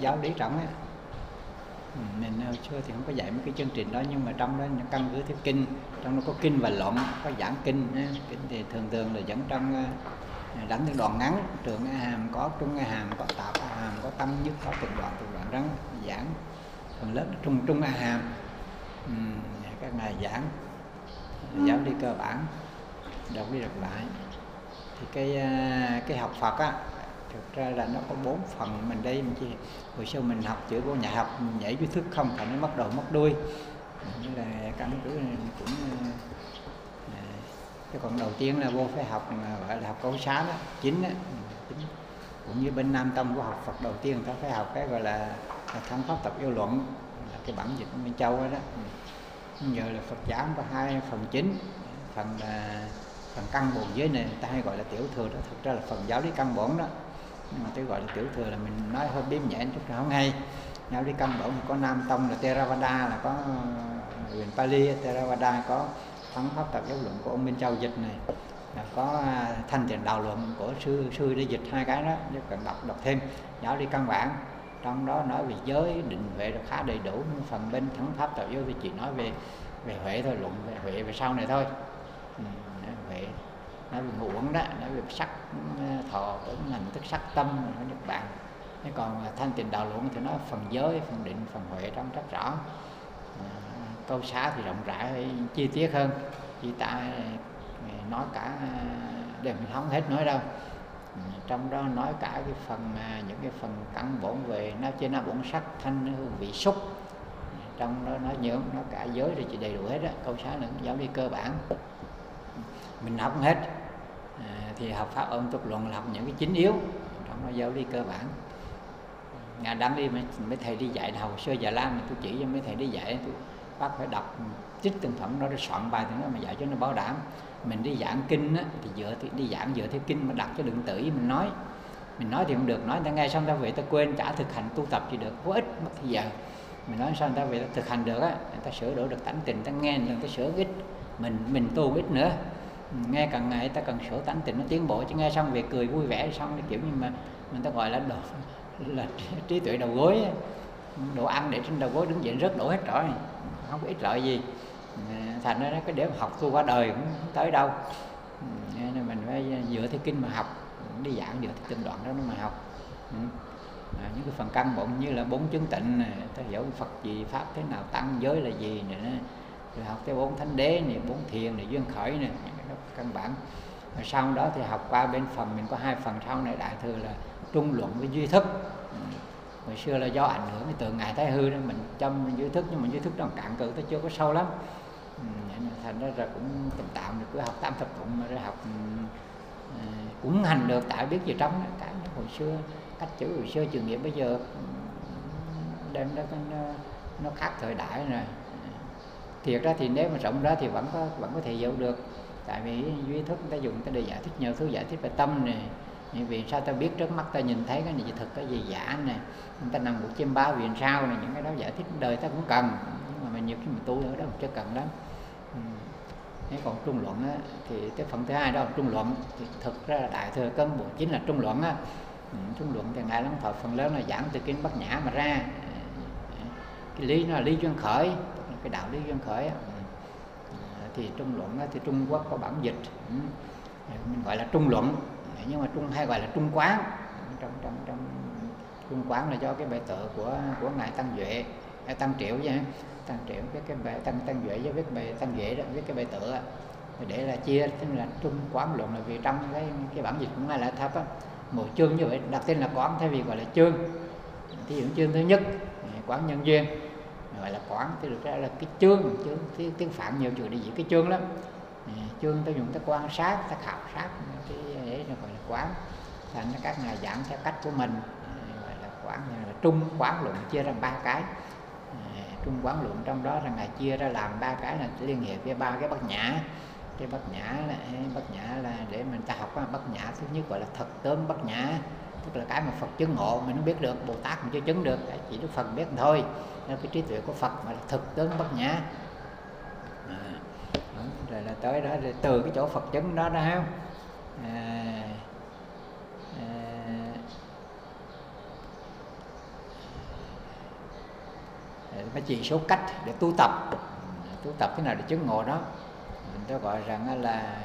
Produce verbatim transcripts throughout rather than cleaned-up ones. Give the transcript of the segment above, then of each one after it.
Giáo lý trọng ấy. Nên hồi xưa thì không có dạy mấy cái chương trình đó, nhưng mà trong đó nó căn cứ theo kinh, trong đó có kinh và luận, có giảng kinh. Kinh thì thường thường là dẫn trong đánh những đoạn ngắn, trường A hàm có, trung A hàm có, tạp A hàm có, tâm nhất có, từng đoạn từng đoạn rắn giảng. Phần lớp trung trung A hàm các ngài giảng giáo lý cơ bản, đọc đi đọc lại. Thì cái cái học Phật á, thực ra là nó có bốn phần. Mình đây mình chỉ hồi sau mình học chữ vô nhà học mình nhảy duy thức không phải nó mất đầu mất đuôi, nên là căn cứ cũng à, cái còn đầu tiên là vô phải học gọi là học câu xá đó chính á, cũng như bên Nam Tông của học Phật đầu tiên người ta phải học cái gọi là, là thắng pháp tập yêu luận, là cái bản dịch của Minh Châu đó, đó. Giờ là Phật giáo có hai phần chính, phần là phần căn bổn dưới này người ta hay gọi là tiểu thừa đó, thực ra là phần giáo lý căn bổn đó. Nhưng mà tôi gọi là tiểu thừa là mình nói hơi biếm nhẹ chút nào không hay. Giáo lý căn bản có Nam Tông là Theravada, là có Huyền Pali, Theravada có thắng pháp tập giáo luận của ông Minh Châu dịch này, là có thanh tịnh đạo luận của sư sư để dịch hai cái đó, nếu cần đọc đọc thêm. Giáo lý căn bản trong đó nói về giới định huệ là khá đầy đủ, phần bên thắng pháp tập giáo thì chỉ nói về về huệ thôi, luận về huệ về sau này thôi. Ừ, huệ nói về ngũ uẩn đó, nói về sắc thọ tưởng hành thức sắc tâm ở Nhật Bản. Thế còn thanh tịnh đạo luận thì nó phần giới, phần định, phần huệ trong rất rõ. À, câu xá thì rộng rãi chi tiết hơn, chỉ tại nói cả để mình không hết nói đâu. À, trong đó nói cả cái phần những cái phần căn bổn về nó trên nó bổn sắc thanh hương vị xúc, trong đó nói nhiều, nó cả giới thì chỉ đầy đủ hết á. Câu xá là giáo lý cơ bản mình học không hết. À, thì học pháp ôn tục luận là học những cái chính yếu, trong đó giáo lý cơ bản. Ngày đám đi mấy thầy đi dạy hồi xưa Già Lam tôi chỉ cho mấy thầy đi dạy, tôi bắt phải đọc trích từng phẩm đó để soạn bài thì nó mà dạy cho nó bảo đảm. Mình đi giảng kinh á, thì dựa đi giảng dựa theo kinh mà đặt cho đựng tử mình nói. Mình nói thì không được, nói người ta nghe xong ta về ta quên, chả thực hành tu tập gì được, vô ích mất thời gian. Mình nói sao người ta về ta thực hành được á, người ta sửa đổi được tánh tình, ta nghe người ta sửa ít, mình mình tu ít nữa. Nghe càng ngày ta cần sửa tánh tình nó tiến bộ, chứ nghe xong việc cười vui vẻ xong thì kiểu như mà mình ta gọi là đồ, là trí tuệ đầu gối, đồ ăn để trên đầu gối đứng dậy rất đổ hết rồi, không có ích lợi gì. Thành ra cái để học tu qua đời cũng không tới đâu, nên mình phải dựa theo kinh mà học, đi giảng dựa theo từng đoạn đó mà học. À, những cái phần căn bổn như là bốn chứng tịnh này, ta hiểu Phật gì, pháp thế nào, tăng giới là gì này, rồi học theo bốn thánh đế này, bốn thiền này, duyên khởi này, căn bản. Rồi sau đó thì học qua bên phần mình có hai phần sau này đại thừa là trung luận với duy thức. Hồi xưa là do ảnh hưởng từ ngài Thái Hư nên mình chăm duy thức, nhưng mà duy thức nó cạn cự, nó chưa có sâu lắm. Thành ra là cũng tạm tạm được, cứ học tam thập tụng mà ra học cũng hành được, tại biết gì trong đó. Cái hồi xưa cách chữ hồi xưa trường nghiệp bây giờ đem đó nó, nó khác thời đại rồi. Thiệt ra thì nếu mà rộng ra thì vẫn có vẫn có thể hiểu được. Tại vì duy thức người ta dùng ta để giải thích nhiều thứ, giải thích về tâm này, vì sao ta biết trước mắt ta nhìn thấy cái này thực cái gì giả này, người ta nằm một chim bao vì sao này, những cái đó giải thích đời ta cũng cần, nhưng mà mình nhiều khi mình tu ở đó mình chưa cần lắm. Thế còn trung luận á, thì cái phần thứ hai đó là trung luận, thì thực ra là đại thừa căn bộ chính là trung luận á. Trung luận thì ngài Long Thọ phần lớn là giảng từ kinh Bát Nhã mà ra, cái lý nó là lý duyên khởi, cái đạo lý duyên khởi á. Thì trung luận thì Trung Quốc có bản dịch mình gọi là trung luận, nhưng mà trung hay gọi là trung quán. Trong trong trong trung quán là do cái bài tựa của của ngài Tăng Duệ, Tăng Triệu nha, Tăng Triệu cái cái bài Tăng Tăng Duệ với viết bài Tăng Duệ đó, viết cái bài tựa để là chia, tức là trung quán luận, là vì trong cái cái bản dịch của ngài là thấp á, một chương như vậy đặt tên là quán thay vì gọi là chương. Thí dụ chương thứ nhất quán nhân duyên gọi là quán, thì được ra là cái chương, chương tiếng Phạn nhiều chữ để diễn cái chương lắm. Chương ta dùng ta quan sát, ta khảo sát, cái ấy là gọi là quán. Thành các ngài giảng theo cách của mình, Quán là Trung Quán Luận chia ra ba cái. Trung Quán Luận trong đó rằng là chia ra làm ba cái là liên hệ với ba cái Bát Nhã. Cái Bát Nhã là Bát Nhã là để mình ta học Bát Nhã, thứ nhất gọi là thực tướng Bát Nhã, tức là cái mà Phật chứng ngộ mình không biết được, Bồ Tát mình chưa chứng được, chỉ Đức Phật biết thôi. Nên cái trí tuệ của Phật mà là thực tướng Bát Nhã. À, rồi là tới đó rồi từ cái chỗ Phật chứng đó ra không? À, phải chỉ số cách để tu tập, tu tập thế nào để chứng ngộ đó, mình tôi gọi rằng là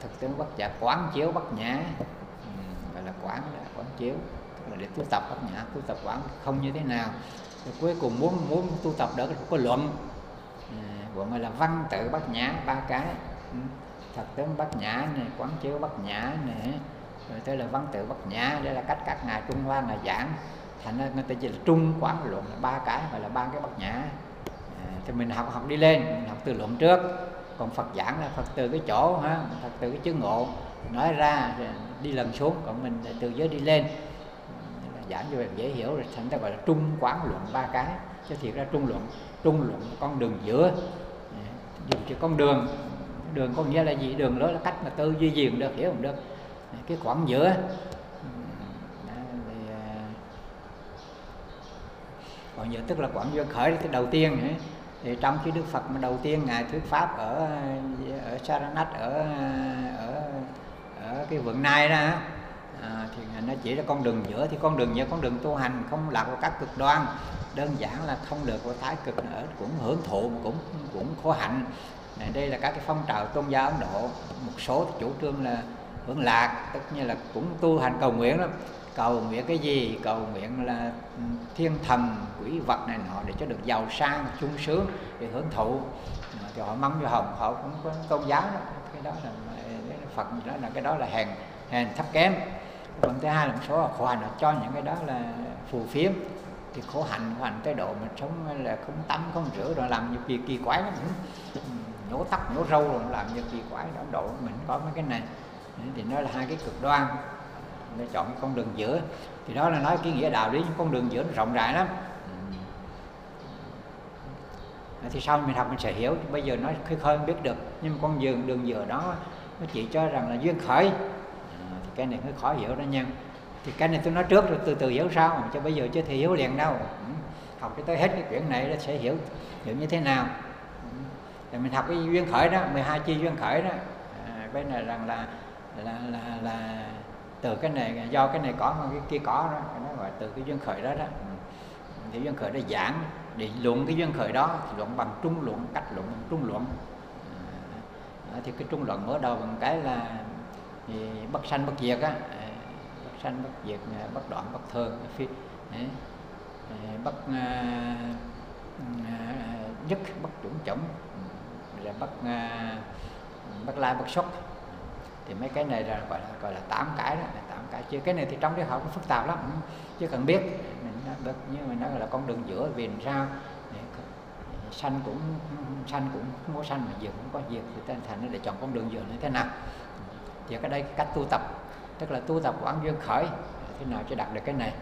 thực tướng Bát Nhã, quán chiếu Bát Nhã, gọi là quán là quán chiếu, tức là để tu tập Bát Nhã, tu tập quán không như thế nào. Rồi cuối cùng muốn muốn tu tập đỡ có luận, luận gọi là văn tự Bát Nhã, ba cái thực tướng Bát Nhã này, quán chiếu Bát Nhã này, rồi tới là văn tự Bát Nhã, đây là cách các ngài Trung Hoa ngài giảng. Thành ra người ta chỉ là Trung Quán Luận là ba cái, gọi là ba cái Bát Nhã. À, thì mình học học đi lên, mình học từ luận trước, còn Phật giảng là Phật từ cái chỗ ha, Phật từ cái chứng ngộ nói ra rồi đi lần xuống, còn mình từ giới đi lên. À, giảng cho mình dễ hiểu rồi thành ra gọi là Trung Quán Luận ba cái. Chứ thiệt ra Trung Luận, Trung Luận con đường giữa, à, dùng cho con đường, đường có nghĩa là gì? Đường đó là cách mà tư duy gì cũng được, hiểu không được. À, cái khoảng giữa. Còn giờ tức là quảng duyên khởi cái đầu tiên ấy. Thì trong khi Đức Phật mà đầu tiên ngài thuyết pháp ở ở Saranath ở ở ở cái vườn Nai đó, à, thì ngài nó chỉ là con đường giữa, thì con đường giữa con đường tu hành không lạc vào các cực đoan, đơn giản là không được vào thái cực nữa, cũng hưởng thụ mà cũng cũng khổ hạnh. Này, đây là các cái phong trào tôn giáo Ấn Độ, một số chủ trương là hưởng lạc, tất nhiên là cũng tu hành cầu nguyện lắm. Cầu nguyện cái gì? Cầu nguyện là thiên thần, quỷ vật này nọ để cho được giàu sang, sung sướng, để hưởng thụ. Thì họ mắng vô hồng, họ cũng có tôn giáo đó. Cái đó là Phật gì đó, là cái đó là hèn, hèn thấp kém. Còn thứ hai là một số khổ hạnh họ cho những cái đó là phù phiếm. Thì khổ hạnh, khổ hạnh tới độ mình sống là không tắm, không rửa, rồi làm nhiều kỳ kỳ quái lắm. Nhổ tóc, nhổ râu, rồi làm nhiều kỳ quái đó, độ mình có mấy cái này. Thì nó là hai cái cực đoan. Để chọn cái con đường giữa, thì đó là nói cái nghĩa đạo lý, nhưng con đường giữa nó rộng rãi lắm. Thì sau mình học mình sẽ hiểu. Bây giờ nói khơi khơi không biết được, nhưng mà con đường đường giữa đó nó chỉ cho rằng là duyên khởi. À, thì cái này hơi khó hiểu đó nha. Thì cái này tôi nói trước rồi từ từ hiểu sao, mà cho bây giờ chưa thể hiểu liền đâu. Ừ. Học cho tới hết cái quyển này là sẽ hiểu hiểu như thế nào. Thì mình học cái duyên khởi đó, mười hai chi duyên khởi đó. À, bên này rằng là là là, là từ cái này, do cái này có cái kia có đó, nó gọi từ cái duyên khởi đó đó. Thì duyên khởi đó giảng để luận cái duyên khởi đó, thì luận bằng trung luận, cách luận bằng trung luận. À, thì cái trung luận mở đầu bằng cái là bất sanh bất diệt á, bất sanh bất diệt, bất đoạn bất thường, bất nhất bất chủng chủng, rồi bất bất lai bất xuất. Thì mấy cái này là gọi là gọi là tám cái đó, tám cái. Chứ cái này thì trong cái học cũng phức tạp lắm, chứ cần biết mình, nhưng mà nó là con đường giữa. Vì làm sao sanh cũng sanh cũng không có sanh, mà diệt cũng có diệt, thì thành nó để chọn con đường giữa như thế nào. Thì ở đây cái cách tu tập, tức là tu tập quán duyên khởi thế nào cho đạt được cái này.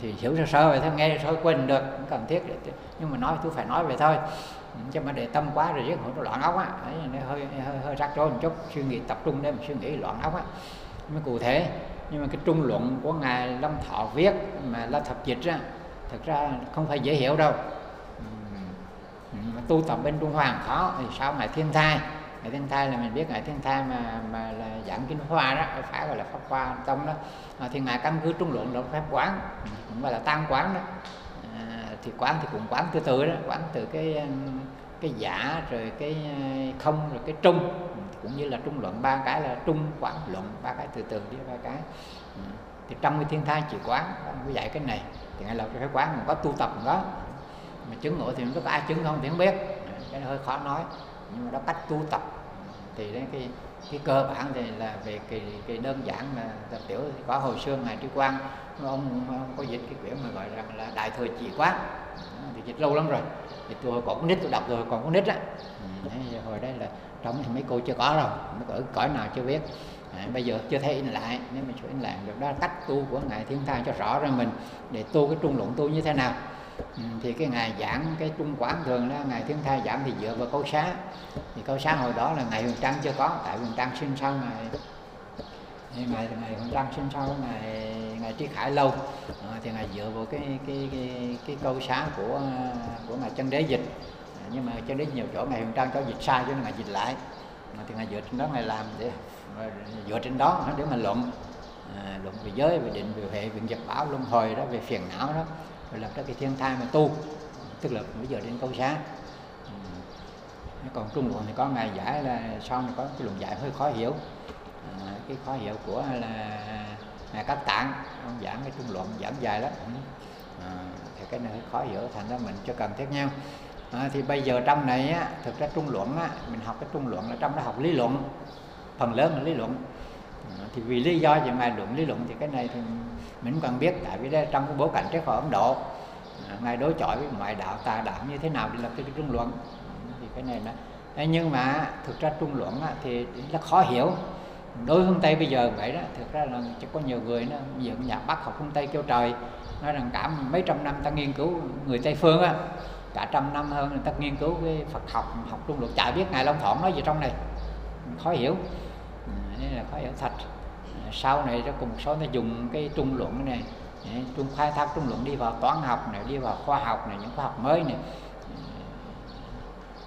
Thì hiểu sơ sơ vậy thôi, nghe thôi quên được cũng cần thiết, để, nhưng mà nói tôi phải nói về thôi, chứ mà để tâm quá rồi giết hội loạn óc á, nó hơi hơi hơi rắc rối một chút, suy nghĩ tập trung để mình suy nghĩ loạn óc á mới cụ thể. Nhưng mà cái trung luận của ngài Long Thọ viết mà là thập dịch ra, thực ra không phải dễ hiểu đâu. Tu tập bên Trung Hoa khó, thì sao ngài Thiên Thai, ngài Thiên Thai là mình biết ngài Thiên Thai mà mà là giảng Kinh Hoa đó, phải gọi là Pháp Hoa Tông đó, thì ngài căn cứ trung luận là Pháp Quán, cũng gọi là Tam Quán đó. Thì quán thì cũng quán từ từ đó, quán từ cái cái giả rồi cái không rồi cái trung, cũng như là trung luận ba cái là trung quán luận ba cái, từ từ với ba cái. Thì trong cái Thiên Thai chỉ quán mới dạy cái này, thì ngay là cái quán mình có tu tập mình có, mà chứng ngộ thì mình có ai chứng không thì không biết, cái hơi khó nói. Nhưng mà đó cách tu tập thì đến cái cái cơ bản thì là về cái, cái đơn giản mà tập tiểu thì có hồi xưa ngài Trí Quang ông, ông có dịch cái quyển mà gọi rằng là Đại Thừa Chỉ Quán, thì dịch lâu lắm rồi. Thì tôi hồi còn con nít tôi đọc rồi, còn con nít á. Ừ, hồi đấy là trong thì mấy cô chưa có đâu, nó cỡ cõi nào chưa biết. À, bây giờ chưa thấy in lại, nếu mà chưa in lại được đó, cách tu của ngài Thiên Thang cho rõ ra mình để tu cái trung luận tu như thế nào. Ừ, thì cái ngài giảng cái trung quán thường đó, ngài Thiên Thang giảng thì dựa vào câu xá. Thì câu xá hồi đó là ngài Huyền Trang chưa có, tại Huyền Trang sinh sau ngài ngài ngài Huyền Trang sinh sau ngài ngài Trí Khải lâu. À, thì ngài dựa vào cái cái cái, cái câu xá của của ngài Chân Đế dịch. À, nhưng mà Chân Đế nhiều chỗ ngài Huyền Trang cho dịch sai cho nên ngài dịch lại. À, thì ngài dựa trên đó ngài làm để dựa trên đó để mà luận à, luận về giới, về định, về hệ, về nghiệp báo luân hồi đó, về phiền não đó, rồi lập ra cái thiên thai mà tu, tức là bây giờ đến câu xá. Ừ. Còn trung luận thì có ngài giải là sau này có cái luận giải hơi khó hiểu, à, cái khó hiểu của là ngài Cát Tạng ông giảng cái trung luận giảng dài lắm, à, thì cái này hơi khó hiểu, thành ra mình cho cần thiết nhau. À, thì bây giờ trong này á, thực ra trung luận á, mình học cái trung luận là trong đó học lý luận, phần lớn là lý luận. À, thì vì lý do gì mà luận lý luận thì cái này thì mình cũng cần biết, tại vì đây, trong cái bối cảnh trái khỏi Ấn Độ, à, ngài đối chọi với ngoại đạo tà đạo như thế nào để lập cái trung luận. Thì cái này đó, nhưng mà thực ra trung luận á, thì nó khó hiểu đối phương Tây bây giờ vậy đó. Thực ra là có nhiều người nó dựng nhà Bắc học phương Tây kêu trời, nói rằng cả mấy trăm năm ta nghiên cứu người Tây phương á, cả trăm năm hơn người ta nghiên cứu cái Phật học, học trung luận, chả biết ngài Long Thọ nói gì trong này, khó hiểu. Nên là khó hiểu thật. Sau này cùng một số nó dùng cái trung luận này, trung khai thác trung luận đi vào toán học này, đi vào khoa học này, những khoa học mới này.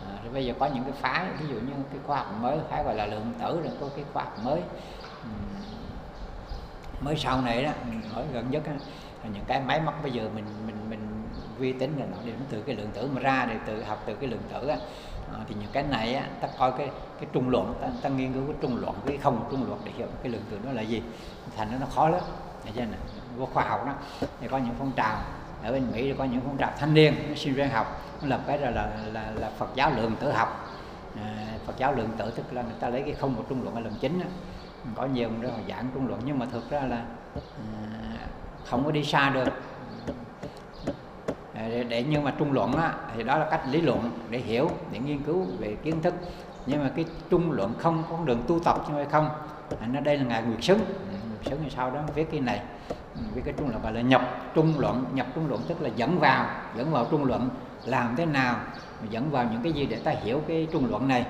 À, rồi bây giờ có những cái phái, ví dụ như cái khoa học mới, phái gọi là lượng tử, rồi có cái khoa học mới, mới sau này đó, mới gần nhất đó, những cái máy móc bây giờ mình mình mình vi tính là nó đều từ cái lượng tử mà ra, để tự học từ cái lượng tử á. À, thì những cái này á, ta coi cái cái trung luận, ta, ta nghiên cứu cái trung luận cái không trung luận để hiểu cái lượng tử nó là gì, thành nó nó khó lắm. Thế nên là vô khoa học đó thì có những phong trào ở bên Mỹ, có những phong trào thanh niên nó sinh viên học, nó lập cái là là là, là Phật giáo lượng tử học. À, Phật giáo lượng tử tức là người ta lấy cái không của trung luận là lần chính á. Có nhiều người họ giảng trung luận nhưng mà thực ra là à, không có đi xa được. Để, để nhưng mà trung luận á, thì đó là cách lý luận để hiểu, để nghiên cứu về kiến thức, nhưng mà cái trung luận không con đường tu tập chứ không. À, nó đây là ngài Nguyệt Xứng, Nguyệt Xứng thì sau đó viết cái này, viết cái trung luận gọi là nhập trung luận, nhập trung luận tức là dẫn vào, dẫn vào trung luận làm thế nào, dẫn vào những cái gì để ta hiểu cái trung luận này.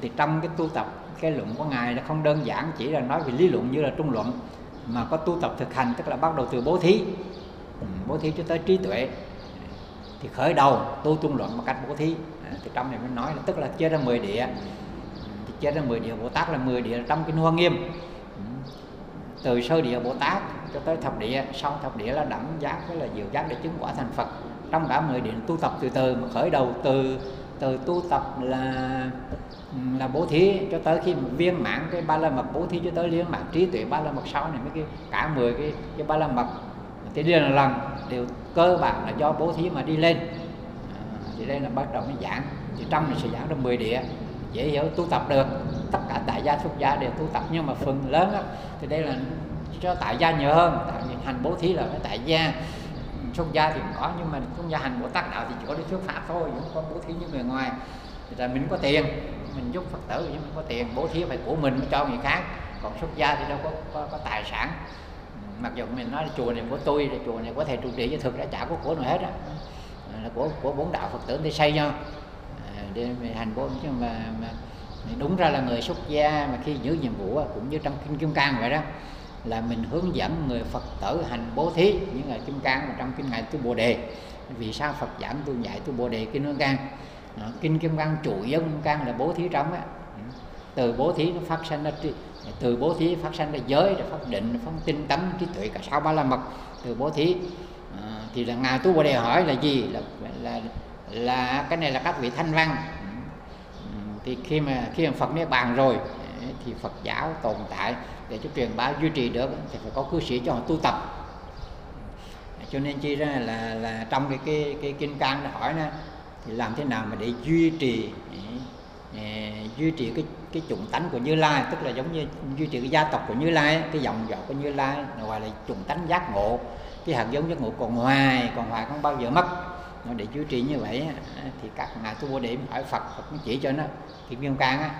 Thì trong cái tu tập cái luận của ngài nó không đơn giản chỉ là nói về lý luận như là trung luận, mà có tu tập thực hành, tức là bắt đầu từ bố thí, bố thí cho tới trí tuệ. Thì khởi đầu tu trung luận bằng cách bố thí. À, thì trong này mới nói là tức là chia ra mười địa, thì chia ra mười địa Bồ Tát là mười địa trong Kinh Hoa Nghiêm, từ sơ địa Bồ Tát cho tới thập địa, sau thập địa là đẳng giác với là diệu giác để chứng quả thành Phật. Trong cả mười địa tu tập từ từ, mà khởi đầu từ từ tu tập là là bố thí cho tới khi viên mãn cái ba la mật bố thí, cho tới viên mãn trí tuệ ba la mật sáu này, mấy cái cả mười cái cái ba la mật thì liền lần đều cơ bản là do bố thí mà đi lên. À, thì đây là bắt đầu mới giảng, thì trong này sẽ giảng được mười địa dễ hiểu tu tập được, tất cả tại gia xuất gia đều tu tập, nhưng mà phần lớn á, thì đây là cho tại gia nhiều hơn, tại vì hành bố thí là cái tại gia, xuất gia thì có nhưng mà không gia hành bồ tát đạo thì chỉ có đi thuyết pháp thôi, không có bố thí như người ngoài. Thì là mình có tiền mình giúp Phật tử, nhưng mình có tiền bố thí phải của mình mới cho người khác, còn xuất gia thì đâu có có, có tài sản. Mặc dù mình nói là chùa này của tôi, là chùa này của thầy trụ trì, chứ thực ra chả có của nào hết á, là của của bốn đạo Phật tử để xây nhau để hành bố. Chứ mà, mà đúng ra là người xuất gia mà khi giữ nhiệm vụ cũng như trong Kinh Kim Cang vậy đó, là mình hướng dẫn người Phật tử hành bố thí như là Kim Cang mà trong kinh ngài Tu Bồ Đề. Vì sao Phật giảng tôi dạy Tu Bồ Đề Kinh Kim Cang? Kinh Kim Cang chủ yếu Kim Cang là bố thí trong á, từ bố thí nó phát sinh ra tri, từ bố thí phát sinh ra giới, rồi phát định, phát tinh tấn, trí tuệ, cả sáu ba la mật từ bố thí. À, thì là ngài Tu Bồ Đề hỏi là gì, là, là là cái này là các vị thanh văn. Thì khi mà khi mà Phật niết bàn rồi thì Phật giáo tồn tại để cho truyền bá duy trì được thì phải có cư sĩ cho họ tu tập. Cho nên chi ra là là trong cái cái cái Kim Cang nó hỏi nè, thì làm thế nào mà để duy trì để duy trì cái cái chủng tánh của Như Lai, tức là giống như duy trì cái gia tộc của Như Lai, cái dòng dõi của Như Lai, ngoài là chủng tánh giác ngộ, cái hạt giống giác ngộ còn hoài, còn hoài không bao giờ mất. để chữa trị như vậy thì các ngài tu Bồ Đề hỏi Phật, Phật cũng chỉ cho nó Kim Kim Cang á,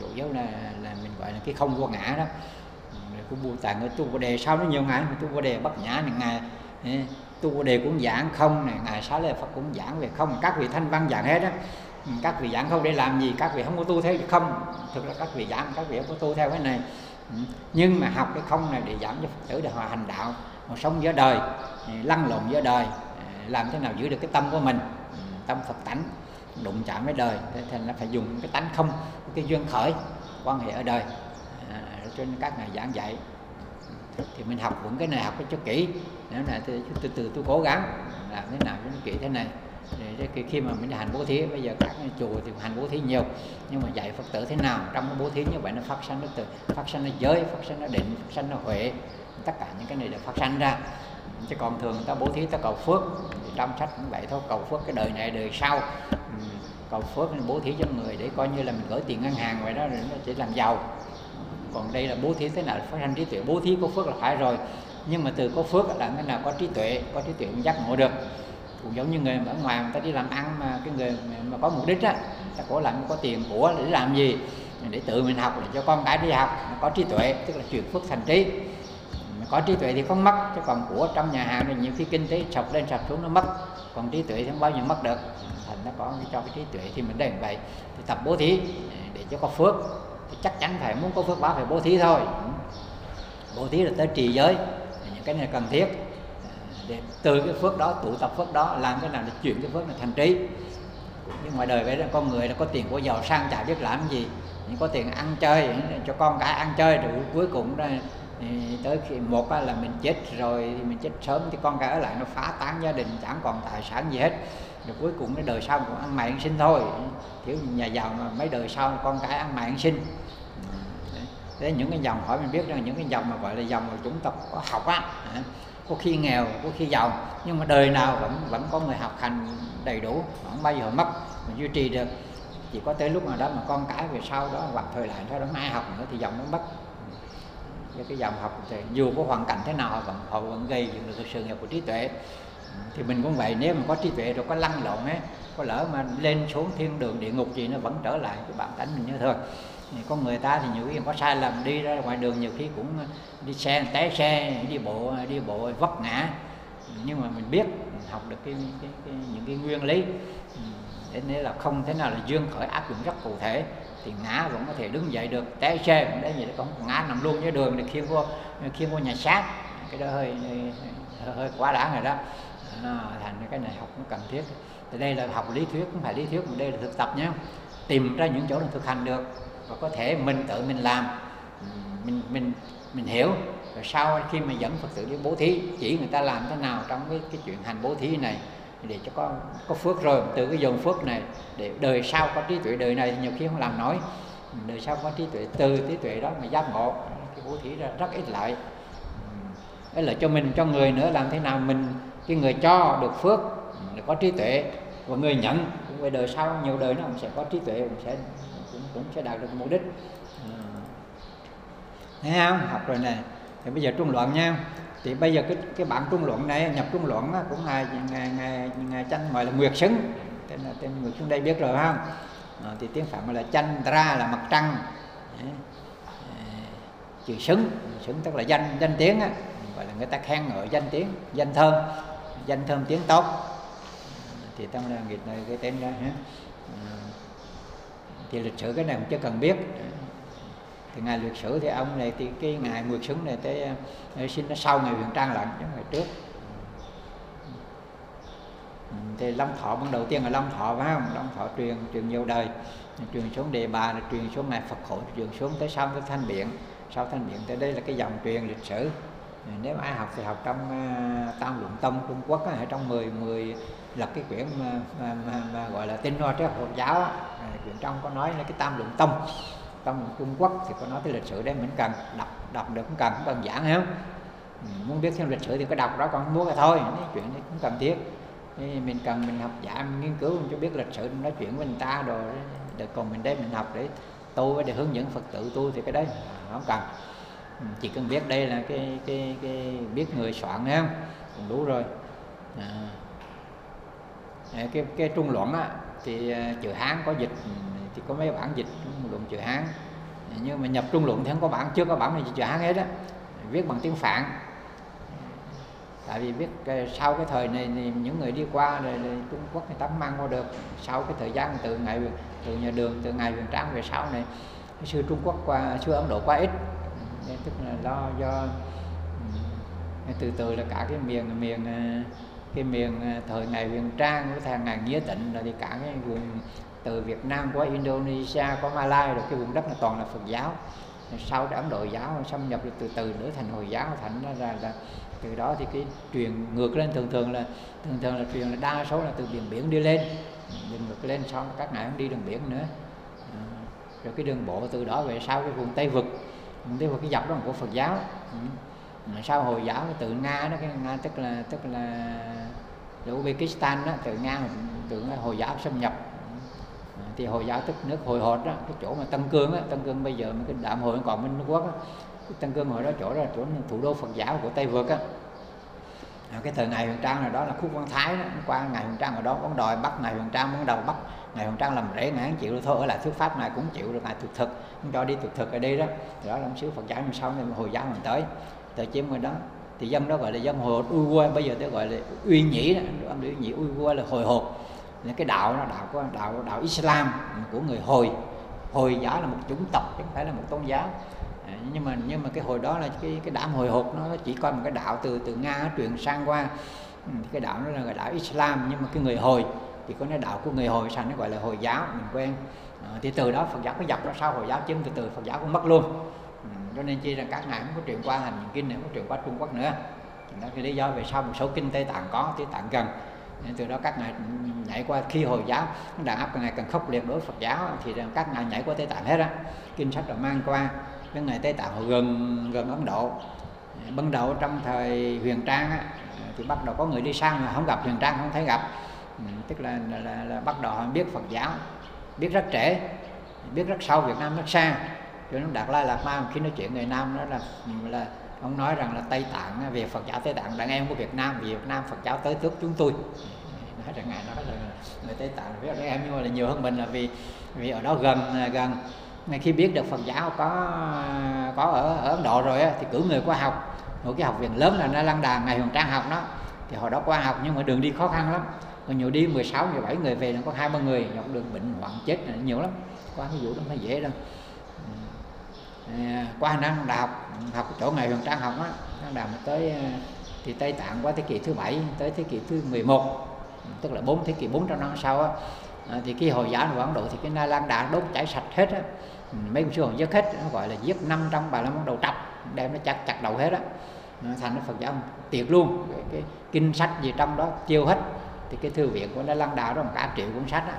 chủ yếu là là mình gọi là cái không vô ngã đó. Của Bồ Tát người tu Bồ Đề sau nó nhiều ngài tu Bồ Đề Bát Nhã này, ngài tu Bồ Đề cũng giảng không này, ngài Xá Lợi Phật cũng giảng về không, các vị thanh văn giảng hết á. Các vị giảng không để làm gì, các vị không có tu theo không, thực là các vị giảng các vị không có tu theo cái này, nhưng mà học cái không này để giảng cho Phật tử để hòa hành đạo, họ sống giữa đời, lăn lộn giữa đời, làm thế nào giữ được cái tâm của mình, tâm Phật tánh, đụng chạm với đời, thì nó phải dùng cái tánh không, cái duyên khởi quan hệ ở đời. À, cho nên các ngài giảng dạy thì mình học vững cái này, học cái cho kỹ, nếu là từ từ từ tôi cố gắng làm thế nào cho nó kỹ thế này. Để khi mà mình hành bố thí, bây giờ các chùa thì hành bố thí nhiều, nhưng mà dạy Phật tử thế nào trong cái bố thí như vậy nó phát sanh nó từ, phát sanh nó giới, phát sanh nó định, phát sanh nó huệ, tất cả những cái này đều phát sanh ra. Chứ còn thường ta bố thí ta cầu phước, trong sách cũng vậy thôi, cầu phước cái đời này đời sau, cầu phước bố thí cho người để coi như là mình gửi tiền ngân hàng vậy đó, rồi nó chỉ làm giàu. Còn đây là bố thí thế nào phát sanh trí tuệ, bố thí có phước là phải rồi, nhưng mà từ có phước là cái nào có trí tuệ, có trí tuệ cũng giác ngộ được. Cũng giống như người ở ngoài người ta đi làm ăn, mà cái người mà có mục đích á, ta có làm có tiền của để làm gì, để tự mình học, để cho con cái đi học, có trí tuệ tức là chuyển phước thành trí. Có trí tuệ thì không mất, chứ còn của trong nhà hàng này nhiều khi kinh tế sập lên sập xuống nó mất, còn trí tuệ thì không bao giờ mất được. Thành nó có cho cái trí tuệ thì mình đành vậy, thì tập bố thí để cho có phước, thì chắc chắn phải muốn có phước báo phải bố thí thôi. Bố thí là tới trì giới, những cái này cần thiết. Để từ cái phước đó, tụ tập phước đó, làm cái nào để chuyển cái phước này thành trí. Nhưng ngoài đời vậy là con người là có tiền của giàu sang chả biết làm gì, những có tiền ăn chơi cho con cái ăn chơi, rồi cuối cùng ra tới khi một là mình chết rồi thì mình chết sớm thì con cái ở lại nó phá tán gia đình, chẳng còn tài sản gì hết, rồi cuối cùng cái đời sau cũng ăn mày ăn xin thôi. Kiểu nhà giàu mà mấy đời sau con cái ăn mày ăn xin. Thế những cái dòng hỏi mình biết rằng những cái dòng mà gọi là dòng mà chúng ta có học á, có khi nghèo, có khi giàu, nhưng mà đời nào vẫn vẫn có người học hành đầy đủ, không bao giờ mất, mình duy trì được. Chỉ có tới lúc nào đó mà con cái về sau đó hoặc thời lại sau đó mai học nữa thì dòng nó mất. Cái dòng học thì dù có hoàn cảnh thế nào họ vẫn, họ vẫn gây dựng được cái sự nghiệp của trí tuệ. Thì mình cũng vậy, nếu mà có trí tuệ rồi có lăn lộn ấy, có lỡ mà lên xuống thiên đường địa ngục gì nó vẫn trở lại cái bản tánh mình như thôi. Có người ta thì nhiều khi có sai lầm, đi ra ngoài đường nhiều khi cũng đi xe té xe, đi bộ đi bộ vấp ngã, nhưng mà mình biết học được cái, cái, cái những cái nguyên lý để nên là không thế nào là duyên khởi áp dụng rất cụ thể thì ngã vẫn có thể đứng dậy được, té xe cũng đấy vậy, không ngã nằm luôn dưới đường để khiêng vô khiêng vô nhà xác, cái đó hơi hơi, hơi quá đáng rồi đó. À, thành cái này học nó cần thiết. Thì đây là học lý thuyết, không phải lý thuyết mà đây là thực tập nhé, tìm ra những chỗ nào thực hành được và có thể mình tự mình làm, mình mình mình hiểu, rồi sau khi mà dẫn Phật tử đi bố thí chỉ người ta làm thế nào trong cái cái chuyện hành bố thí này để cho có có phước, rồi từ cái dòng phước này để đời sau có trí tuệ. Đời này thì nhiều khi không làm nổi, đời sau có trí tuệ, từ trí tuệ đó mà giác ngộ, cái bố thí ra rất ít lợi, ấy là cho mình cho người nữa. Làm thế nào mình cái người cho được phước để có trí tuệ, và người nhận về đời sau nhiều đời nó cũng sẽ có trí tuệ, cũng sẽ cũng cũng sẽ đạt được mục đích. À, thấy không, học rồi này. Thì bây giờ trung luận nha. Thì bây giờ cái cái bản trung luận này, nhập trung luận á, cũng ngài ngài ngài ngài Chanh gọi là Nguyệt Xứng, tên là tên Nguyệt Xứng đây biết rồi không? À, thì tiếng Phạn là Chandra là mặt trăng, à, chữ xứng, xứng tức là danh danh tiếng á, gọi là người ta khen ngợi danh tiếng, danh thơm, danh thơm tiếng tốt, thì tâm là nghịch này cái tên đó ha. À, thì lịch sử cái này cũng chưa cần biết. Thì ngài Nguyệt Sử thì ông này thì cái ngài Nguyệt Xứng này tới sinh nó sau ngày Huyền Trang lận, chứ ngày trước. Thì Long Thọ ban đầu tiên là Long Thọ phải không? Long Thọ truyền truyền nhiều đời, truyền xuống Đề Bà, truyền xuống ngài Phật Khổ, truyền xuống tới sau tới Thanh Biện, sau Thanh Biện tới đây là cái dòng truyền lịch sử. Nếu ai học thì học trong uh, Tam Luận Tông Trung Quốc á, trong mười mười là cái quyển mà, mà, mà, mà gọi là tinh hoa triết học Phật giáo, quyển trong có nói là cái Tam Luận Tông. Trong Trung Quốc thì có nói tới lịch sử đấy, mình cần đọc đọc được cũng cần, cũng cần giảng hiểu. Muốn biết thêm lịch sử thì có đọc đó, còn muốn là thôi, cái chuyện này cũng cần thiết. Mình cần mình học giảng nghiên cứu cho biết lịch sử, nói chuyện với người ta rồi, để còn mình đây mình học để tu để hướng dẫn Phật tử tu thì cái đấy không cần. Chỉ cần biết đây là cái cái cái biết người soạn đấy không, cũng đủ rồi. À, cái cái Trung Luận á, thì chữ Hán có dịch thì có mấy bản dịch Trung Luận chữ Hán, nhưng mà nhập Trung Luận thì không có bản, chưa có bản này chữ Hán hết á, viết bằng tiếng Phạn. Tại vì biết sau cái thời này thì những người đi qua rồi Trung Quốc người ta mang qua được, sau cái thời gian từ ngày từ nhà Đường, từ ngày Huyền Trang về sau này, xưa Trung Quốc qua, xưa Ấn Độ quá ít, nên tức là do do từ từ là cả cái miền miền cái miền thời ngày Huyền Trang với thời ngày Nghĩa Tịnh, là thì cả cái vùng từ Việt Nam qua Indonesia, qua Malai, rồi cái vùng đất là toàn là Phật giáo. Sau đó Ấn Độ giáo xâm nhập từ từ nữa thành Hồi giáo, thành ra là, là từ đó thì cái truyền ngược lên, thường thường là thường thường là truyền là đa số là từ biển biển đi lên, đi ngược lên, xong các ngài không đi đường biển nữa, à, rồi cái đường bộ từ đó về sau cái vùng Tây Vực, vùng Tây Vực cái dọc đó là của Phật giáo, ừ. Sau Hồi giáo từ Nga đó, cái Nga tức là tức là Uzbekistan đó, từ Nga từ Hồi giáo xâm nhập, à, thì Hồi giáo tức nước Hồi Hột đó, cái chỗ mà Tân Cương á, Tân Cương bây giờ cái đạm hồi còn bên Trung Quốc á, Tân Cương hồi đó chỗ đó là chỗ thủ đô Phật giáo của Tây Vực á. À, cái thời ngày Huyền Trang là đó là khúc Văn Thái đó, qua ngày Huyền Trang ở đó bóng đòi bắt ngày Huyền Trang, bóng đầu bắt ngày Huyền Trang làm rễ, ngài không chịu được, thôi ở lại thuyết pháp này cũng chịu được, ngài thực thực không cho đi thực thực ở đây đó. Thì đó là ông xứ Phật giáo, sau này Hồi giáo mình tới tới chiếm người đó, thì dân đó gọi là dân Hồi Hột Uy, bây giờ tới gọi là Uy Nhĩ đó, âm điệu Nhĩ Uy là Hồi Hột, là cái đạo nó đạo của đạo đạo Islam của người Hồi. Hồi giáo là một chủng tộc chứ không phải là một tôn giáo. Nhưng mà nhưng mà cái hồi đó là cái cái đạo Hồi Hột nó chỉ coi một cái đạo từ từ Nga truyền sang qua, cái đạo nó là cái đạo Islam, nhưng mà cái người Hồi thì có cái đạo của người Hồi, sao nó gọi là Hồi giáo mình quen. À, thì từ đó Phật giáo có dọc đó, sau Hồi giáo chiếm từ từ Phật giáo cũng mất luôn, cho nên chi rằng các ngài cũng có truyền qua hành kinh này, cũng có truyền qua Trung Quốc nữa. Đó cái lý do về sau một số kinh Tây Tạng có, Tây Tạng gần, nên từ đó các ngài nhảy qua, khi Hồi giáo đàn áp càng ngày càng khốc liệt đối Phật giáo thì các ngài nhảy qua Tây Tạng hết á, kinh sách rồi mang qua. Cái ngày Tây Tạng gần gần Ấn Độ, ban đầu trong thời Huyền Trang á, thì bắt đầu có người đi sang mà không gặp Huyền Trang, không thấy gặp, tức là, là, là, là bắt đầu biết Phật giáo, biết rất trễ, biết rất sâu, Việt Nam rất xa. Cho nên Đạt Lai Lạt Ma khi nói chuyện người Nam đó là là ông nói rằng là Tây Tạng, về Phật giáo Tây Tạng đàn em của Việt Nam, vì Việt Nam Phật giáo tới trước chúng tôi. Nói rằng ngài nói là người Tây Tạng biết đàn em nhưng mà là nhiều hơn mình, là vì vì ở đó gần gần. Ngay khi biết được Phật giáo có có ở, ở Ấn Độ rồi á, thì cử người qua học, một cái học viện lớn là Nalanda, ngày Huyền Trang học đó, thì hồi đó qua học nhưng mà đường đi khó khăn lắm, còn nhiều đi mười sáu, mười bảy người về là có hai ba người, dọc đường bệnh hoạn chết là nhiều lắm, qua cái vụ đó không dễ đâu. À, qua Nalanda học, học chỗ ngày Huyền Trang học á, Nalanda mà tới thì Tây Tạng qua thế kỷ thứ bảy tới thế kỷ thứ mười một, tức là bốn thế kỷ bốn trăm năm sau á, thì khi Hồi giáo của Ấn Độ thì cái Nalanda đốt cháy sạch hết á. Mấy ông sư Hồi giết hết, nó gọi là giết năm trăm ba mươi lăm đầu trọc, đem nó chặt chặt đầu hết á, thành nó Phật giáo tiệt luôn. Cái, cái kinh sách gì trong đó chiêu hết, thì cái thư viện của nó lăng đạo đó một cả triệu cuốn sách á,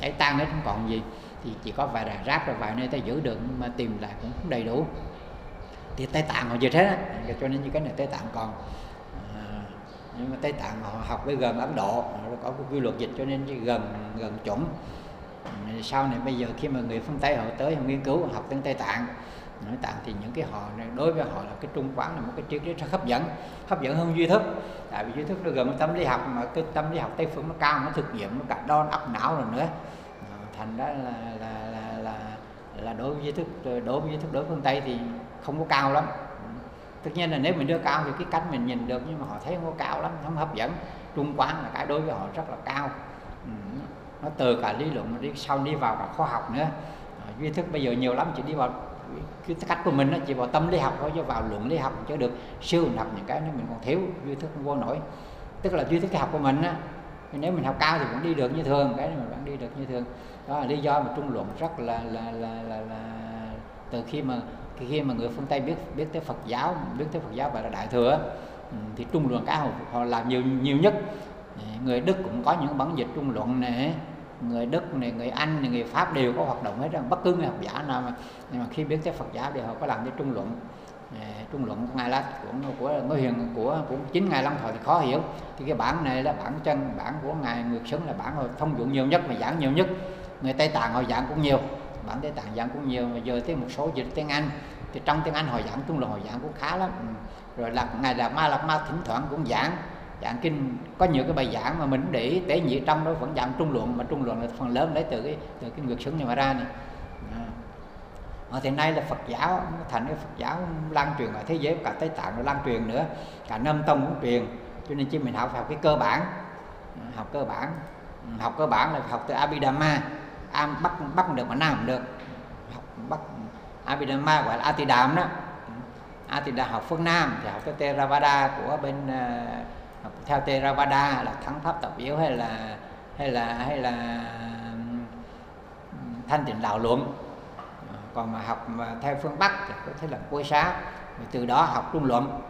cháy tan hết không còn gì, thì chỉ có vài đàn rác rồi vài nơi ta giữ được, mà tìm lại cũng không đầy đủ. Thì Tây Tạng họ giết hết á, cho nên như cái này Tây Tạng còn. Nhưng mà Tây Tạng họ học với gần Ấn Độ, rồi có cái quy luật dịch cho nên gần gần chuẩn. Sau này bây giờ khi mà người phương Tây họ tới họ nghiên cứu học tiếng Tây Tạng, nói Tạng thì những cái họ đối với họ là cái Trung quán là một cái triết lý rất hấp dẫn, hấp dẫn hơn Duy Thức. Tại vì Duy Thức nó gần với tâm lý học, mà cái tâm lý học Tây phương nó cao, nó thực nghiệm, nó cặp đo, óc não rồi nữa, thành ra là là là là, là đối với Duy Thức đối với Duy Thức đối với phương Tây thì không có cao lắm. Tất nhiên là nếu mình đưa cao thì cái cách mình nhìn được, nhưng mà họ thấy không có cao lắm, không hấp dẫn. Trung quán là cái đối với họ rất là cao. Nó từ cả lý luận đi sau đi vào cả khoa học nữa. Duy Thức bây giờ nhiều lắm, chỉ đi vào cái cách của mình, nó chỉ vào tâm lý học thôi, chứ vào luận lý học chứ được, siêu học những cái mình còn thiếu, Duy Thức không vô nổi. Tức là Duy Thức cái học của mình á, nếu mình học cao thì vẫn đi được như thường, cái này mình vẫn đi được như thường. Đó là lý do mà Trung Luận rất là là là là, là từ khi mà khi mà người phương Tây biết biết tới Phật giáo, biết tới Phật giáo và là Đại Thừa, thì Trung Luận cả họ, họ làm nhiều nhiều nhất. Người Đức cũng có những bản dịch Trung Luận này, người Đức này, người Anh này, người Pháp đều có hoạt động hết rồi, bất cứ người học giả nào mà, nhưng mà khi biết tới Phật giáo thì họ có làm cái Trung Luận. Trung Luận của ngài là của của ngôi hiền của của chính ngài Long Thọ thì khó hiểu, thì cái bản này là bản chân, bản của ngài Nguyệt Xứng là bản thông dụng nhiều nhất và giảng nhiều nhất. Người Tây Tạng họ giảng cũng nhiều, bản Tây Tạng giảng cũng nhiều, mà giờ tới một số dịch tiếng Anh thì trong tiếng Anh họ giảng Trung Luận họ giảng cũng khá lắm. Rồi là ngài Đạt Ma Lạt Ma thỉnh thoảng cũng giảng. giảng kinh, có nhiều cái bài giảng mà mình để ý tế nhị trong đó vẫn giảng trung luận, mà trung luận là phần lớn lấy từ cái từ cái Nguyệt Xứng này mà ra này. À. Ở hiện nay là Phật giáo thành cái Phật giáo lan truyền ở thế giới, cả Tây Tạng nó lan truyền nữa, cả Nam Tông cũng truyền, cho nên chỉ mình học học cái cơ bản, học cơ bản, học cơ bản là học từ Abhidhamma, am bắt bắt không được mà nam không được, học bắt Abhidhamma gọi là Atidam đó. À, thì đã học phương Nam thì học theo Theravada của bên uh, theo Theravada là thắng pháp tập yếu hay là hay là hay là thanh tịnh đạo luận, còn mà học mà theo phương Bắc thì có thể là Côi Xá, từ đó học trung luận.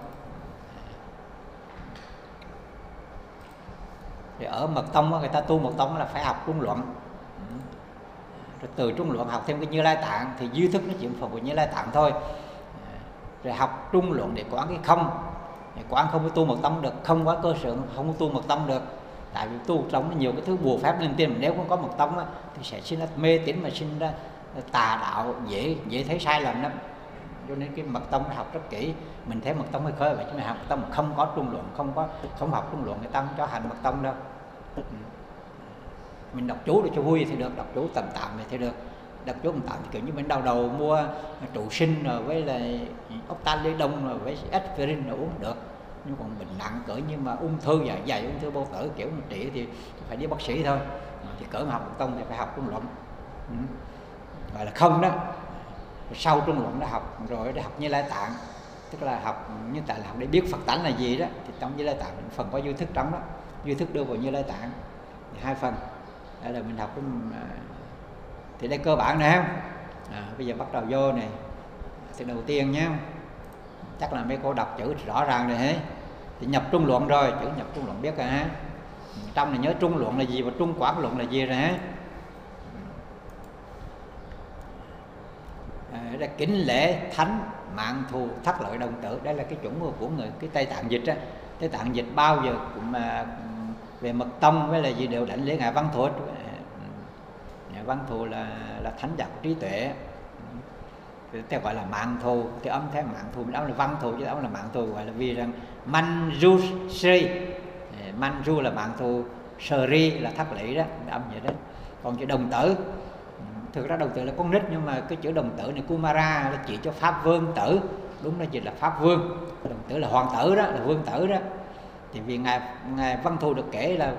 Thì ở mật tông người ta tu mật tông là phải học trung luận, rồi từ trung luận học thêm cái Như Lai Tạng, thì Duy Thức nó chỉ phần của Như Lai Tạng thôi. Rồi học trung luận để quán cái không, để quán không có tu mật tông được, không quá cơ sở không có tu mật tông được, tại vì tu trong nhiều cái thứ bùa phép linh tinh, nếu không có mật tông á, thì sẽ sinh ra mê tín mà sinh ra tà đạo, dễ dễ thấy sai lầm lắm. Cho nên cái mật tông học rất kỹ, mình thấy mật tông hơi khơi vậy chứ mình học mật tông không có trung luận, không có không học trung luận người ta không cho hành mật tông đâu. Mình đọc chú để cho vui thì được, đọc chú tầm tạm thì được. Đọc chú tầm tạm thì kiểu như mình đau đầu mua trụ sinh rồi với là ốc tan lê đông rồi với aspirin là uống được, nhưng còn bệnh nặng cỡ như mà ung thư dạ dày, ung thư bao tử kiểu mà trị thì phải đi bác sĩ thôi. Thì cỡ mà học mật tông thì phải học trung luận, gọi là không đó. Sau trung luận đã học rồi đã học Như Lai Tạng, tức là học Như Tại là học để biết Phật tánh là gì đó, thì trong Như Lai Tạng phần có Duy Thức trống đó, Duy Thức đưa vào Như Lai Tạng hai phần. Đây là mình học cái thì đây cơ bản nè. À, bây giờ bắt đầu vô này. Thì đầu tiên nhé, chắc là mấy cô đọc chữ rõ ràng rồi hết. Thì nhập trung luận rồi, chữ nhập trung luận biết rồi ha. Trong này nhớ trung luận là gì và trung quán luận là gì rồi ha. À, đây là kính lễ thánh mạng thù thất lợi đồng tử. Đây là cái chuẩn của người cái Tây Tạng dịch á. Tây Tạng dịch bao giờ cũng mà về mật tông với là gì đều đảnh lễ ngài Văn Thù. Ngài Văn Thù là là thánh giả trí tuệ. Theo gọi là mạng thù, cái âm thế mạng thù, đó là văn thù chứ đó là mạng thù, gọi là vì rằng manju sri, manju là mạng thù, sri là thất lễ đó, âm vậy đó. Còn chữ đồng tử, thực ra đồng tử là con nít nhưng mà cái chữ đồng tử này kumara là chỉ cho pháp vương tử, đúng là chỉ là pháp vương, đồng tử là hoàng tử đó, là vương tử đó. Thì vì ngài ngài Văn Thù được kể là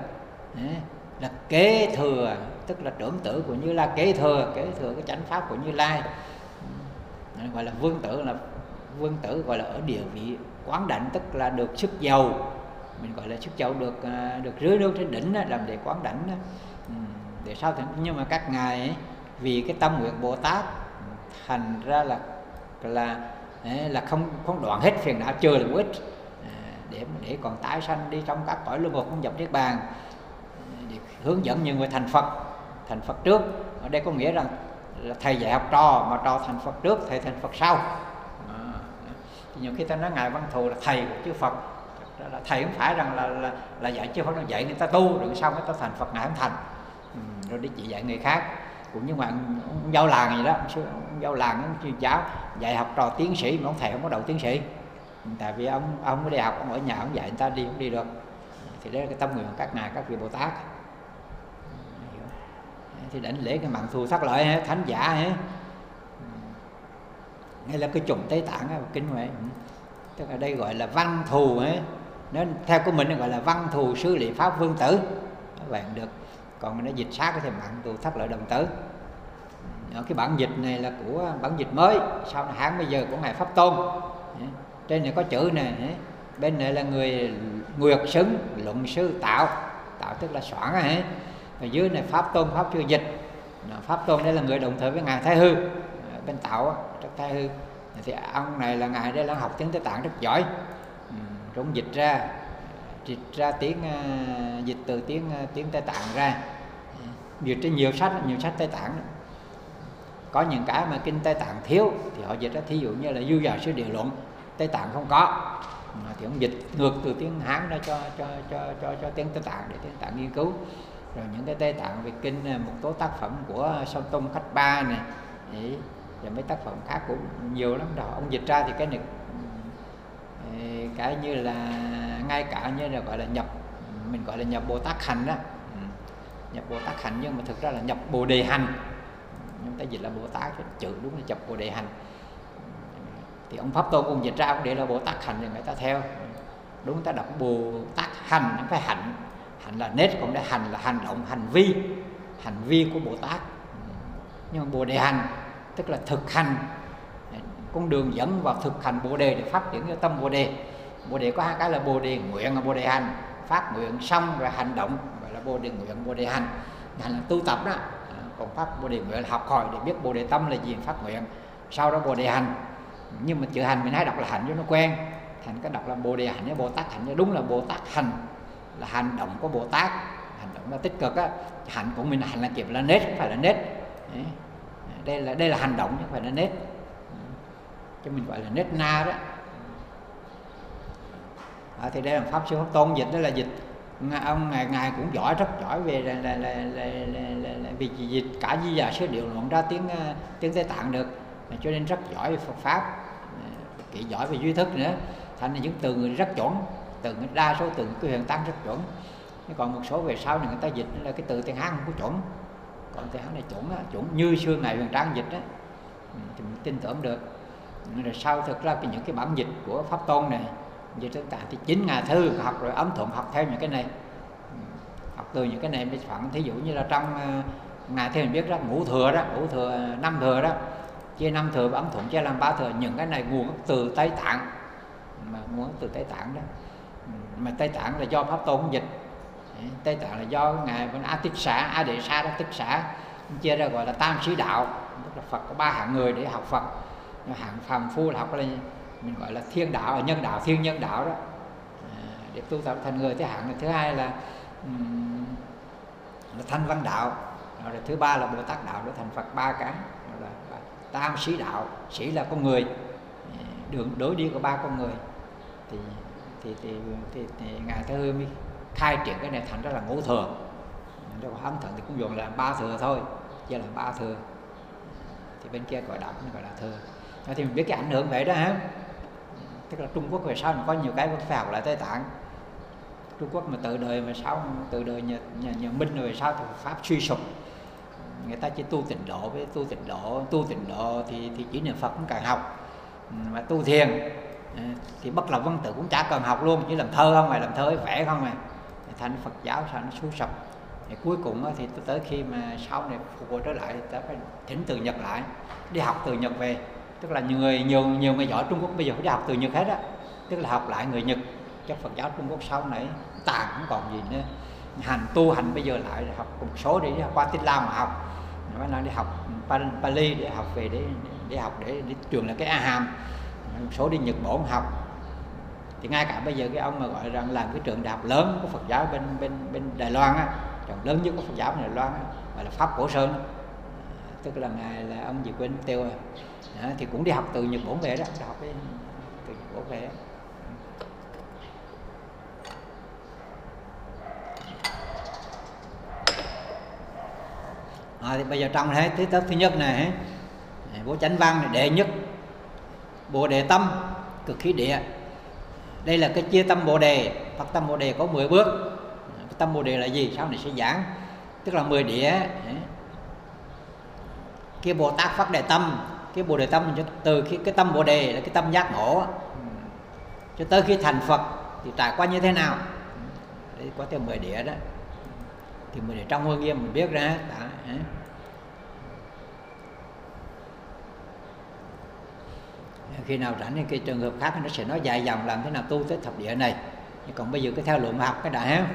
là kế thừa, tức là trưởng tử của Như Lai, kế thừa kế thừa cái chánh pháp của Như Lai. Gọi là vương tử, là vương tử gọi là ở địa vị quán đảnh, tức là được sức dầu, mình gọi là sức dầu được được rưới nước trên đỉnh đó, làm để quán đảnh đó. Để sao thì nhưng mà các ngài ấy, vì cái tâm nguyện Bồ Tát thành ra là là là không không đoạn hết phiền não trừ là vô ích, để để còn tái sanh đi trong các cõi luân hồi không nhập niết bàn, để hướng dẫn nhiều người thành Phật, thành Phật trước. Ở đây có nghĩa rằng là thầy dạy học trò, mà trò thành Phật trước, thầy thành Phật sau. À, nhiều khi ta nói ngài Văn Thù là thầy của chư Phật, là thầy không phải rằng là là, là dạy chư Phật, nó dạy người ta tu rồi sau người ta thành Phật ngài không thành, ừ, rồi đi chỉ dạy người khác. Cũng như mà ông giao làng gì đó, ông giao làng ông truyền giáo dạy học trò tiến sĩ mà ông thầy không có đậu tiến sĩ, tại vì ông ông đi học, ông ở nhà ông dạy người ta đi không đi được. Thì đấy là cái tâm nguyện của các ngài, các vị Bồ Tát. Thì đảnh lễ cái mạng thù thất lợi ấy, thánh giả ấy. Đây là cái chủng Tây Tạng ấy, kinh vậy. Tức là đây gọi là văn thù ấy. Nó theo của mình gọi là văn thù sứ lị pháp vương tử. Các bạn được. Còn mình nó dịch sát thì mạng thù thất lợi đồng tử. Ở cái bản dịch này là của bản dịch mới, sau này Hán bây giờ của ngài Pháp Tôn. Trên này có chữ này, bên này là người Nguyệt Xứng luận sư tạo, tạo tức là soạn ấy. Ở dưới này Pháp Tôn, Pháp chưa dịch. Pháp Tôn đây là người đồng thời với ngài Thái Hư bên Tạo, trong Thái Hư thì ông này là ngài đây là học tiếng Tây Tạng rất giỏi, rồi dịch ra dịch ra tiếng dịch từ tiếng tiếng Tây Tạng ra, dịch trên nhiều sách nhiều sách Tây Tạng. Có những cái mà kinh Tây Tạng thiếu thì họ dịch ra, thí dụ như là Du Già Sư Địa Luận Tây Tạng không có thì ông dịch ngược từ tiếng Hán ra cho cho cho cho, cho tiếng Tây Tạng để tiếng Tạng nghiên cứu. Rồi những cái Tây Tạng về kinh, một số tác phẩm của Son Tung Khách Ba này, đấy, rồi mấy tác phẩm khác cũng nhiều lắm đó. Ông dịch ra thì cái này, cái như là ngay cả như là gọi là nhập, mình gọi là nhập Bồ Tát hành đó, nhập Bồ Tát hành, nhưng mà thực ra là nhập Bồ Đề hành, chúng ta dịch là Bồ Tát chữ đúng là nhập Bồ Đề hành. Thì ông Pháp Tôn cũng dịch ra cũng để là Bồ Tát hành thì người ta theo. Đúng, người ta đọc Bồ Tát hành, không phải hạnh. Hạnh là nết, còn để hành là hành động, hành vi, hành vi của Bồ Tát. Nhưng mà Bồ Đề hành tức là thực hành, con đường dẫn vào thực hành Bồ Đề để phát triển cho tâm Bồ Đề. Bồ Đề có hai cái là Bồ Đề nguyện và Bồ Đề hành. Phát nguyện xong rồi hành động, gọi là Bồ Đề nguyện, Bồ Đề hành. Hành là tu tập đó. Còn pháp Bồ Đề nguyện là học hỏi để biết Bồ Đề tâm là gì, phát nguyện. Sau đó Bồ Đề hành. Nhưng mà chữ hành mình hay đọc là hạnh cho nó quen, thành cái đọc là Bồ Đề hạnh với Bồ Tát hạnh. Đúng là Bồ Tát hành là hành động của Bồ Tát, hành động là tích cực á. Hạnh của mình hạnh là kiểu là nết, không phải là nết. Đây là đây là hành động chứ không phải là nết. Cho mình gọi là nết na đó. À, thì đây là pháp sư Pháp Tôn dịch, đó là dịch ông ngài ngài cũng giỏi, rất giỏi về là, là, là, là, là, là, là vì dịch cả Di Đà Sứ Điệu Luận ra tiếng tiếng Tây Tạng được, cho nên rất giỏi về Phật pháp, kỹ giỏi về duy thức nữa, thành những từ người rất chuẩn, từ đa số từ của Huyền Trang rất chuẩn. Nhưng còn một số về sau này người ta dịch là cái từ tiếng Hán không có chuẩn, còn tiếng Hán này chuẩn á, chuẩn như xưa ngày Huyền Trang dịch á, thì mình tin tưởng được. Rồi sau thực ra những cái bản dịch của Pháp Tôn này, vì tất cả thì chính ngài Thư học rồi ấm thuận học theo những cái này, học từ những cái này mới phẳng. Thí dụ như là trong ngài Thư mình biết đó, ngũ thừa đó, ngũ thừa năm thừa đó, chia năm thừa và ấm thuận chia làm ba thừa. Những cái này nguồn từ Tây Tạng, mà nguồn từ Tây Tạng đó, mà Tây Tạng là do Pháp Tôn dịch. Tây Tạng là do ngài A Tích Xã, A Đệ Sa, Tích Xã chia ra gọi là tam sĩ đạo. Phật có ba hạng người để học Phật, hạng phàm phu là học lên mình gọi là thiên đạo, nhân đạo, thiên nhân đạo đó, để tu tập thành người. Thứ hạng thứ hai là, là thanh văn đạo, rồi thứ ba là Bồ Tát đạo, để thành Phật. Ba cái là tam sĩ đạo, sĩ là con người, đường đối đi của ba con người. Thì thì thì, thì, thì ngài Thái Hư mới khai triển cái này thành ra là ngũ thừa. Đâu ấn thuận thì cũng dùng là ba thừa thôi, chứ là ba thừa. Thì bên kia gọi đạo gọi là thừa. Thì mình biết cái ảnh hưởng vậy đó hả? Tức là Trung Quốc về sau nó có nhiều cái phải học lại Tây Tạng. Trung Quốc mà từ đời về sau, từ đời nhà, nhà, nhà Minh rồi về sau thì Pháp suy sụp. Người ta chỉ tu tịnh độ với tu tịnh độ, tu tịnh độ thì thì chỉ niệm Phật cũng càng học. Mà tu thiền thì bất lập văn tự cũng chả cần học luôn, chỉ làm thơ không, mà làm thơ vẽ không mà. Thành Phật giáo sao nó suy sụp. Thì cuối cùng thì tới khi mà sau này phục hồi trở lại thì ta phải thỉnh từ Nhật lại, đi học từ Nhật về. Tức là nhiều người, nhiều, nhiều người giỏi Trung Quốc bây giờ phải học từ Nhật hết á. Tức là học lại người Nhật cho Phật giáo Trung Quốc sau này tàn cũng còn gì nữa. Hành tu hành bây giờ lại học một số để qua Tích Lam mà học. Nói là đi học Pali để học về để, để học để, để truyền là cái A Hàm. Một số đi Nhật Bản học. Thì ngay cả bây giờ cái ông mà gọi rằng làm cái trường đại học lớn của Phật giáo bên bên bên Đài Loan á, trường lớn nhất của Phật giáo Đài Loan á, gọi là Pháp Cổ Sơn. Tức là ngài là ông gì quên tiêu rồi. À, thì cũng đi học từ Nhật Bản về đó, đi học ấy, từ Nhật Bản về. À, thì bây giờ trong thế thứ thứ nhất này, bố chánh văn này, đệ nhất Bồ Đề tâm cực khí địa. Đây là cái chia tâm Bồ Đề, Phật tâm Bồ Đề có mười bước. Tâm Bồ Đề là gì? Sau này sẽ giảng. Tức là mười địa. Kia Bồ Tát phát đề tâm. Cái Bồ Đề tâm từ khi cái tâm Bồ Đề là cái tâm giác ngộ cho tới khi thành Phật thì trải qua như thế nào? Đấy, có theo mười địa đó. Thì mười địa trong Hoa Nghiêm mình biết ra. Đã, khi nào rảnh thì cái trường hợp khác nó sẽ nói dài dòng làm thế nào tu tới thập địa này. Nhưng còn bây giờ cứ theo luận học cái đã ha.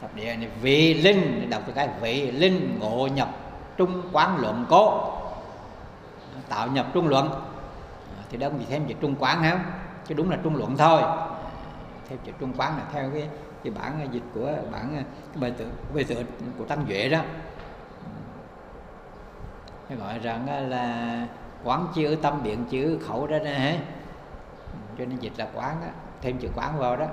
Thập địa này vị linh, đọc từ cái vị linh ngộ nhập trung quán luận cố, tạo nhập trung luận. Thì đó thì thêm chữ trung quán ha, chứ đúng là trung luận thôi. Thêm chữ trung quán là theo cái, cái bản dịch của bản cái bài tựa bài tựa của Tăng Duệ đó. Nó gọi rằng là quán chữ tâm biện chữ khẩu đó nè, cho nên dịch là quán đó. Thêm chữ quán vào đó.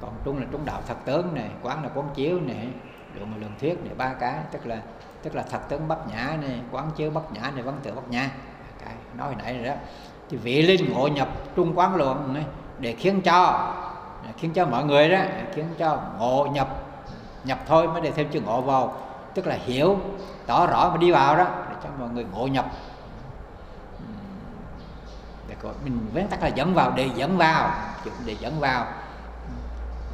Còn trung là trung đạo thật tướng này, quán là quán chiếu này, lượng lượng thuyết này, ba cái. Tức là tức là thật tướng bát nhã này, quán chiếu bát nhã này, văn tự bát nhã. Cái nói hồi nãy rồi đó. thì vị linh ngộ nhập Trung Quán Luận này, để khiến cho khiến cho mọi người đó, khiến cho ngộ nhập, nhập thôi mới để thêm chữ ngộ vào, tức là hiểu tỏ rõ mà đi vào đó, để cho mọi người ngộ nhập. Để mình vén tắt là dẫn vào, để dẫn vào, để dẫn vào,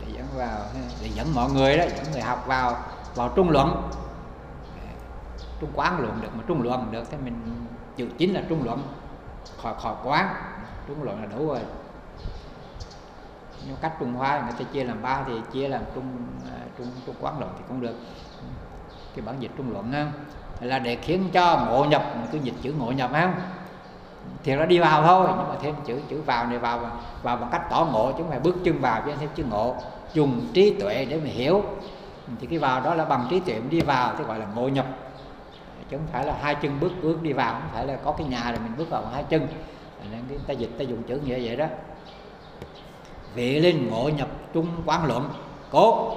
để dẫn vào, để dẫn mọi người đó, dẫn người học vào vào Trung Luận, Trung Quán Luận được, mà Trung Luận được thì mình chữ chính là Trung Luận, khỏi khỏi quán, Trung Luận là đủ rồi. Nếu cách Trung Hoa người ta chia làm ba thì chia làm Trung Trung Trung Quán Luận thì cũng được. Cái bản dịch Trung Luận ha, là để khiến cho ngộ nhập, cứ dịch chữ ngộ nhập ha, thì nó đi vào thôi, nhưng mà thêm chữ chữ vào này vào vào bằng cách tỏ ngộ, chứ không phải bước chân vào với thêm chữ ngộ, dùng trí tuệ để mà hiểu, thì cái vào đó là bằng trí tuệ đi vào thì gọi là ngộ nhập, chứ không phải là hai chân bước bước đi vào, không phải là có cái nhà rồi mình bước vào bằng hai chân, nên người ta dịch ta dùng chữ như vậy đó. Vị linh ngộ nhập Trung Quán Luận cố,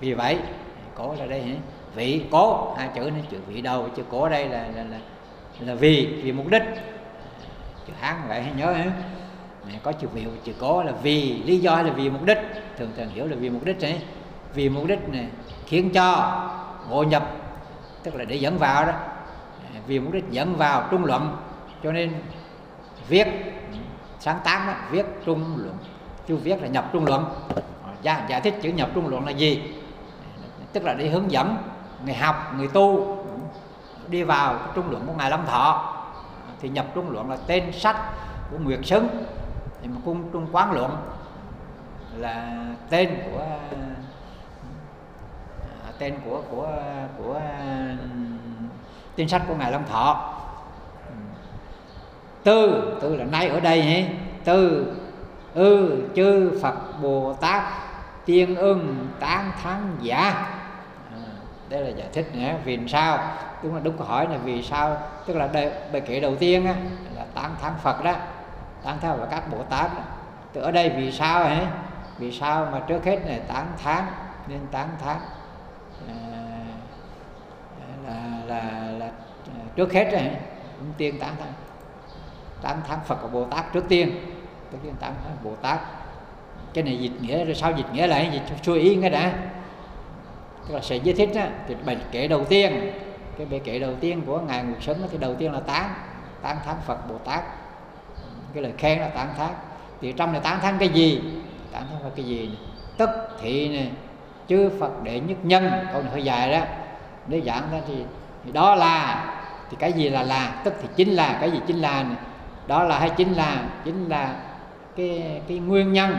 vì vậy cố là đây hả? Vị cố hai chữ này, chữ vị đầu, chữ cố đây là là là, là vì vì mục đích, chữ Hán vậy hay nhớ hả? Có chữ vị chữ cố là vì lý do, là vì mục đích, thường thường hiểu là vì mục đích này, vì mục đích này khiến cho ngộ nhập, tức là để dẫn vào đó, vì mục đích dẫn vào Trung Luận, cho nên viết sáng tác đó, viết Trung Luận, chứ viết là nhập Trung Luận. Giải, giải thích chữ nhập Trung Luận là gì? Tức là để hướng dẫn người học, người tu đi vào Trung Luận của ngài Long Thọ, thì nhập Trung Luận là tên sách của Nguyệt Xứng, thì mà cung Trung Quán Luận là tên của tên của của của tên sách của ngài Long Thọ. Tư tư là nay ở đây nhỉ, tư ư chư Phật Bồ Tát tiên ưng tán thắng giả, à, đây là giải thích nhé. Vì sao, đúng là đúng câu hỏi là vì sao, tức là đây, bài kệ đầu tiên á, là tán thắng Phật đó, tán thắng và các Bồ Tát đó. Từ ở đây vì sao ấy, vì sao mà trước hết này tán thắng, nên tán thắng à, là, là, là, là trước hết này cũng tiên tán thắng, tán thắng Phật và Bồ Tát trước tiên, trước tiên tán thắng Bồ Tát. Cái này dịch nghĩa rồi sao, dịch nghĩa lại dịch xuôi ý cái đã, tức là sẽ giải thích á, thì bài kệ đầu tiên, cái bài kệ đầu tiên của ngài Nguyệt Xứng thì đầu tiên là tán tán thắng Phật Bồ Tát, cái lời khen là tán thắng, thì trong này tán thắng cái gì, tán thắng Phật cái gì này? Tức thị này chư Phật đệ nhất nhân, câu này hơi dài đó, để giảng ra thì, thì đó là, thì cái gì là là, tức thì chính là, cái gì chính là này. Đó là hay chính là, chính là cái cái nguyên nhân,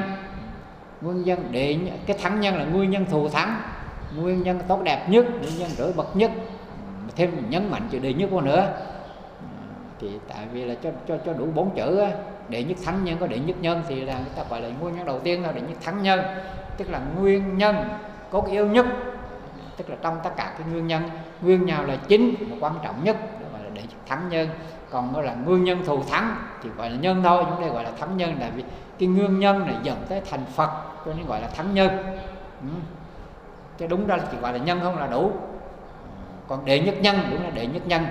nguyên nhân để cái thắng nhân là nguyên nhân thù thắng, nguyên nhân tốt đẹp nhất, nguyên nhân nổi bật nhất, thêm nhấn mạnh chữ đệ nhất qua nữa, thì tại vì là cho cho cho đủ bốn chữ đệ nhất thắng nhân, có đệ nhất nhân thì là người ta gọi là nguyên nhân đầu tiên là đệ nhất thắng nhân, tức là nguyên nhân cốt yếu nhất, tức là trong tất cả cái nguyên nhân, nguyên nào là chính và quan trọng nhất, đó gọi là đệ nhất thắng nhân. Còn gọi là nguyên nhân thù thắng thì gọi là nhân thôi, chúng đây gọi là thắng nhân, là vì cái nguyên nhân này dẫn tới thành Phật, cho nên gọi là thắng nhân. Cái đúng ra chỉ gọi là nhân không là đủ, còn đệ nhất nhân đúng là đệ nhất nhân,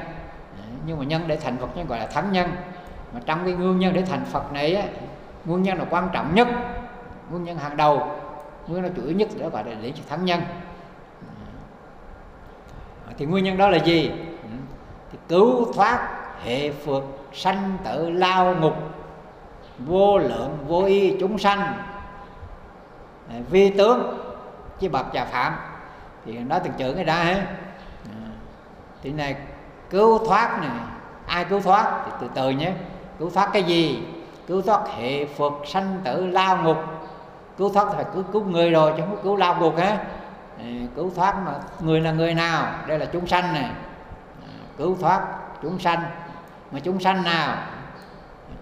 nhưng mà nhân để thành Phật nên gọi là thắng nhân. Mà trong cái nguyên nhân để thành Phật này á, nguyên nhân là quan trọng nhất, nguyên nhân hàng đầu, nguyên nhân chủ yếu nhất, để gọi là để thắng nhân. Thì nguyên nhân đó là gì? Thì cứu thoát hệ phượt sanh tử lao ngục vô lượng vô y chúng sanh vi tướng chứ bậc trà phạm, thì nói từng chữ cái đã hả. Thì này cứu thoát này, ai cứu thoát thì từ từ nhé, cứu thoát cái gì, cứu thoát hệ phượt sanh tử lao ngục, cứu thoát phải cứu cứu người rồi chứ không cứu lao ngục hả. Cứu thoát mà người là người nào, đây là chúng sanh này, cứu thoát chúng sanh, mà chúng sanh nào,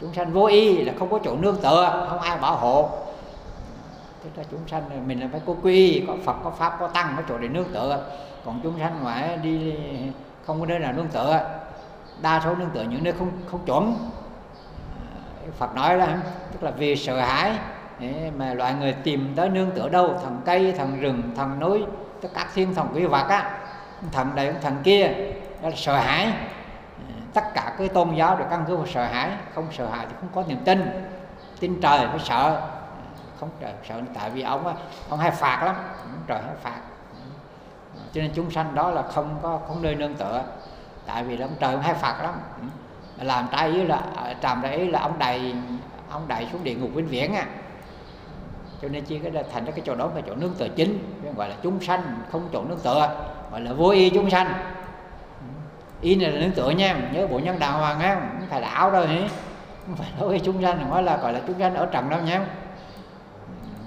chúng sanh vô y là không có chỗ nương tựa, không ai bảo hộ, tức là chúng sanh này mình là phải có quy, có Phật, có Pháp, có Tăng, có chỗ để nương tựa. Còn chúng sanh ngoài đi không có nơi nào nương tựa, đa số nương tựa những nơi không không chuẩn. Phật nói đó, tức là vì sợ hãi mà loại người tìm tới nương tựa đâu, thần cây, thần rừng, thần núi, tất cả thiên thần quỷ vật á, thần này, thần kia, đó là sợ hãi. Tất cả cái tôn giáo để căn cứ vào sợ hãi. Không sợ hãi thì không có niềm tin. Tin trời mới sợ. Không trời sợ tại vì ông á, ông hay phạt lắm, trời hay phạt. Cho nên chúng sanh đó là không có không nơi nương tựa. Tại vì ông trời ông hay phạt lắm. Làm trái ý là tràm ra ý là ông đầy ông đầy xuống địa ngục vĩnh viễn á. Cho nên chỉ cái là thành ra cái chỗ đó là chỗ nương tựa chính, gọi là chúng sanh không chỗ nương tựa, gọi là vô y chúng sanh. Y này là nương tựa nha, nhớ bộ nhân đạo hoàng á, không phải là áo đâu nhỉ, không phải vô y chúng sanh, nói là gọi là chúng sanh ở trần đâu nha.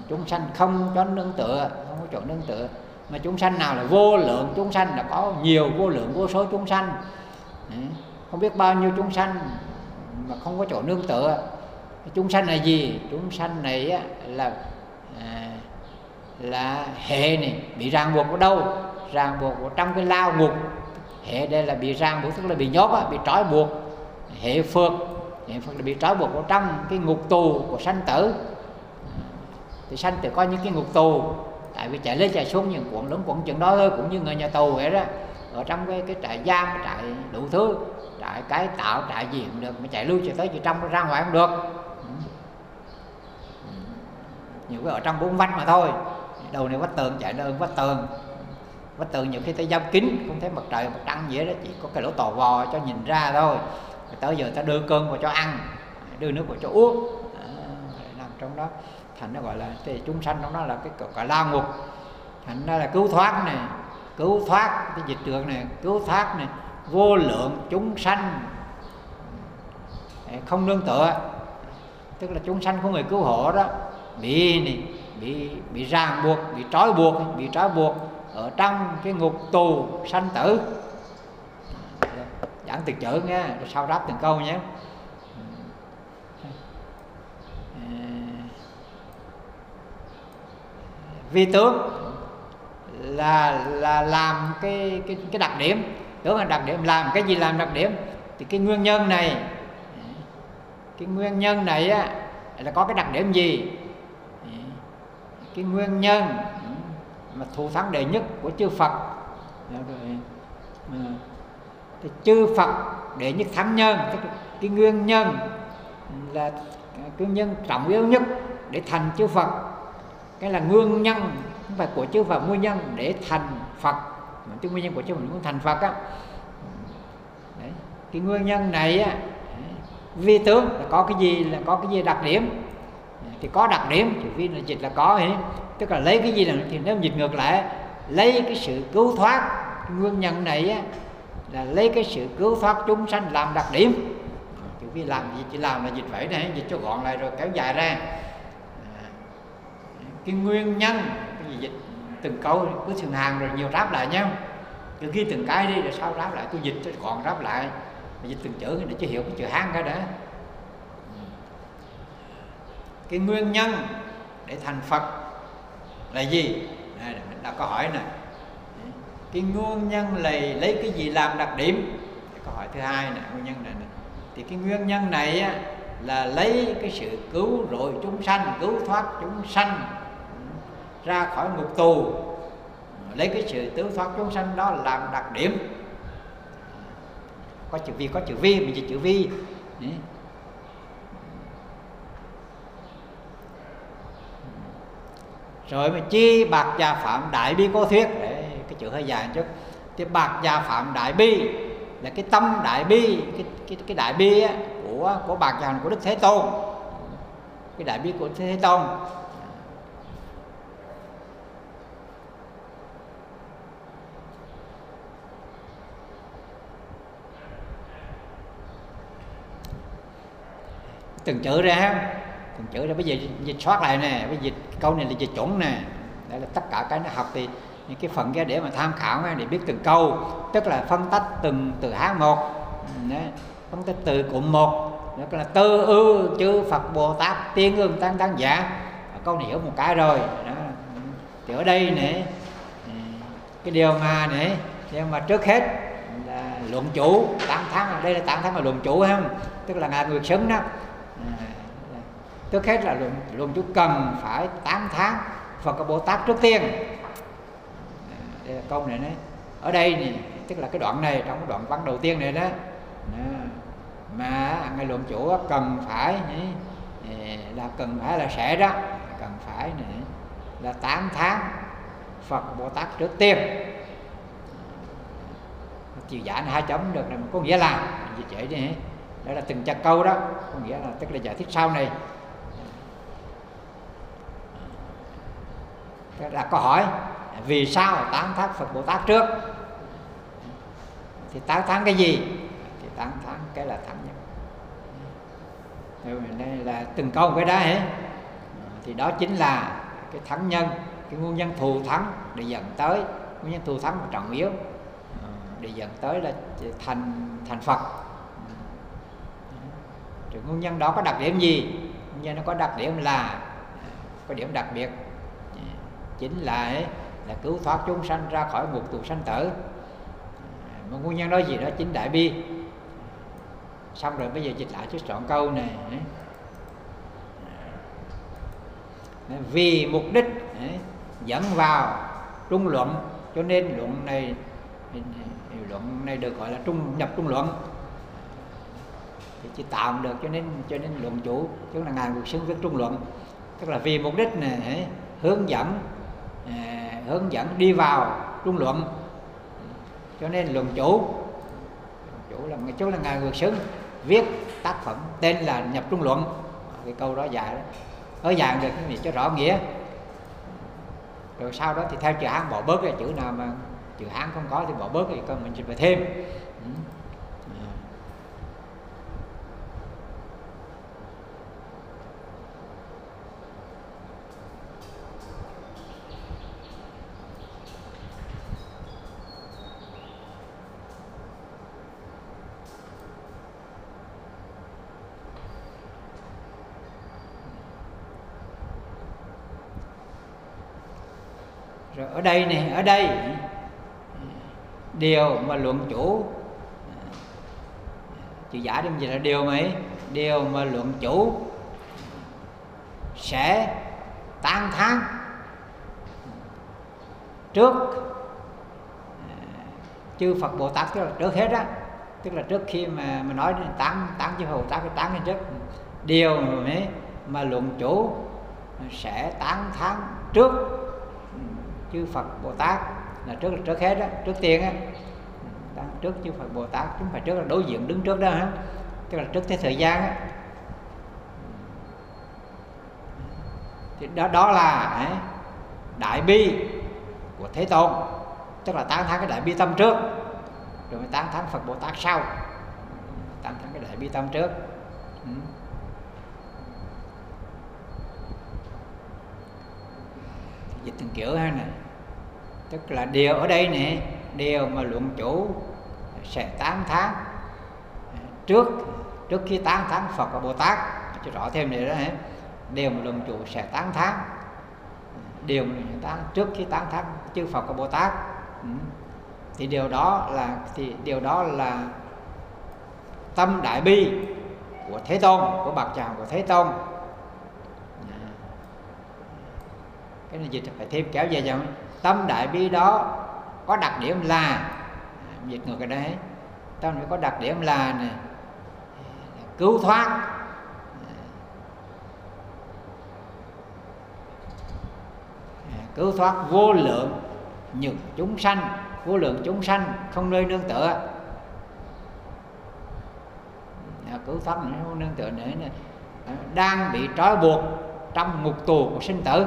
Chúng sanh không có nương tựa, không có chỗ nương tựa. Mà chúng sanh nào là vô lượng chúng sanh, là có nhiều vô lượng vô số chúng sanh, không biết bao nhiêu chúng sanh mà không có chỗ nương tựa. Chúng sanh là gì? Chúng sanh này á, là à, là hệ này bị ràng buộc ở đâu? Ràng buộc ở trong cái lao ngục. Hệ đây là bị ràng buộc, tức là bị nhốt á, bị trói buộc. Hệ Phật, hệ Phật là bị trói buộc ở trong cái ngục tù của sanh tử. Thì sanh tử có những cái ngục tù, tại vì chạy lên chạy xuống những cuộn lớn cuộn chừng đó thôi, cũng như người nhà tù vậy đó. Ở trong cái cái trại giam, trại đủ thứ, trại cái tạo, trại gì cũng được, mà chạy lui chạy tới chạy trong ra ngoài không được. Nhiều cái ở trong bốn vách mà thôi, đầu này vách tường chạy đơn vách tường, vách tường nhiều khi tới giam kín không thấy mặt trời mặt trăng gì đó, chỉ có cái lỗ tò vò cho nhìn ra thôi. Rồi tới giờ ta đưa cơm vào cho ăn, đưa nước vào cho uống, à, làm trong đó thành nó gọi là chúng sanh, trong đó là cái cả lao ngục, thành ra là cứu thoát này, cứu thoát cái dịch trường này, cứu thoát này, vô lượng chúng sanh không nương tựa, tức là chúng sanh của người cứu hộ đó. Bị này, bị bị ràng buộc, bị trói buộc, bị trói buộc ở trong cái ngục tù sanh tử. Giảng từ chữ nghe, rồi sau ráp từng câu nhé. Vi tướng là là làm cái cái cái đặc điểm, tướng là đặc điểm, làm cái gì làm đặc điểm thì cái nguyên nhân này, cái nguyên nhân này á là có cái đặc điểm gì? Cái nguyên nhân mà thù thắng đệ nhất của chư Phật, thì chư Phật đệ nhất thắng nhân, cái nguyên nhân là cái nhân trọng yếu nhất để thành chư Phật. Cái là nguyên nhân không phải của chư Phật, nguyên nhân để thành Phật, mà cái nguyên nhân của chư Phật muốn thành Phật á. Đấy, cái nguyên nhân này á, vi tướng là có cái gì, là có cái gì đặc điểm. Thì có đặc điểm, chữ vi là dịch là có ấy. Tức là lấy cái gì là, thì nếu dịch ngược lại, lấy cái sự cứu thoát, nguyên nhân này á, là lấy cái sự cứu thoát chúng sanh làm đặc điểm. Chữ vi làm gì, chỉ làm là dịch vậy này, dịch cho gọn lại rồi kéo dài ra. Cái nguyên nhân, cái gì dịch từng câu cứ thường hàng rồi nhiều ráp lại nhau, cứ ghi từng cái đi rồi sau ráp lại, tôi dịch cho gọn ráp lại. Dịch từng chữ để cho hiểu cái chữ Hán cái đã. Cái nguyên nhân để thành Phật là gì? Đây, mình đã có hỏi nè. Cái nguyên nhân này lấy cái gì làm đặc điểm? Câu hỏi thứ hai nè, nguyên nhân này nè. Thì cái nguyên nhân này á, là lấy cái sự cứu rỗi chúng sanh, cứu thoát chúng sanh ra khỏi ngục tù, lấy cái sự cứu thoát chúng sanh đó làm đặc điểm. Có chữ vi, có chữ vi, mình chỉ chữ vi. Rồi mà chi bạc già phạm đại bi cô thuyết. Đấy, cái chữ hơi dài chút. Thì bạc già phạm đại bi là cái tâm đại bi, cái cái, cái đại bi á, của của bạc già của Đức Thế Tôn, cái đại bi của Thế Tôn. Từng chữ ra, từng chữ ra. Bây giờ dịch soát lại nè, bây giờ dịch câu này là dịch chuẩn nè. Đấy là tất cả cái nó học thì những cái phần kia để mà tham khảo để biết từng câu, tức là phân tách từng từ Hán một, đấy, phân tách từ cụm một, đó là tư ư chư Phật Bồ Tát tiên ương tăng tăng giả. Câu này hiểu một cái rồi. Đó. Thì ở đây nè, cái điều mà nè, điều mà trước hết là luận chủ tám tháng, đây là tám tháng là luận chủ không, tức là ngài Nguyệt Xứng đó. Trước hết là luận, luận chủ cần phải tám tháng Phật Bồ Tát trước tiên. Đây là câu này đấy. Ở đây này, tức là cái đoạn này trong đoạn văn đầu tiên này đó. mà người luận chủ cần phải là cần phải là sẽ đó cần phải là tám tháng Phật Bồ Tát trước tiên. Chiều giả hai chấm được là có nghĩa là mình chỉ đi, đó là từng chặt câu đó, có nghĩa là tức là giải thích sau này. Tức là câu hỏi vì sao tám tháng Phật Bồ Tát trước? Thì tám tháng cái gì? Thì tám tháng cái là thẳng nhất. Đây là từng câu cái đó ấy. Thì đó chính là cái thắng nhân, cái nguyên nhân thù thắng để dẫn tới nguyên nhân thù thắng mà trọng yếu để dẫn tới là thành thành Phật. Rồi nguyên nhân đó có đặc điểm gì? Nguyên nhân nó có đặc điểm là có điểm đặc biệt chính là ấy, là cứu thoát chúng sanh ra khỏi ngục tù sanh tử. Mà nguyên nhân đó gì đó chính đại bi. Xong rồi bây giờ dịch lại chút trọn câu này. Vì mục đích dẫn vào trung luận, cho nên luận này luận này được gọi là trung nhập trung luận. Thì chỉ tạo được cho nên cho nên luận chủ chứ là ngài Nguyệt Xứng viết trung luận, tức là vì mục đích này hướng dẫn hướng dẫn đi vào trung luận, cho nên luận chủ chủ là ngày trước là ngài Nguyệt Xứng viết tác phẩm tên là nhập trung luận. Cái câu đó dài đó, nói dài được cái gì cho rõ nghĩa. Rồi sau đó thì theo chữ Hán bỏ bớt cái chữ nào mà chữ Hán không có thì bỏ bớt thì còn mình chỉ phải thêm. Ừ. Rồi ở đây này, ở đây điều mà luận chủ chữ giả đừng gì là điều mấy điều mà luận chủ sẽ tám tháng trước chư Phật Bồ Tát, tức là trước hết á, tức là trước khi mà mà nói đến tám tám chư Phật Bồ Tát cái tám lên trước, điều mà, mà luận chủ sẽ tám tháng trước chư Phật Bồ Tát là trước trước hết đó, trước tiên á, trước chư Phật Bồ Tát chúng phải trước là đối diện đứng trước đó ha, tức là trước thế thời gian á, thì đó đó là ấy, đại bi của Thế Tôn, tức là tám tháng cái đại bi tâm trước, rồi tám tháng Phật Bồ Tát sau, tám tháng cái đại bi tâm trước. Ừ. Dịch từng kiểu ha này. Tức là điều ở đây nè, điều mà luận chủ sẽ tám tháng trước trước khi tám tháng Phật và Bồ Tát, cho rõ thêm điều đó hả? Điều mà luận chủ sẽ tám tháng, điều mà tám trước khi tám tháng chư Phật và Bồ Tát, thì điều đó là thì điều đó là tâm đại bi của Thế Tôn, của bậc tràng của Thế Tôn. Cái này dịch phải thêm kéo dài dòng. Tâm đại bi đó có đặc điểm là dịch ngược ở đây, tâm có đặc điểm là này, cứu thoát cứu thoát vô lượng nhược chúng sanh, vô lượng chúng sanh không nơi nương tựa, cứu thoát không nương tựa nữa, đang bị trói buộc trong ngục tù của sinh tử.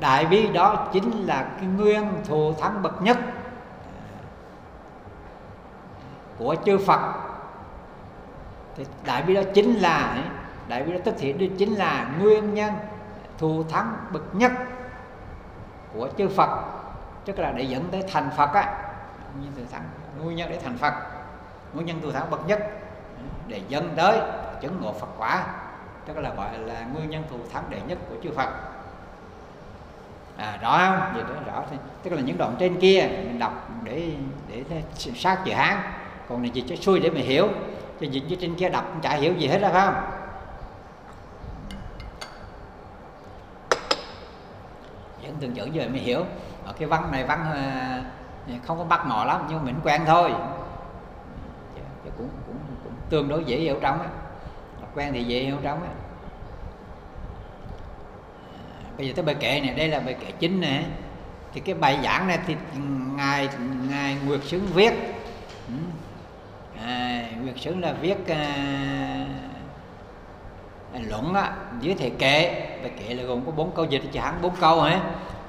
Đại bi đó chính là cái nguyên thù thắng bậc nhất của chư Phật. Thì đại bi đó chính là đại bi đó tức thì đó chính là nguyên nhân thù thắng bậc nhất của chư Phật, tức là để dẫn tới thành Phật á, nguyên thù thắng nguyên nhân để thành Phật, nguyên nhân thù thắng bậc nhất để dẫn tới chứng ngộ Phật quả, tức là gọi là nguyên nhân thù thắng đệ nhất của chư Phật. À, rõ không? Vậy đó rõ thôi. Tức là những đoạn trên kia mình đọc để để sát chữ Hán, còn này chỉ cho xuôi để mình hiểu. Chứ dịch trên kia đọc cũng chả hiểu gì hết đó phải không? những từng chữ rồi mới hiểu. Ở cái văn này văn không có bắt mò lắm nhưng mình quen thôi, cũng, cũng, cũng tương đối dễ hiểu trong ấy. Quen thì dễ hiểu trong ấy. Bây giờ tới bài kệ này, đây là bài kệ chính này. Thì cái bài giảng này thì ngài ngài Nguyệt Xứng viết, à, Nguyệt Xứng là viết à, luận á, dưới thể kệ. Bài kệ là gồm có bốn câu dịch chẳng bốn câu hả?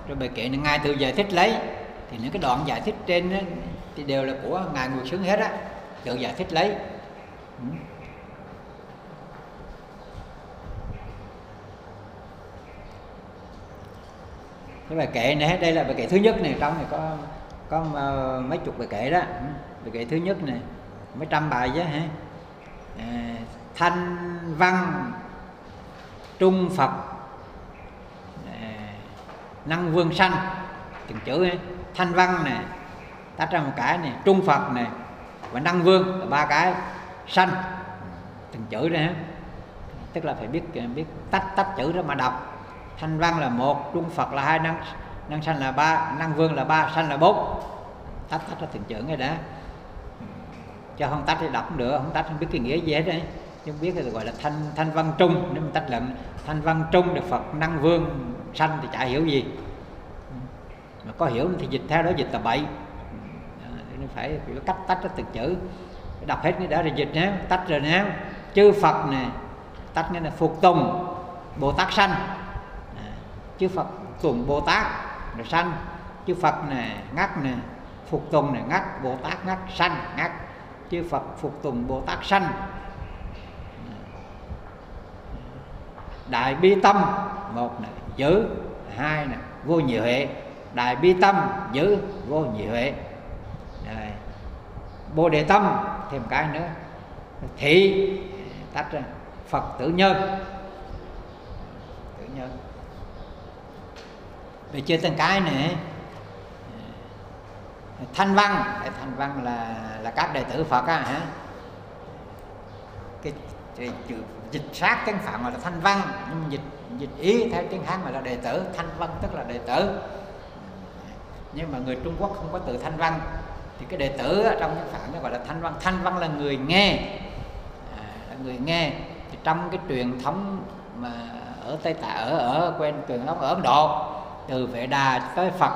Rồi bài kệ này ngài tự giải thích lấy, thì những cái đoạn giải thích trên đó, thì đều là của ngài Nguyệt Xứng hết á, tự giải thích lấy. Cái bài kệ này, đây là bài kệ thứ nhất này, trong này có có mấy chục bài kệ đó. Bài kệ thứ nhất này, mấy trăm bài chứ hả? À, thanh văn trung Phật à, năng vương sanh, từng chữ ấy. Thanh văn này, tách ra một cái này, trung Phật này và năng vương là ba cái, sanh từng chữ đó, tức là phải biết biết tách tách chữ đó mà đọc. Thanh văn là một, trung Phật là hai, năng năng sanh là ba, năng vương là ba, sanh là bốn. Tách tách ra từng chữ này đã, cho không tách thì đọc cũng được, không tách không biết cái nghĩa gì hết đấy. Nhưng biết thì gọi là thanh thanh văn trung, nếu mình tách lận thanh văn trung được Phật năng vương sanh thì chả hiểu gì, mà có hiểu thì dịch theo đó dịch là bậy. Nên phải cách tách ra từng chữ, đọc hết cái đó rồi dịch nhé, tách rồi nhé. Chư Phật này, tách nghĩa là phục tùng Bồ Tát sanh. Chư Phật tùng Bồ Tát rồi sanh, chư Phật này ngắt này phục tùng này ngắt, Bồ Tát ngắt sanh ngắt, chư Phật phục tùng Bồ Tát sanh. Đại bi tâm, một này giữ, hai này vô nhị huệ. Đại bi tâm giữ vô nhị huệ. Đây. Bồ đề tâm thêm một cái nữa, thị tách ra Phật tử nhân, tử nhân. Về chơi từng cái này, thanh văn, thanh văn là là các đệ tử Phật á hả? Cái, cái chữ dịch sát tiếng Phạm là thanh văn, nhưng dịch dịch ý theo tiếng Hán mà là đệ tử. Thanh văn tức là đệ tử, nhưng mà người Trung Quốc không có từ thanh văn, thì cái đệ tử trong tiếng Phạn nó gọi là thanh văn. Thanh văn là người nghe, à, là người nghe. Thì trong cái truyền thống mà ở Tây Tạng, ở ở quen truyền thống ở Ấn Độ, từ Vệ Đà tới Phật,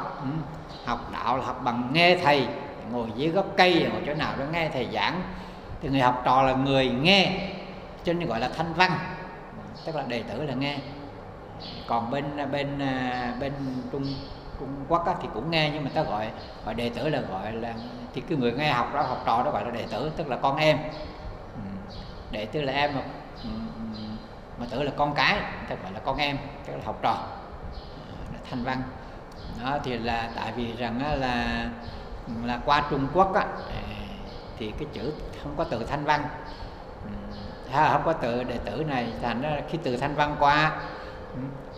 học đạo là học bằng nghe thầy, ngồi dưới gốc cây ngồi chỗ nào đó nghe thầy giảng, thì người học trò là người nghe, cho nên gọi là thanh văn, tức là đệ tử là nghe. Còn bên bên bên Trung Trung Quốc á, thì cũng nghe, nhưng mà ta gọi gọi đệ tử là gọi là thì cái người nghe học đó, học trò đó gọi là đệ tử, tức là con em. Đệ tử là em mà, mà tử là con cái, ta gọi là con em, tức là học trò. Thanh văn đó thì là tại vì rằng là là qua Trung Quốc á, thì cái chữ không có từ thanh văn, không có từ đệ tử này, thành ra khi từ thanh văn qua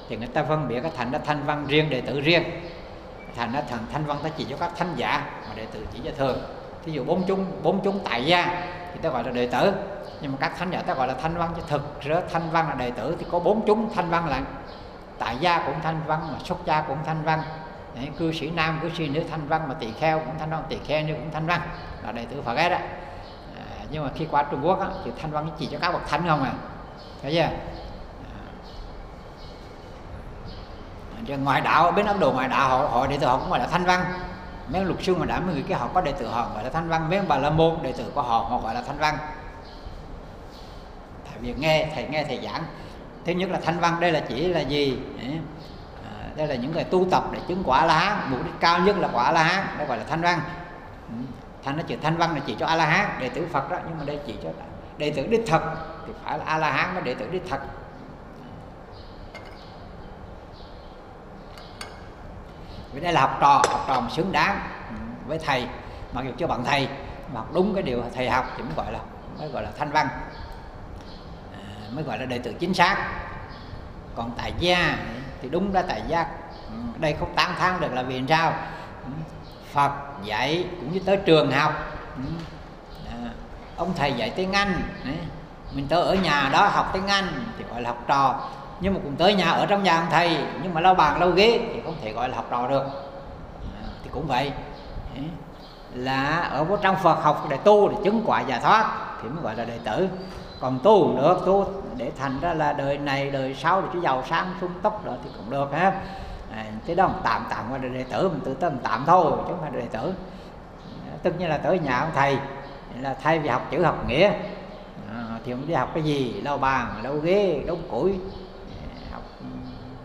thì người ta phân biệt cái thành ra thanh văn riêng, đệ tử riêng. Thành ra thành thanh văn ta chỉ cho các thánh giả, mà đệ tử chỉ cho thường. Thí dụ bốn chúng bốn chúng tại gia thì ta gọi là đệ tử, nhưng mà các thánh giả ta gọi là thanh văn. Chứ thực ra thanh văn là đệ tử thì có bốn chúng, thanh văn là tại gia cũng thanh văn, mà xuất gia cũng thanh văn. Đấy, cư sĩ nam, cư sĩ nữ thanh văn, mà tỳ kheo cũng thanh văn, tỳ kheo nữ cũng thanh văn, là đệ tử Phật hết á. À, nhưng mà khi qua Trung Quốc á, thì thanh văn chỉ cho các bậc thánh không à, thấy chưa? À, rồi ngoài đạo, bên Ấn Độ ngoài đạo họ, họ đệ tử họ cũng gọi là thanh văn. Mấy luật sư mà đã mấy người kia họ có đệ tử họ gọi là thanh văn, mấy ông Bà La Môn đệ tử của họ họ gọi là thanh văn. Tại vì nghe thầy nghe thầy giảng. Thứ nhất là thanh văn, đây là chỉ là gì? Đây là những người tu tập để chứng quả La Hán, mục đích cao nhất là quả La Hán, đây gọi là thanh văn. Thanh nó chữ thanh văn là chỉ cho A La Hán, đệ tử Phật đó, nhưng mà đây chỉ cho đệ tử đích thực, thì phải là A La Hán mới đệ tử đích thực. Vì đây là học trò, học trò xứng đáng với thầy, mặc dù chưa bằng thầy, mà học đúng cái điều thầy học thì mới gọi là mới gọi là thanh văn, mới gọi là đệ tử chính xác. Còn tại gia thì đúng ra tại gia đây không tán thán được, là vì sao Phật dạy cũng như tới trường học, ông thầy dạy tiếng Anh, mình tới ở nhà đó học tiếng Anh thì gọi là học trò. nhưng mà cũng tới nhà, ở trong nhà ông thầy, nhưng mà lau bàn lau ghế thì không thể gọi là học trò được. À, thì cũng vậy, là ở trong Phật học để tu, để chứng quả giải thoát thì mới gọi là đệ tử. Còn tu cũng được, tu để thành ra là đời này đời sau để cho giàu sang sung túc đó thì cũng được ha. À, thế đó, tạm tạm qua đệ tử, mình tự tâm tạm thôi chứ không phải đệ tử. Tức như là tới nhà ông thầy, là thay vì học chữ học nghĩa à, thì ông đi học cái gì, lau bàn lau ghế đống củi, học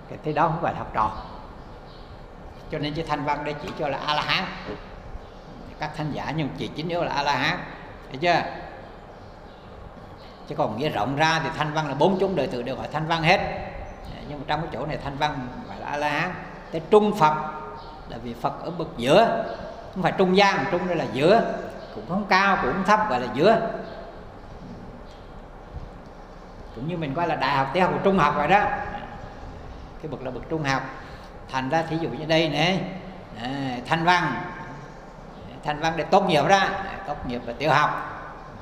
cái thế đó không phải học trò. Cho nên chữ Thanh Văn đây chỉ cho là A La Hán, các thánh giả nhưng chỉ chính yếu là A La Hán, thấy chưa? Chứ còn nghĩa rộng ra thì Thanh Văn là bốn chúng đệ tử đều gọi Thanh Văn hết, nhưng mà trong cái chỗ này Thanh Văn gọi là A La Hán. Tới Trung Phật là vì Phật ở bậc giữa, không phải trung gian, trung đây là giữa, cũng không cao cũng không thấp, gọi là giữa. Cũng như mình gọi là đại học, tiểu học, trung học rồi đó, cái bậc là bậc trung học. Thành ra thí dụ như đây này, Thanh Văn, Thanh Văn để tốt nghiệp ra, tốt nghiệp và tiểu học,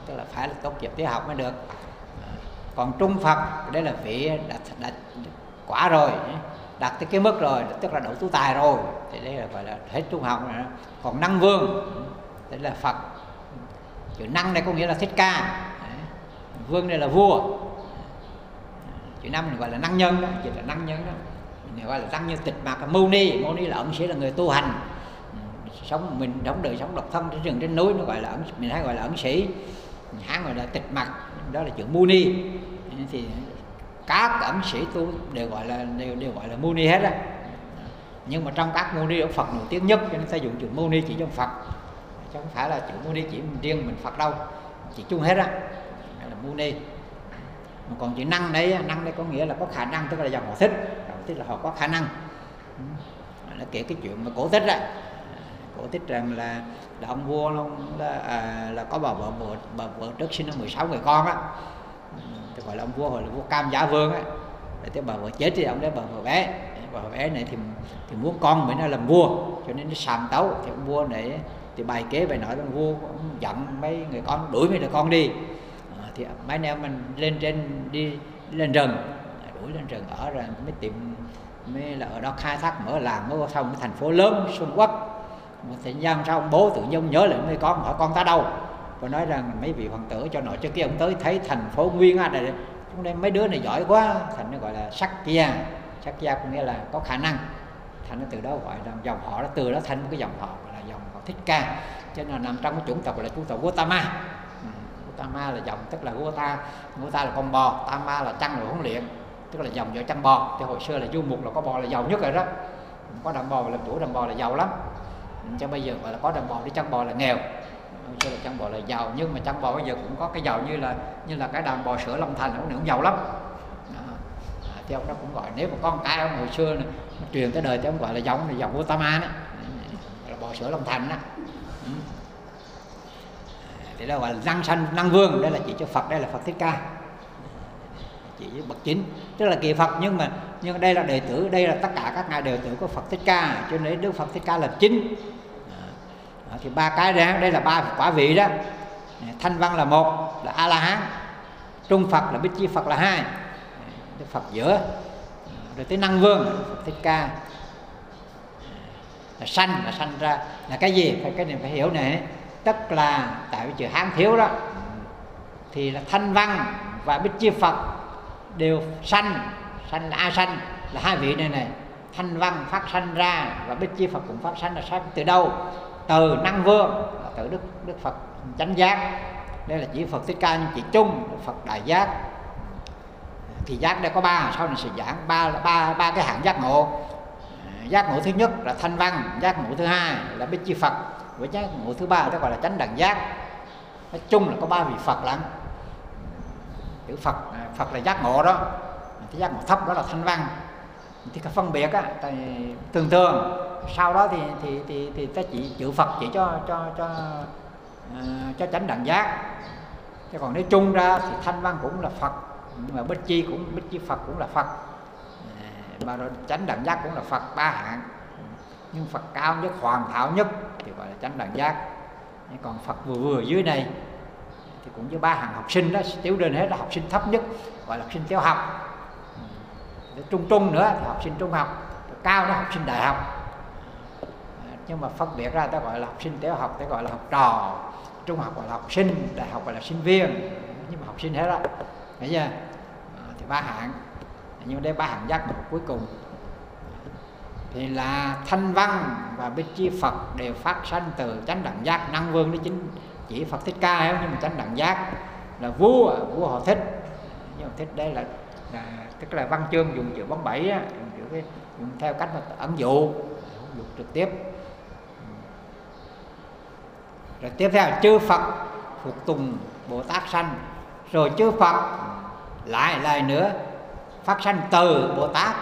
tức là phải là tốt nghiệp tiểu học mới được. Còn Trung Phật đây là vị đã, đã quả rồi, đạt tới cái mức rồi, tức là đậu tú tài rồi, thì đây là gọi là hết trung học rồi. Còn Năng Vương đây là Phật, chữ Năng này có nghĩa là Thích Ca, Vương đây là vua. Chữ Năng mình gọi là Năng Nhân đó, chữ là Năng Nhân đó, mình gọi là Năng Nhân Tịch Mạc Mâu Ni. Mâu Ni là ẩn sĩ, là người tu hành, sống mình sống đời sống độc thân trên rừng trên núi, nó gọi là ẩn, mình hay gọi là ẩn sĩ, Hán gọi là tịch mặc, đó là chữ Muni. Thì các ẩn sĩ tu đều gọi là đều, đều gọi là Muni hết á, nhưng mà trong các Muni ông Phật nổi tiếng nhất, cho nên ta dùng chữ Muni chỉ trong Phật, chứ không phải là chữ Muni chỉ mình riêng mình Phật đâu, chỉ chung hết á, đó là Muni. Còn chữ Năng đây, Năng đây có nghĩa là có khả năng, tức là dòng họ thích, tức là họ có khả năng. Nó kể cái chuyện mà Cổ Thích á, Cổ Thích rằng là, là ông vua ông là, à, là có bà vợ, vợ, bà vợ trước sinh năm mười sáu người con á, thì gọi là ông vua hồi là vua Cam Giả Vương á, thì bà vợ chết thì ông lấy bà vợ bé, bà vợ bé này thì thì muốn con mình nó làm vua, cho nên nó sàm tấu. Thì ông vua này thì bài kế bài nói ông vua ông dặn mấy người con đuổi mấy đứa con đi, à, thì mấy anh em mình lên trên đi, đi lên rừng, đuổi lên rừng ở rồi mới tìm, mới là ở đó khai thác mở làng, mới xong cái thành phố lớn Trung Quốc. Một thời gian sau ông bố tự nhiên nhớ lại mấy con, hỏi con ta đâu, và nói rằng mấy vị hoàng tử cho nội cho kia. Ông tới thấy thành phố nguyên á, trong đây mấy đứa này giỏi quá, thành nó gọi là sắc kia, sắc kia cũng nghĩa là có khả năng, thành nó từ đó gọi là dòng họ đó, từ đó thành một cái dòng họ là dòng họ Thích Ca. Cho nên nằm trong cái chủng tộc là chủng tộc Gautama. Ừ, Gautama là dòng, tức là Gota, Gota là con bò, Tama là chăn rồi huấn luyện, tức là dòng vợ chăn bò. Thì hồi xưa là du mục là có bò là giàu nhất rồi đó, có đàn bò làm chủ, đàn bò là giàu lắm. Cho bây giờ gọi là có đàn bò đi chăn bò là nghèo, cho là chăn bò là giàu. Nhưng mà chăn bò bây giờ cũng có cái giàu như là như là cái đàn bò sữa Long Thành, nó cũng giàu lắm. À, thì ông đó cũng gọi, nếu mà con cái ông hồi xưa này, truyền tới đời thì ông gọi là dòng dòng Gautama đó, là bò sữa Long Thành đó. Ừ, thì đó gọi là Năng Sanh Năng Vương, đây là chỉ cho Phật, đây là Phật Thích Ca, chỉ bậc chính, tức là kỳ Phật. Nhưng mà nhưng đây là đệ tử, đây là tất cả các ngài đệ tử của Phật Thích Ca, cho nên Đức Phật Thích Ca là chính. À, thì ba cái đó, đây là ba quả vị đó. Thanh Văn là một là A La Hán, Trung Phật là Bích Chi Phật là hai, Đức Phật giữa, rồi tới Năng Vương Phật Thích Ca là sanh, là sanh ra là cái gì, phải cái này phải hiểu này, tức là tại vì chữ Hán thiếu đó, thì là Thanh Văn và Bích Chi Phật đều sanh. Sanh là ai sanh? Là hai vị này này, Thanh Văn phát sanh ra và Bích Chi Phật cũng phát sanh. Là sanh từ đâu? Từ Năng Vương, là từ Đức Đức Phật Chánh Giác. Đây là chỉ Phật Thích Ca nhưng chỉ chung, Phật Đại Giác. Thì giác đây có ba, sau này sẽ giảng ba ba ba cái hạng giác ngộ. Giác ngộ thứ nhất là Thanh Văn, giác ngộ thứ hai là Bích Chi Phật, với giác ngộ thứ ba ta gọi là Chánh Đẳng Giác. Nói chung là có ba vị Phật lắm. Chữ Phật, Phật là giác ngộ đó. Cái giác ngộ thấp đó là Thanh Văn. Thì cái phân biệt á, thường thường sau đó thì thì thì thì ta chỉ chữ Phật chỉ cho cho cho uh, cho Chánh Đẳng Giác. Thế còn nếu chung ra thì Thanh Văn cũng là Phật, nhưng mà Bích Chi cũng Bích Chi Phật cũng là Phật, mà rồi Chánh Đẳng Giác cũng là Phật, ba hạng. Nhưng Phật cao nhất, hoàn thảo nhất thì gọi là Chánh Đẳng Giác. Còn Phật vừa vừa dưới này thì cũng như ba hàng học sinh đó, tiểu đơn hết, là học sinh thấp nhất gọi là học sinh tiểu học. trung trung nữa là học sinh trung học, cao là học sinh đại học. Nhưng mà phân biệt ra ta gọi là học sinh tiểu học, ta gọi là học trò, trung học gọi là học sinh, đại học gọi là sinh viên. Nhưng mà học sinh hết đó, thấy chưa? Thì ba hạng, nhưng đây ba hạng giác ngộ cuối cùng thì là Thanh Văn và Bích Chi Phật đều phát sanh từ chánh đẳng giác. Năng Vương đó chính chỉ Phật Thích Ca ấy, nhưng mà chánh đẳng giác là vua, vua họ Thích. Nhưng mà Thích đây là, là tức là văn chương dùng chữ bóng bẫy á, dùng, cái, dùng theo cách mà ẩn dụ, ẩn dụ trực tiếp. Rồi tiếp theo chư Phật phục tùng Bồ Tát sanh, rồi chư Phật lại lại nữa phát sanh từ Bồ Tát.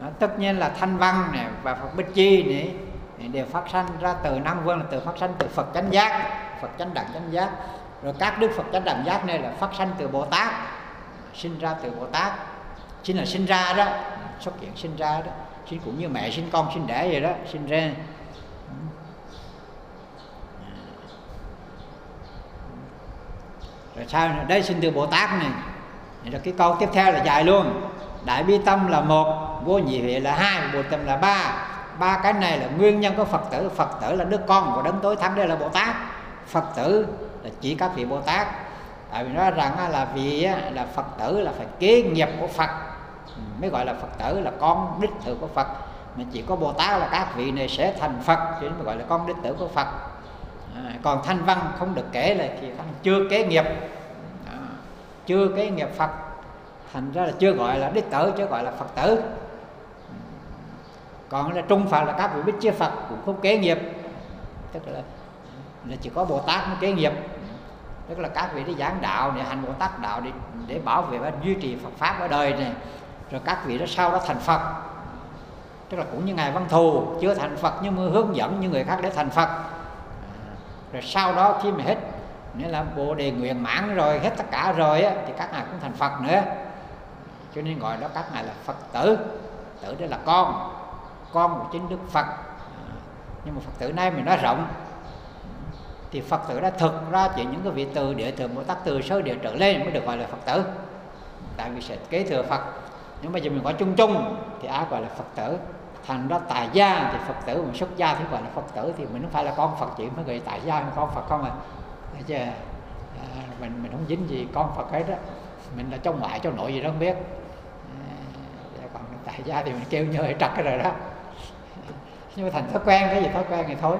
Đó, tất nhiên là Thanh Văn này và Phật Bích Chi này, này đều phát sanh ra từ Năng Vương, là từ phát sanh từ Phật chánh giác, Phật chánh đẳng chánh giác. Rồi các đức Phật chánh đẳng giác này là phát sanh từ Bồ Tát, sinh ra từ Bồ Tát. Sinh là sinh ra đó, xuất hiện sinh ra đó, sinh cũng như mẹ sinh con sinh đẻ vậy đó, sinh ra. Rồi sao nữa? Đây sinh từ Bồ Tát này. Rồi cái câu tiếp theo là dài luôn. Đại bi tâm là một, vô nhị huệ là hai, Bồ Tát là ba. Ba cái này là nguyên nhân của Phật tử. Phật tử là đứa con của đấng tối thắng, đây là Bồ Tát. Phật tử là chỉ các vị Bồ Tát. Tại vì nói rằng là vì là Phật tử là phải kế nghiệp của Phật mới gọi là Phật tử, là con đích tử của Phật. Mà chỉ có Bồ Tát là các vị này sẽ thành Phật thì mới gọi là con đích tử của Phật. À, còn Thanh Văn không được kể là thì chưa kế nghiệp, à, chưa kế nghiệp Phật, thành ra là chưa gọi là đích tử, chưa gọi là Phật tử. Còn là Trung Phật là các vị Bích Chi Phật cũng không kế nghiệp, tức là, là chỉ có Bồ Tát mới kế nghiệp, tức là các vị đi giảng đạo để hành Bồ Tát đạo để, để bảo vệ và duy trì Phật pháp ở đời này, rồi các vị đó sau đó thành Phật, tức là cũng như ngài Văn Thù chưa thành Phật nhưng mà hướng dẫn như người khác để thành Phật. Rồi sau đó khi mà hết, nghĩa là Bồ Đề nguyện mãn rồi, hết tất cả rồi á, thì các ngài cũng thành Phật nữa. Cho nên gọi đó các ngài là Phật tử. Tử đây là con, con của chính Đức Phật. Nhưng mà Phật tử nay mình nói rộng, thì Phật tử đã thực ra chỉ những cái vị từ địa từ Bồ Tát từ sơ địa trở lên mới được gọi là Phật tử, tại vì sẽ kế thừa Phật. Nếu bây giờ mình gọi chung chung thì ai gọi là Phật tử? Thành ra tài gia thì Phật tử, mà xuất gia thì gọi là Phật tử, thì mình không phải là con Phật, chỉ mới gọi tài gia con Phật không à. Chứ à, mình mình không dính gì con Phật hết đó, mình là cháu ngoại cháu nội gì đó không biết. À, còn tại gia thì mình kêu như hơi trật cái rồi đó, nhưng mà thành thói quen, cái gì thói quen thì thôi.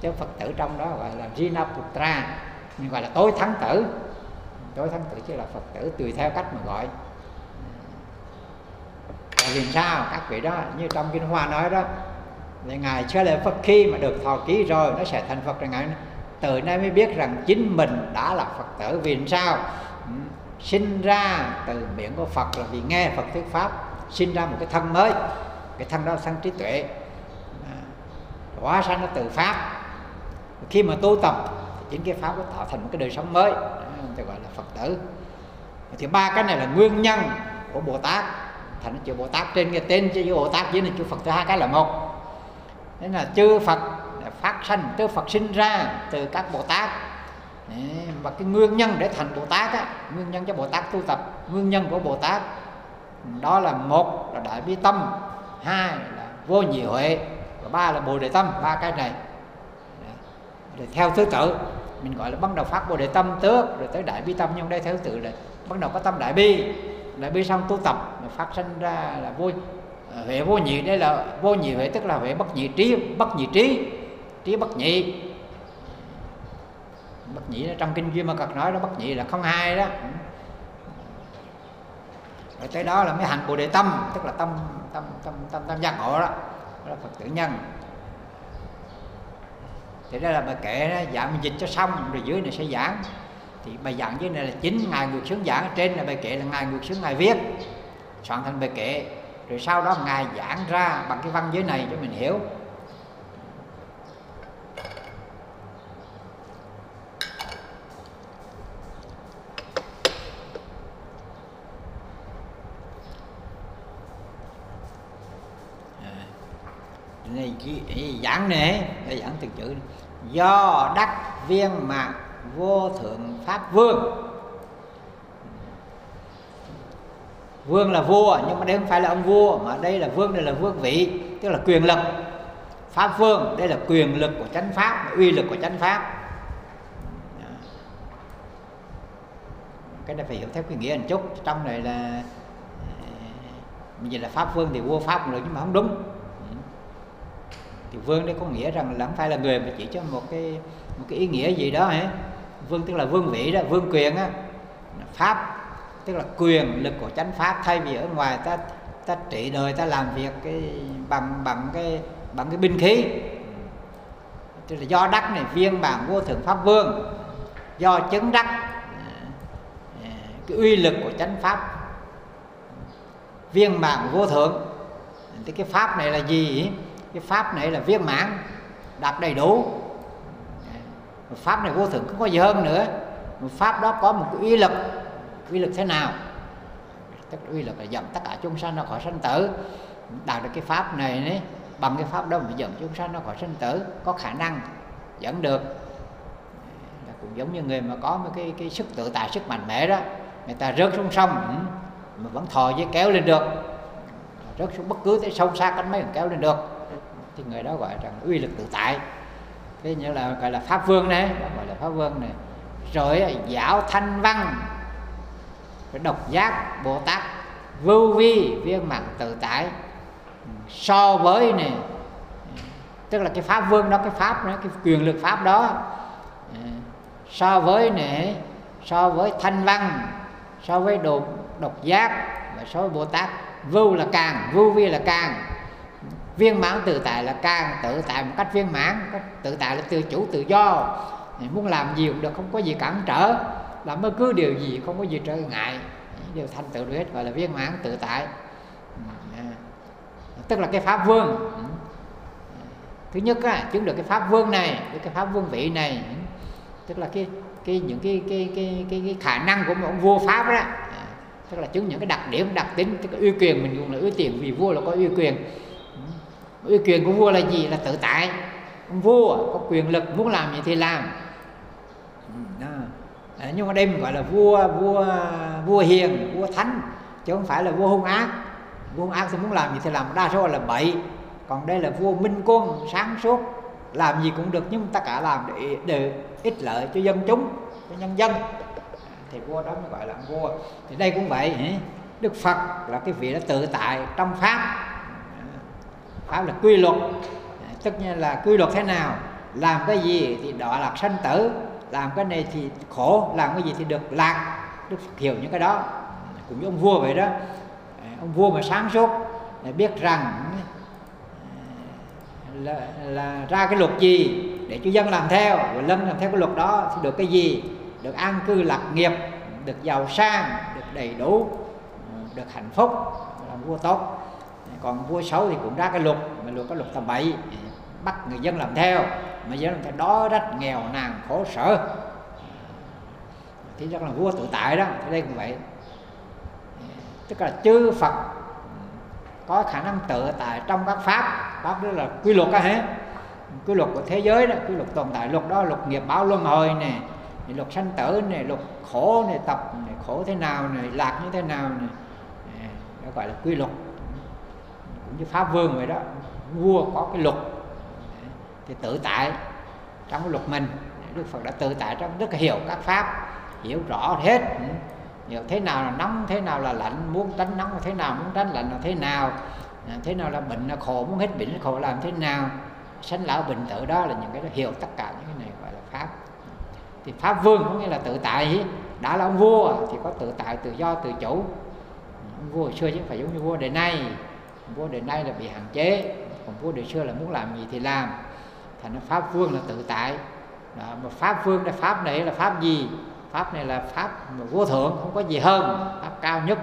Chứ Phật tử trong đó gọi là Jina Putra, mình gọi là tối thắng tử, tối thắng tử chứ là Phật tử tùy theo cách mà gọi. Tại vì sao các vị đó như trong Kinh Hoa nói đó, thì ngài Xá Lợi Phật khi mà được thọ ký rồi nó sẽ thành Phật, rồi ngài từ nay mới biết rằng chính mình đã là Phật tử. Vì sao? Sinh ra từ miệng của Phật là vì nghe Phật thuyết pháp, sinh ra một cái thân mới, cái thân đó là thân trí tuệ, hóa sanh nó từ pháp. Khi mà tu tập thì chính cái pháp nó tạo thành một cái đời sống mới, tôi gọi là Phật tử. Thì ba cái này là nguyên nhân của Bồ Tát, thành chữ Bồ Tát trên cái tên chữ Bồ Tát dưới này chữ Phật, thứ hai cái là một. Nên là chư Phật phát sanh, chư Phật sinh ra từ các Bồ Tát. Và cái nguyên nhân để thành Bồ Tát á, nguyên nhân cho Bồ Tát tu tập, nguyên nhân của Bồ Tát đó là một là đại bi tâm, hai là vô nhị huệ và ba là Bồ Đề tâm. Ba cái này rồi theo thứ tự mình gọi là bắt đầu phát Bồ Đề tâm trước rồi tới đại bi tâm, nhưng đây theo thứ tự là bắt đầu có tâm đại bi, đại bi xong tu tập mà phát sinh ra là vui huệ vô nhị. Đây là vô nhị huệ tức là huệ bất nhị trí, bất nhị trí, trí bất nhị. Bất nhị đó, trong kinh Duy mà Cật nói đó, bất nhị là không hai đó. Rồi tới đó là mới hành Bồ Đề tâm, tức là tâm tâm tâm tâm tâm giác ngộ đó, đó là Phật tử nhân. Thì đây là bài kệ đó, giảng mình dịch cho xong rồi dưới này sẽ giảng. Thì bài giảng dưới này là chính ngài Nguyệt Xứng giảng, trên là bài kệ là ngài Nguyệt Xứng ngài viết soạn thành bài kệ, rồi sau đó ngài giảng ra bằng cái văn dưới này cho mình hiểu. Này, giảng này, để giảng từng chữ này. Do đắc viên mãn vô thượng pháp vương Vương là vua, nhưng mà đây không phải là ông vua, mà đây là vương, đây là vương vị, tức là quyền lực. Pháp vương, đây là quyền lực của chánh pháp, uy lực của chánh pháp. Cái này phải hiểu theo cái nghĩa một chút. Trong này là mình là pháp vương thì vua pháp cũng được, nhưng mà không đúng. Thì vương đây có nghĩa rằng là không phải là người, mà chỉ cho một cái một cái ý nghĩa gì đó hả? Vương tức là vương vị đó, vương quyền á. Pháp tức là quyền lực của chánh pháp. Thay vì ở ngoài ta ta trị đời, ta làm việc cái bằng bằng cái bằng cái binh khí, tức là do đắc này, viên bản vô thượng pháp vương, do chứng đắc cái uy lực của chánh pháp viên mãn vô thượng. Thì cái pháp này là gì? Cái pháp này là viên mãn, đạt đầy đủ. Pháp này vô thượng, không có gì hơn nữa. Pháp đó có một cái uy lực. Uy lực thế nào? Tức uy lực là dẫn tất cả chúng sanh ra khỏi sanh tử. Đạt được cái pháp này ấy, bằng cái pháp đó mà dẫn chúng sanh ra khỏi sanh tử, có khả năng dẫn được. Là cũng giống như người mà có một cái cái sức tự tài, sức mạnh mẽ đó, người ta rớt xuống sông mà vẫn thò với kéo lên được, rớt xuống bất cứ cái sâu xa cánh mấy còn kéo lên được, thì người đó gọi rằng uy lực tự tại. Thế nghĩa là gọi là pháp vương này, gọi là pháp vương này. Rồi giáo thanh văn, rồi độc giác bồ tát, vô vi viên mãn tự tại. So với này, tức là cái pháp vương đó, cái pháp đó, cái quyền lực pháp đó, so với này, so với thanh văn, so với đồ độc giác và so với bồ tát, vô là càng, vô vi là càng, viên mãn tự tại là càng tự tại một cách viên mãn. Tự tại là tự chủ, tự do, muốn làm gì cũng được, không có gì cản trở, làm bất cứ điều gì không có gì trở ngại, điều thành tựu được hết, gọi là viên mãn tự tại. Tức là cái pháp vương thứ nhất á, chứng được cái pháp vương này, cái pháp vương vị này, tức là cái cái những cái cái cái cái, cái khả năng của một ông vua pháp đó, tức là chứng những cái đặc điểm, đặc tính, tức là uy quyền. Mình dùng là uy tiền vì vua là có uy quyền. Uy quyền của vua là gì? Là tự tại. Ông vua có quyền lực, muốn làm gì thì làm. À, nhưng mà đây mình gọi là vua vua vua hiền, vua thánh, chứ không phải là vua hung ác. Vua hung ác thì muốn làm gì thì làm, đa số là bậy. Còn đây là vua minh quân, sáng suốt, làm gì cũng được, nhưng tất cả làm để, để ích lợi cho dân chúng, cho nhân dân, thì vua đó mới gọi là vua. Thì đây cũng vậy, Đức Phật là cái vị đó tự tại trong pháp. Pháp là quy luật, tất nhiên là quy luật thế nào, làm cái gì thì đọa lạc sanh tử, làm cái này thì khổ, làm cái gì thì được lạc. Đức Phật hiểu những cái đó. Cũng như ông vua vậy đó, ông vua mà sáng suốt biết rằng là, là ra cái luật gì để cho dân làm theo, và dân làm theo cái luật đó thì được cái gì? Được an cư lạc nghiệp, được giàu sang, được đầy đủ, được hạnh phúc, làm vua tốt. Còn vua xấu thì cũng ra cái luật, mà luật có luật tầm bậy, bắt người dân làm theo, mà dân làm theo đó rất nghèo nàn khổ sở, thì rất là vua tự tại đó. Thì đây cũng vậy, tức là chư Phật có khả năng tự tại trong các pháp. Pháp đó là quy luật đó hả? Quy luật của thế giới đó, quy luật tồn tại, luật đó luật nghiệp báo luân hồi này, luật sanh tử này, luật khổ này, tập này, khổ thế nào này, lạc như thế nào này, đó gọi là quy luật. Cũng như pháp vương vậy đó, vua có cái luật thì tự tại trong cái luật mình. Đức Phật đã tự tại trong, rất là hiểu các pháp, hiểu rõ hết, hiểu thế nào là nóng, thế nào là lạnh, muốn tránh nóng là thế nào, muốn tránh lạnh là thế nào, thế nào là bệnh là khổ, muốn hết bệnh là khổ làm thế nào, sanh lão bệnh tử, đó là những cái đó, hiểu tất cả những cái này gọi là pháp. Thì pháp vương có nghĩa là tự tại. Đã là ông vua thì có tự tại, tự do, tự chủ. Ông vua hồi xưa chứ không phải giống như vua đời nay. Vua đời nay là bị hạn chế, còn vua đời xưa là muốn làm gì thì làm. Thành ra pháp vương là tự tại. Đó, mà pháp vương là pháp này là pháp gì? Pháp này là pháp vô thượng, không có gì hơn, pháp cao nhất.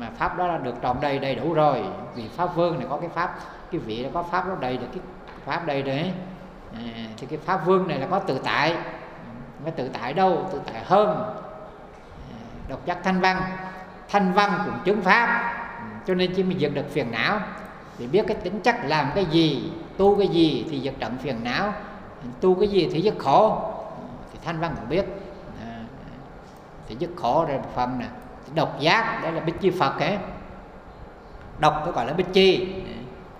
Mà pháp đó là được tròn đầy đầy đủ rồi. Vì pháp vương này có cái pháp, cái vị đó có pháp nó đầy được cái pháp đầy đấy. À, thì cái pháp vương này là có tự tại. Mà tự tại đâu? Tự tại hơn. Độc giác thanh văn, thanh văn cũng chứng pháp, cho nên chỉ mới diệt được phiền não. Thì biết cái tính chất làm cái gì, tu cái gì thì diệt tận phiền não, tu cái gì thì dứt khổ, thì thanh văn cũng biết. À, thì dứt khổ rồi một phần nè, Độc giác, đó là Bích Chi Phật ấy. Độc tôi gọi là Bích Chi,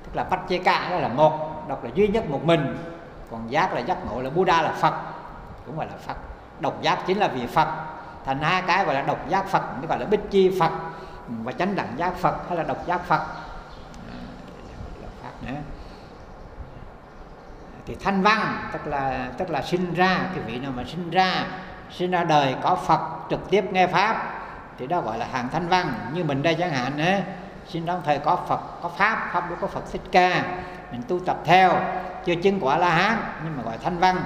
tức là Bách Chê Ca, đó là một. Độc là duy nhất một mình, còn giác là giác ngộ, là Buddha, là Phật, cũng gọi là Phật. Độc giác chính là vị Phật, thành hai cái gọi là độc giác Phật, nó gọi là Bích Chi Phật và chánh đẳng giác Phật hay là độc giác Phật. Thì thanh văn tức là tức là sinh ra, cái vị nào mà sinh ra sinh ra đời có Phật trực tiếp nghe pháp thì đó gọi là hàng thanh văn. Như mình đây chẳng hạn ấy, sinh ra thời có Phật, có pháp, pháp đó có Phật Thích Ca, mình tu tập theo chưa chứng quả La Hán nhưng mà gọi thanh văn.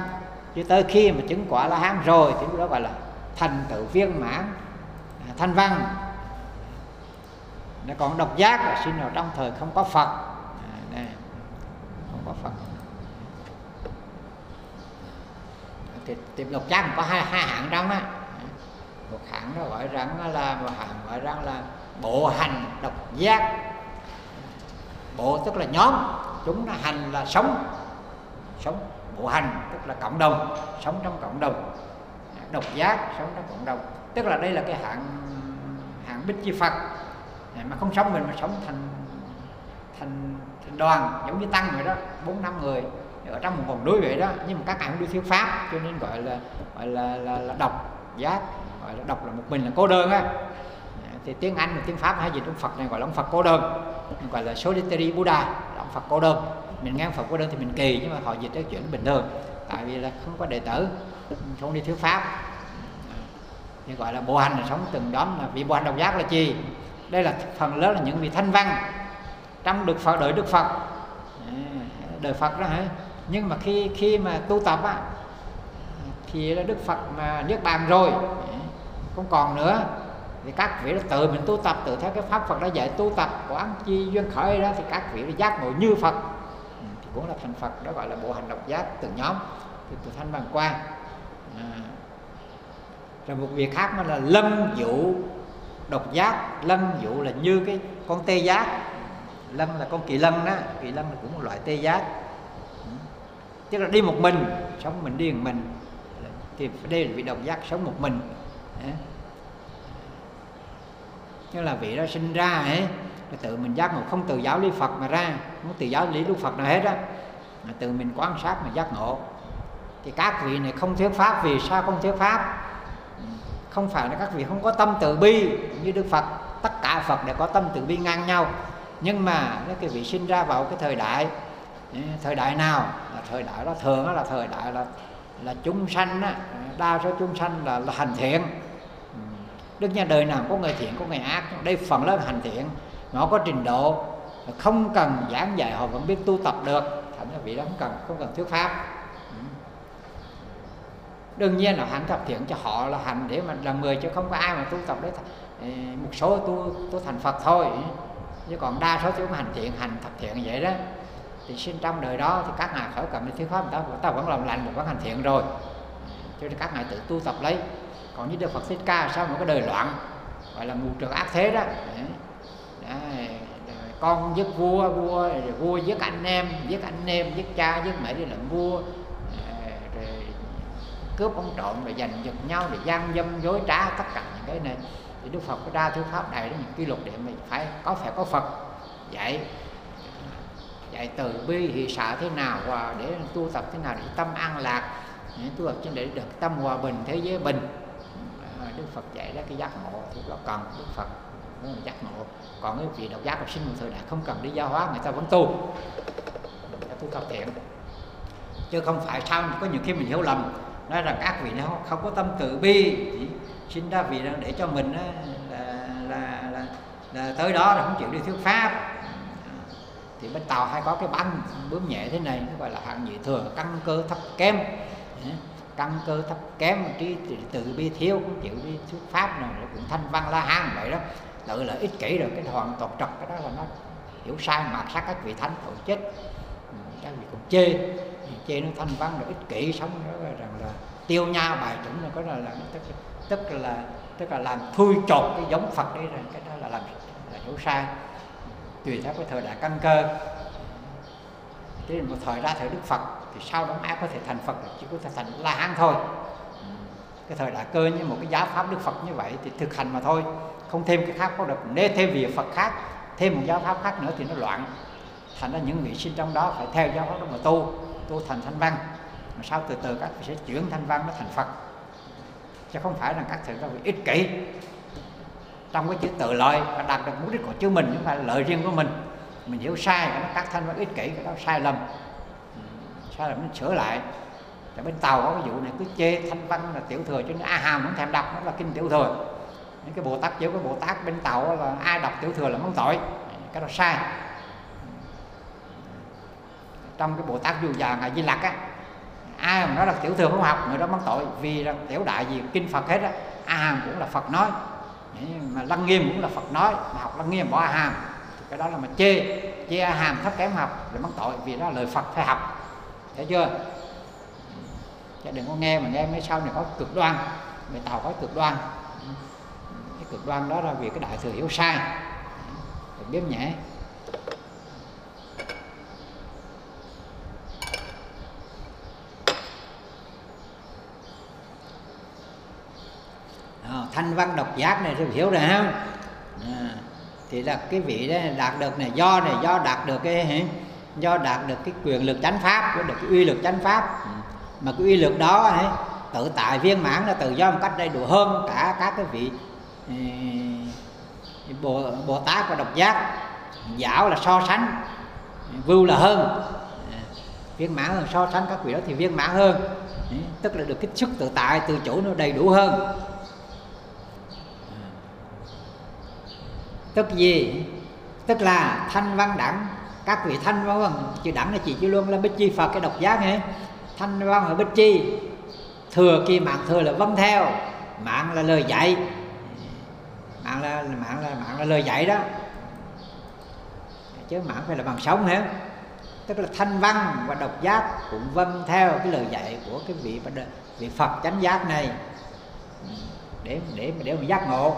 Chứ tới khi mà chứng quả La Hán rồi thì đó gọi là thành tựu viên mãn thanh văn. Nó còn độc giác là sinh vào trong thời không có Phật, không có Phật. Thì, thì độc giác có hai hai hạng trong á, một hạng nó gọi rằng là một hạng gọi rằng là bộ hành độc giác. Bộ tức là nhóm, chúng nó hành là sống, sống bộ hành tức là cộng đồng, sống trong cộng đồng. Độc giác sống trong cộng đồng, tức là đây là cái hạng hạng Bích Chi Phật. Mà không sống mình mà sống thành thành thành đoàn giống như tăng vậy đó, bốn năm người ở trong một vòng núi vậy đó, nhưng mà các bạn không đi thuyết pháp cho nên gọi là gọi là là, là độc giác, gọi là độc là một mình, là cô đơn á. Thì tiếng Anh và tiếng Pháp hay gì trong Phật này gọi là ông Phật cô đơn, mình gọi là solitary Buddha, là ông Phật cô đơn. Mình nghe Phật cô đơn thì mình kỳ, nhưng mà họ dịch cái chuyện bình thường, tại vì là không có đệ tử, không đi thuyết pháp. Thì gọi là bộ hành là sống từng đóm. Là vị bộ hành độc giác là gì? Đây là phần lớn là những vị thanh văn trong được Phật, đời Đức Phật, đời Phật đó hả. Nhưng mà khi khi mà tu tập á, thì là Đức Phật mà niết bàn rồi, không còn nữa, thì các vị là tự mình tu tập, tự theo cái pháp Phật đã dạy tu tập, quán chi duyên khởi đó, thì các vị là giác ngộ như Phật, thì cũng là thành Phật. Đó gọi là bộ hành độc giác từng nhóm, từ, từ thanh văn qua. À. Rồi một việc khác nó là lâm dụ độc giác. Lâm dụ là như cái con tê giác, lâm là con kỳ lân đó, kỳ lân là cũng một loại tê giác. Tức là đi một mình, sống mình đi một mình, thì đây là vị độc giác sống một mình. Tức là vị đó sinh ra ấy, tự mình giác ngộ, không từ giáo lý Phật mà ra, không từ giáo lý Đức Phật nào hết á, tự mình quan sát mà giác ngộ. Thì các vị này không thuyết pháp, vì sao không thuyết pháp? Không phải là các vị không có tâm từ bi như Đức Phật, tất cả Phật đều có tâm từ bi ngang nhau. Nhưng mà cái vị sinh ra vào cái thời đại, thời đại nào là thời đại đó, thường đó là thời đại là là chúng sanh á, đa số chúng sanh là, là hành thiện. Đức nhà đời nào có người thiện, có người ác, đây phần lớn hành thiện, nó có trình độ, không cần giảng dạy họ vẫn biết tu tập được, thành ra vị đó không cần không cần thuyết pháp. Đương nhiên là hành thập thiện cho họ là hành để mà làm người, chứ không có ai mà tu tập đấy. Một số tu tu thành Phật thôi, chứ còn đa số chúng hành thiện, hành thập thiện vậy đó. Thì sinh trong đời đó thì các ngài khởi cầm đi thuyết pháp, người ta, người ta vẫn làm lành, vẫn hành thiện rồi, cho nên các ngài tự tu tập lấy. Còn như Đức Phật Thích Ca sau một cái đời loạn, gọi là mù trượt ác thế đó. Đấy, con giết vua, vua vua giết anh em, giết anh em, giết cha, giết mẹ đi làm vua, rồi cướp ông trộm, rồi giành giật nhau, rồi gian dâm dối trá, tất cả những cái này. Thì Đức Phật có ra thuyết pháp đầy những kỷ luật để mình phải có phải có Phật dạy. Dạy từ bi hỷ xả thế nào và để tu tập thế nào để tâm an lạc, để tu tập trên để được tâm hòa bình, thế giới bình. Đức Phật dạy ra cái giác ngộ thì nó cần Đức Phật nó giác ngộ. Còn cái vị độc giác học sinh một thời đại không cần đi giáo hóa, người ta vẫn tu, người ta tu tập thiện. Chứ không phải sao có nhiều khi mình hiểu lầm, nói rằng các vị nó không có tâm từ bi, chỉ sinh ra vì để cho mình là, là, là, là, là tới đó là không chịu đi thuyết pháp. Thì bên Tàu hay có cái băng bướm nhẹ thế này, nó gọi là hạng nhị thừa, căn cơ thấp kém, căn cơ thấp kém, trí tự bi thiếu, cũng chịu đi thuyết pháp này, cũng thanh văn La Hán vậy đó, tự là ích kỷ rồi cái hoàn toàn trật, cái đó là nó hiểu sai mạt sát các vị thánh tổ chết, các vị cũng chê, chê nó thanh văn rồi ích kỷ sống đó rằng là tiêu nha bài chủng, là có là, là tức, tức là tức là làm thui chột cái giống Phật đi rồi, cái đó là làm là hiểu sai. Tùy theo cái thời đại căn cơ. Thế một thời ra thời Đức Phật thì sau đó ai có thể thành Phật, chỉ có thể thành La Hán thôi. cái thời đại cơ như một cái giáo pháp Đức Phật như vậy thì thực hành mà thôi, không thêm cái khác có được. Nếu thêm việc Phật khác, thêm một giáo pháp khác nữa thì nó loạn. Thành ra những vị sinh trong đó phải theo giáo pháp đó mà tu, tu thành thanh văn. Mà sau từ từ các vị sẽ chuyển thanh văn nó thành Phật, chứ không phải là các thầy các vị ích kỷ trong cái chữ tự lợi và đạt được mục đích của chữ mình, chứ không phải lợi riêng của mình. Mình hiểu sai nó các thanh văn ích kỷ, cái đó sai lầm, sai lầm nó sửa lại. Tại bên Tàu có cái vụ này cứ chê thanh văn là tiểu thừa, cho nên A Hàm không thèm đọc, nó là kinh tiểu thừa. Những cái Bồ Tát kiểu cái Bồ Tát bên Tàu là ai đọc tiểu thừa là mắng tội, cái đó sai. Trong cái Bồ Tát Du Già ngài Di Lặc á, ai mà nói là tiểu thừa không học người đó mắng tội, vì là tiểu đại gì kinh Phật hết á. A Hàm cũng là Phật nói, mà Lăng Nghiêm cũng là Phật nói, mà học Lăng Nghiêm bỏ A Hàm, cái đó là mà chê chê A Hàm thấp kém học rồi mắng tội, vì đó là lời Phật phải học, thấy chưa? Chứ đừng có nghe mà nghe mấy sau này có cực đoan, người Tàu có cực đoan. Cái cực đoan đó là vì cái đại thừa hiểu sai, đừng biếm nhẽ. À, thanh văn độc giác này thì hiểu rồi không? À, thì là cái vị đó đạt được này, do này do đạt được cái do đạt được cái quyền lực chánh pháp, có được cái uy lực chánh pháp. Mà cái uy lực đó ấy, tự tại viên mãn là tự do một cách đầy đủ hơn cả các cái vị ấy, Bồ, Bồ Tát và độc giác. Giảo là so sánh, vưu là hơn, viên mãn hơn. So sánh các vị đó thì viên mãn hơn, ấy, tức là được kích sức tự tại, tự chủ nó đầy đủ hơn. Tức gì? Tức là thanh văn đẳng, các vị thanh văn, chữ đẳng là chỉ chữ luôn là Bích Chi Phật cái độc giác này. Thanh văn ở Bích Chi thừa kia, mạng thừa là vâng theo, mạng là lời dạy, mạng là mạng là mạng là lời dạy đó, chứ mạng phải là bằng sống hả? Tức là thanh văn và độc giác cũng vâng theo cái lời dạy của cái vị vị Phật chánh giác này để để để mà giác ngộ.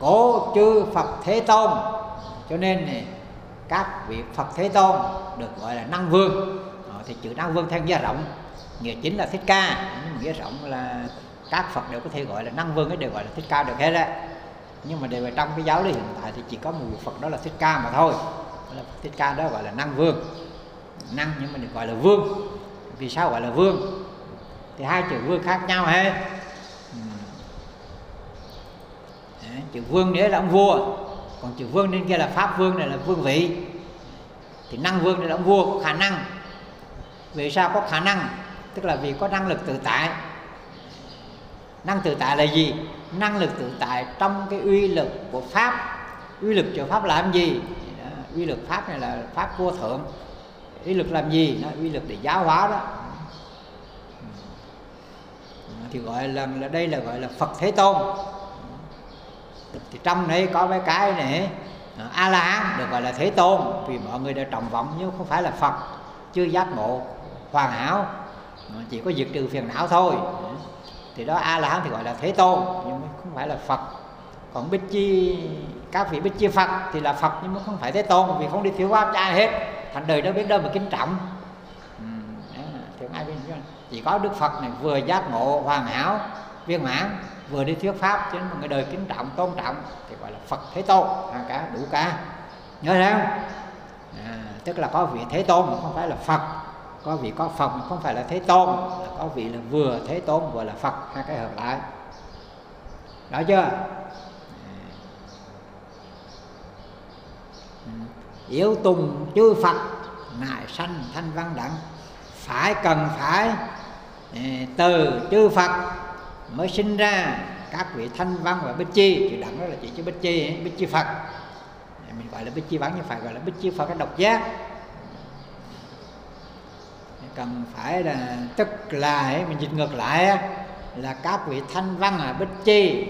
Cố chư Phật Thế Tôn, cho nên này, các vị Phật Thế Tôn được gọi là năng vương. Ờ, thì chữ năng vương theo nghĩa rộng, nghĩa chính là Thích Ca, nghĩa rộng là các Phật đều có thể gọi là năng vương, đều gọi là Thích Ca được hết á. Nhưng mà đều trong cái giáo lý hiện tại thì chỉ có một vị Phật đó là Thích Ca mà thôi. Thích Ca đó gọi là năng vương, năng nhưng mà được gọi là vương. Vì sao gọi là vương? Thì hai chữ vương khác nhau hết. Chữ vương nghĩa là ông vua, còn chữ vương nên kia là pháp vương, này là vương vị. Thì năng vương này là ông vua có khả năng. Vì sao có khả năng? Tức là vì có năng lực tự tại. Năng tự tại là gì? Năng lực tự tại trong cái uy lực của pháp. Uy lực của pháp làm gì? Uy lực pháp này là pháp vô thượng. Uy lực làm gì? Nó uy lực để giáo hóa đó. Thì gọi là, là đây là gọi là Phật Thế Tôn. Thì trong đấy có mấy cái này, A La Hán được gọi là Thế Tôn vì mọi người đều trọng vọng nhưng không phải là Phật, chưa giác ngộ hoàn hảo, chỉ có diệt trừ phiền não thôi. Thì đó A La Hán thì gọi là Thế Tôn nhưng không phải là Phật. Còn Bích Chi, các vị Bích Chi Phật thì là Phật nhưng mà không phải Thế Tôn, vì không đi thiếu pháp cho ai hết, thành đời đó biết đâu mà kính trọng. Thì ai biết, chỉ có Đức Phật này vừa giác ngộ hoàn hảo viên mãn, vừa đi thuyết pháp cho nên mọi người đời kính trọng tôn trọng, thì gọi là Phật Thế Tôn. Hàng cả đủ cả, nhớ thấy không? À, tức là có vị Thế Tôn mà không phải là Phật, có vị có Phật mà không phải là Thế Tôn, là có vị là vừa Thế Tôn vừa là Phật, hai cái hợp lại đó chưa? À. Yếu tùng chư Phật nại sanh thanh văn đẳng, phải cần phải từ chư Phật mới sinh ra các vị thanh văn và Bích Chi. Chữ đẳng đó là chỉ cho Bích Chi, Bích Chi Phật. Mình gọi là Bích Chi Văn nhưng phải gọi là Bích Chi Phật cái độc giác. Cần phải là, tức là mình dịch ngược lại là các vị thanh văn và Bích Chi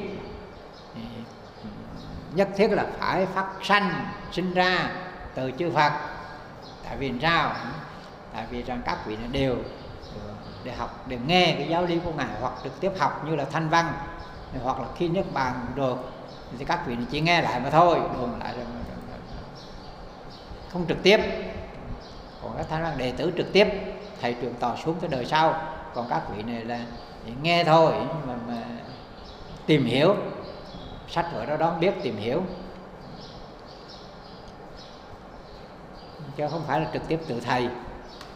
nhất thiết là phải phát sanh sinh ra từ chư Phật. Tại vì sao? Tại vì rằng các vị đều để học, để nghe cái giáo lý của ngài, hoặc trực tiếp học như là thanh văn, hoặc là khi Nhật Bản được thì các vị chỉ nghe lại mà thôi, đồn lại rồi không trực tiếp. Còn các thanh văn đệ tử trực tiếp thầy trường tọa xuống tới đời sau. Còn các vị này là nghe thôi mà, mà tìm hiểu sách vở đó đón biết tìm hiểu, chứ không phải là trực tiếp tự thầy.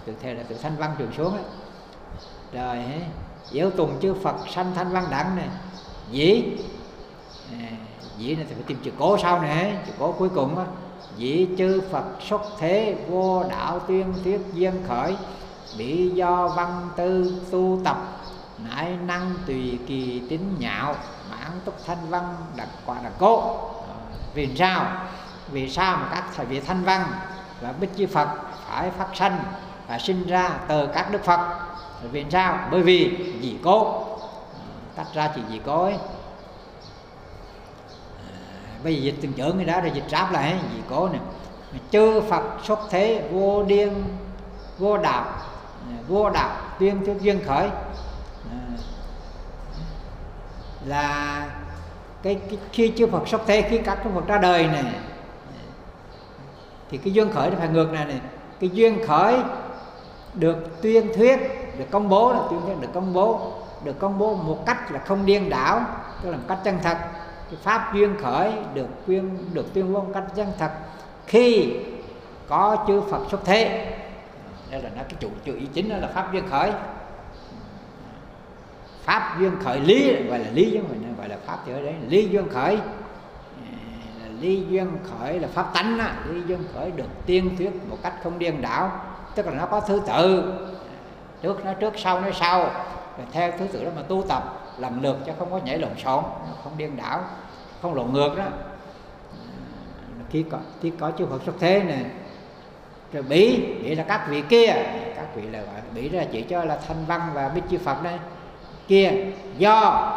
Tự thầy là tự Thanh Văn truyền xuống ấy. Rồi diễu tùng chư Phật sanh Thanh Văn đẳng này, dĩ dĩ này thì phải tìm chữ cố sau này, chữ cố cuối cùng á, dĩ chư Phật xuất thế vô đạo tuyên thuyết duyên khởi, bị do văn tư tu tập, nãi năng tùy kỳ tín nhạo, mãn túc Thanh Văn đặc quả đặc cố. Vì sao? Vì sao mà các thầy vị Thanh Văn và Bích Chư Phật phải phát sanh và sinh ra từ các đức Phật? Vì sao? Bởi vì dị cố, tách ra chỉ dị cố ấy. Bây giờ dịch từng chữ người đó rồi dịch ráp lại ấy, dị cố này. Chư Phật xuất thế vô điên vô đạo, vô đạo tuyên thuyết duyên khởi, là cái, cái khi chư Phật xuất thế, khi các chư Phật ra đời này thì cái duyên khởi nó phải ngược này này. Cái duyên khởi được tuyên thuyết, được công bố, là tuyên thuyết được công bố, được công bố một cách là không điên đảo, tức là một cách chân thật. Cái pháp duyên khởi được tuyên được tuyên bố một cách chân thật khi có chư Phật xuất thế. Đây là nó cái chủ chủ ý chính đó là pháp duyên khởi. Pháp duyên khởi lý gọi là lý chứ mình gọi là pháp thì ở đấy lý duyên khởi. Lý duyên khởi là pháp tánh á, lý duyên khởi được tiên thuyết một cách không điên đảo, tức là nó có thứ tự, trước nó trước sau nó sau, rồi theo thứ tự đó mà tu tập làm lượt chứ không có nhảy lộn xộn, không điên đảo, không lộn ngược đó. Khi có khi có chư Phật xuất thế này, rồi bỉ bỉ là các vị kia, các vị là bỉ là chỉ cho là Thanh Văn và Bích Chư Phật đây kia do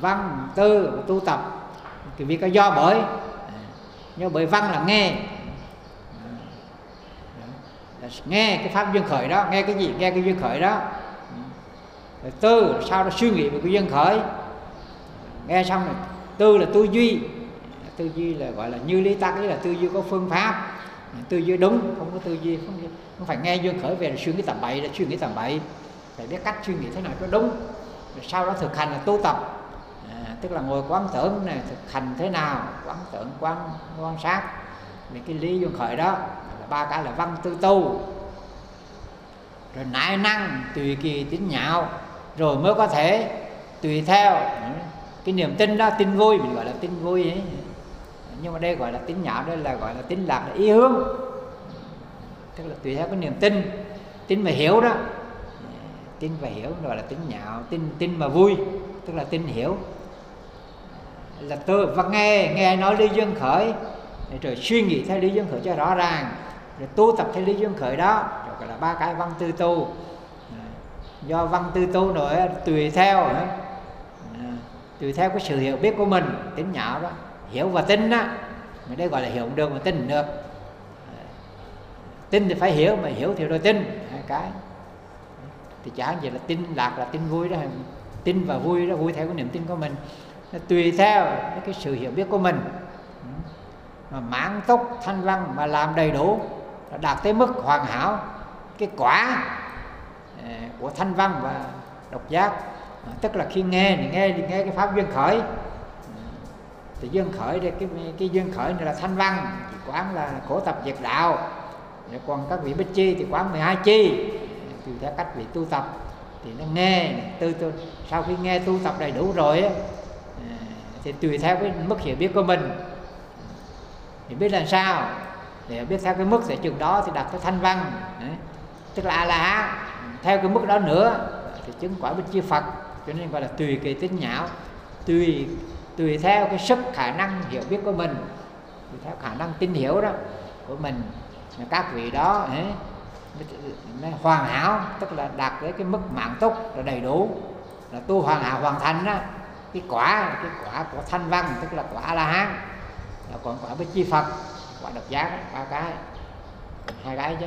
văn tư tu tập, cái vì có do bởi. Nhưng bởi văn là nghe, nghe cái pháp duyên khởi đó, nghe cái gì? Nghe cái duyên khởi đó. Rồi tư sau đó suy nghĩ về cái duyên khởi. Nghe xong rồi tư là tư duy, tư duy là gọi là như lý tác, ý là tư duy có phương pháp, tư duy đúng, không có tư duy không, không phải nghe duyên khởi về là suy nghĩ tầm bậy, là suy nghĩ tầm bậy, phải biết cách suy nghĩ thế nào cho đúng. Rồi sau đó thực hành là tu tập. Tức là ngồi quán tưởng này, thực hành thế nào, quán tưởng, quán, quan sát. Vì cái lý duyên khởi đó là ba cái là văn tư tu, rồi nãi năng tùy kỳ tín nhạo, rồi mới có thể tùy theo cái niềm tin đó. Tin vui mình gọi là tin vui ấy, nhưng mà đây gọi là tín nhạo, đây là gọi là tín lạc, là ý hướng, tức là tùy theo cái niềm tin, tin mà hiểu đó, tin và hiểu gọi là tín nhạo. Tin tin mà vui tức là tin hiểu, là tư và nghe, nghe nói lý duyên khởi, rồi suy nghĩ theo lý duyên khởi cho rõ ràng, rồi tu tập theo lý duyên khởi đó, rồi gọi là ba cái văn tư tu. Do văn tư tu rồi tùy theo, tùy theo cái sự hiểu biết của mình, tín nhạo đó, hiểu và tin đó, mà đây gọi là hiểu được mà tin được. Tin thì phải hiểu, mà hiểu thì rồi tin, hai cái. Thì chẳng gì là tin lạc là tin vui đó, tin và vui đó, vui theo cái niềm tin của mình. Nó tùy theo cái sự hiểu biết của mình mà mãn túc Thanh Văn, mà làm đầy đủ, đạt tới mức hoàn hảo cái quả của Thanh Văn và độc giác. Tức là khi nghe thì nghe thì nghe cái pháp duyên khởi, thì duyên khởi đây cái cái duyên khởi này là Thanh Văn, quán là khổ tập diệt đạo. Còn các vị Bích Chi thì quán mười hai chi, tùy theo cách vị tu tập. Thì nó nghe tư tu, sau khi nghe tu tập đầy đủ rồi ấy, thì tùy theo cái mức hiểu biết của mình, thì biết làm sao để biết theo cái mức sẽ chừng đó thì đạt tới Thanh Văn, tức là A-la-hán. Theo cái mức đó nữa thì chứng quả Bích Chi Phật. Cho nên gọi là tùy kỳ tín nhạo, tùy tùy theo cái sức khả năng hiểu biết của mình, tùy theo khả năng tin hiểu đó của mình. Các vị đó ấy, hoàn hảo, tức là đạt tới cái mức mãn túc là đầy đủ, là tu hoàn hảo hoàn thành đó. Cái quả, cái quả của Thanh Văn tức là quả A-la-hán, là còn quả Bích Chi Phật, quả độc giác, ba cái, hai cái chứ.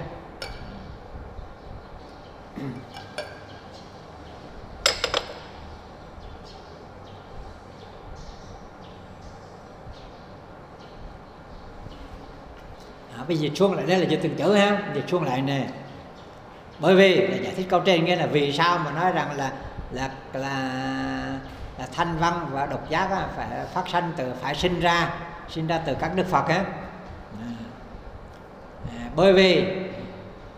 Đó, bây giờ chuông lại đây là dịch từng chữ ha, dịch chuông lại nè. Bởi vì để giải thích câu trên nghe là vì sao mà nói rằng là là là, là thanh văn và độc giác á, phải phát sanh từ phải sinh ra sinh ra từ các đức Phật á. Bởi vì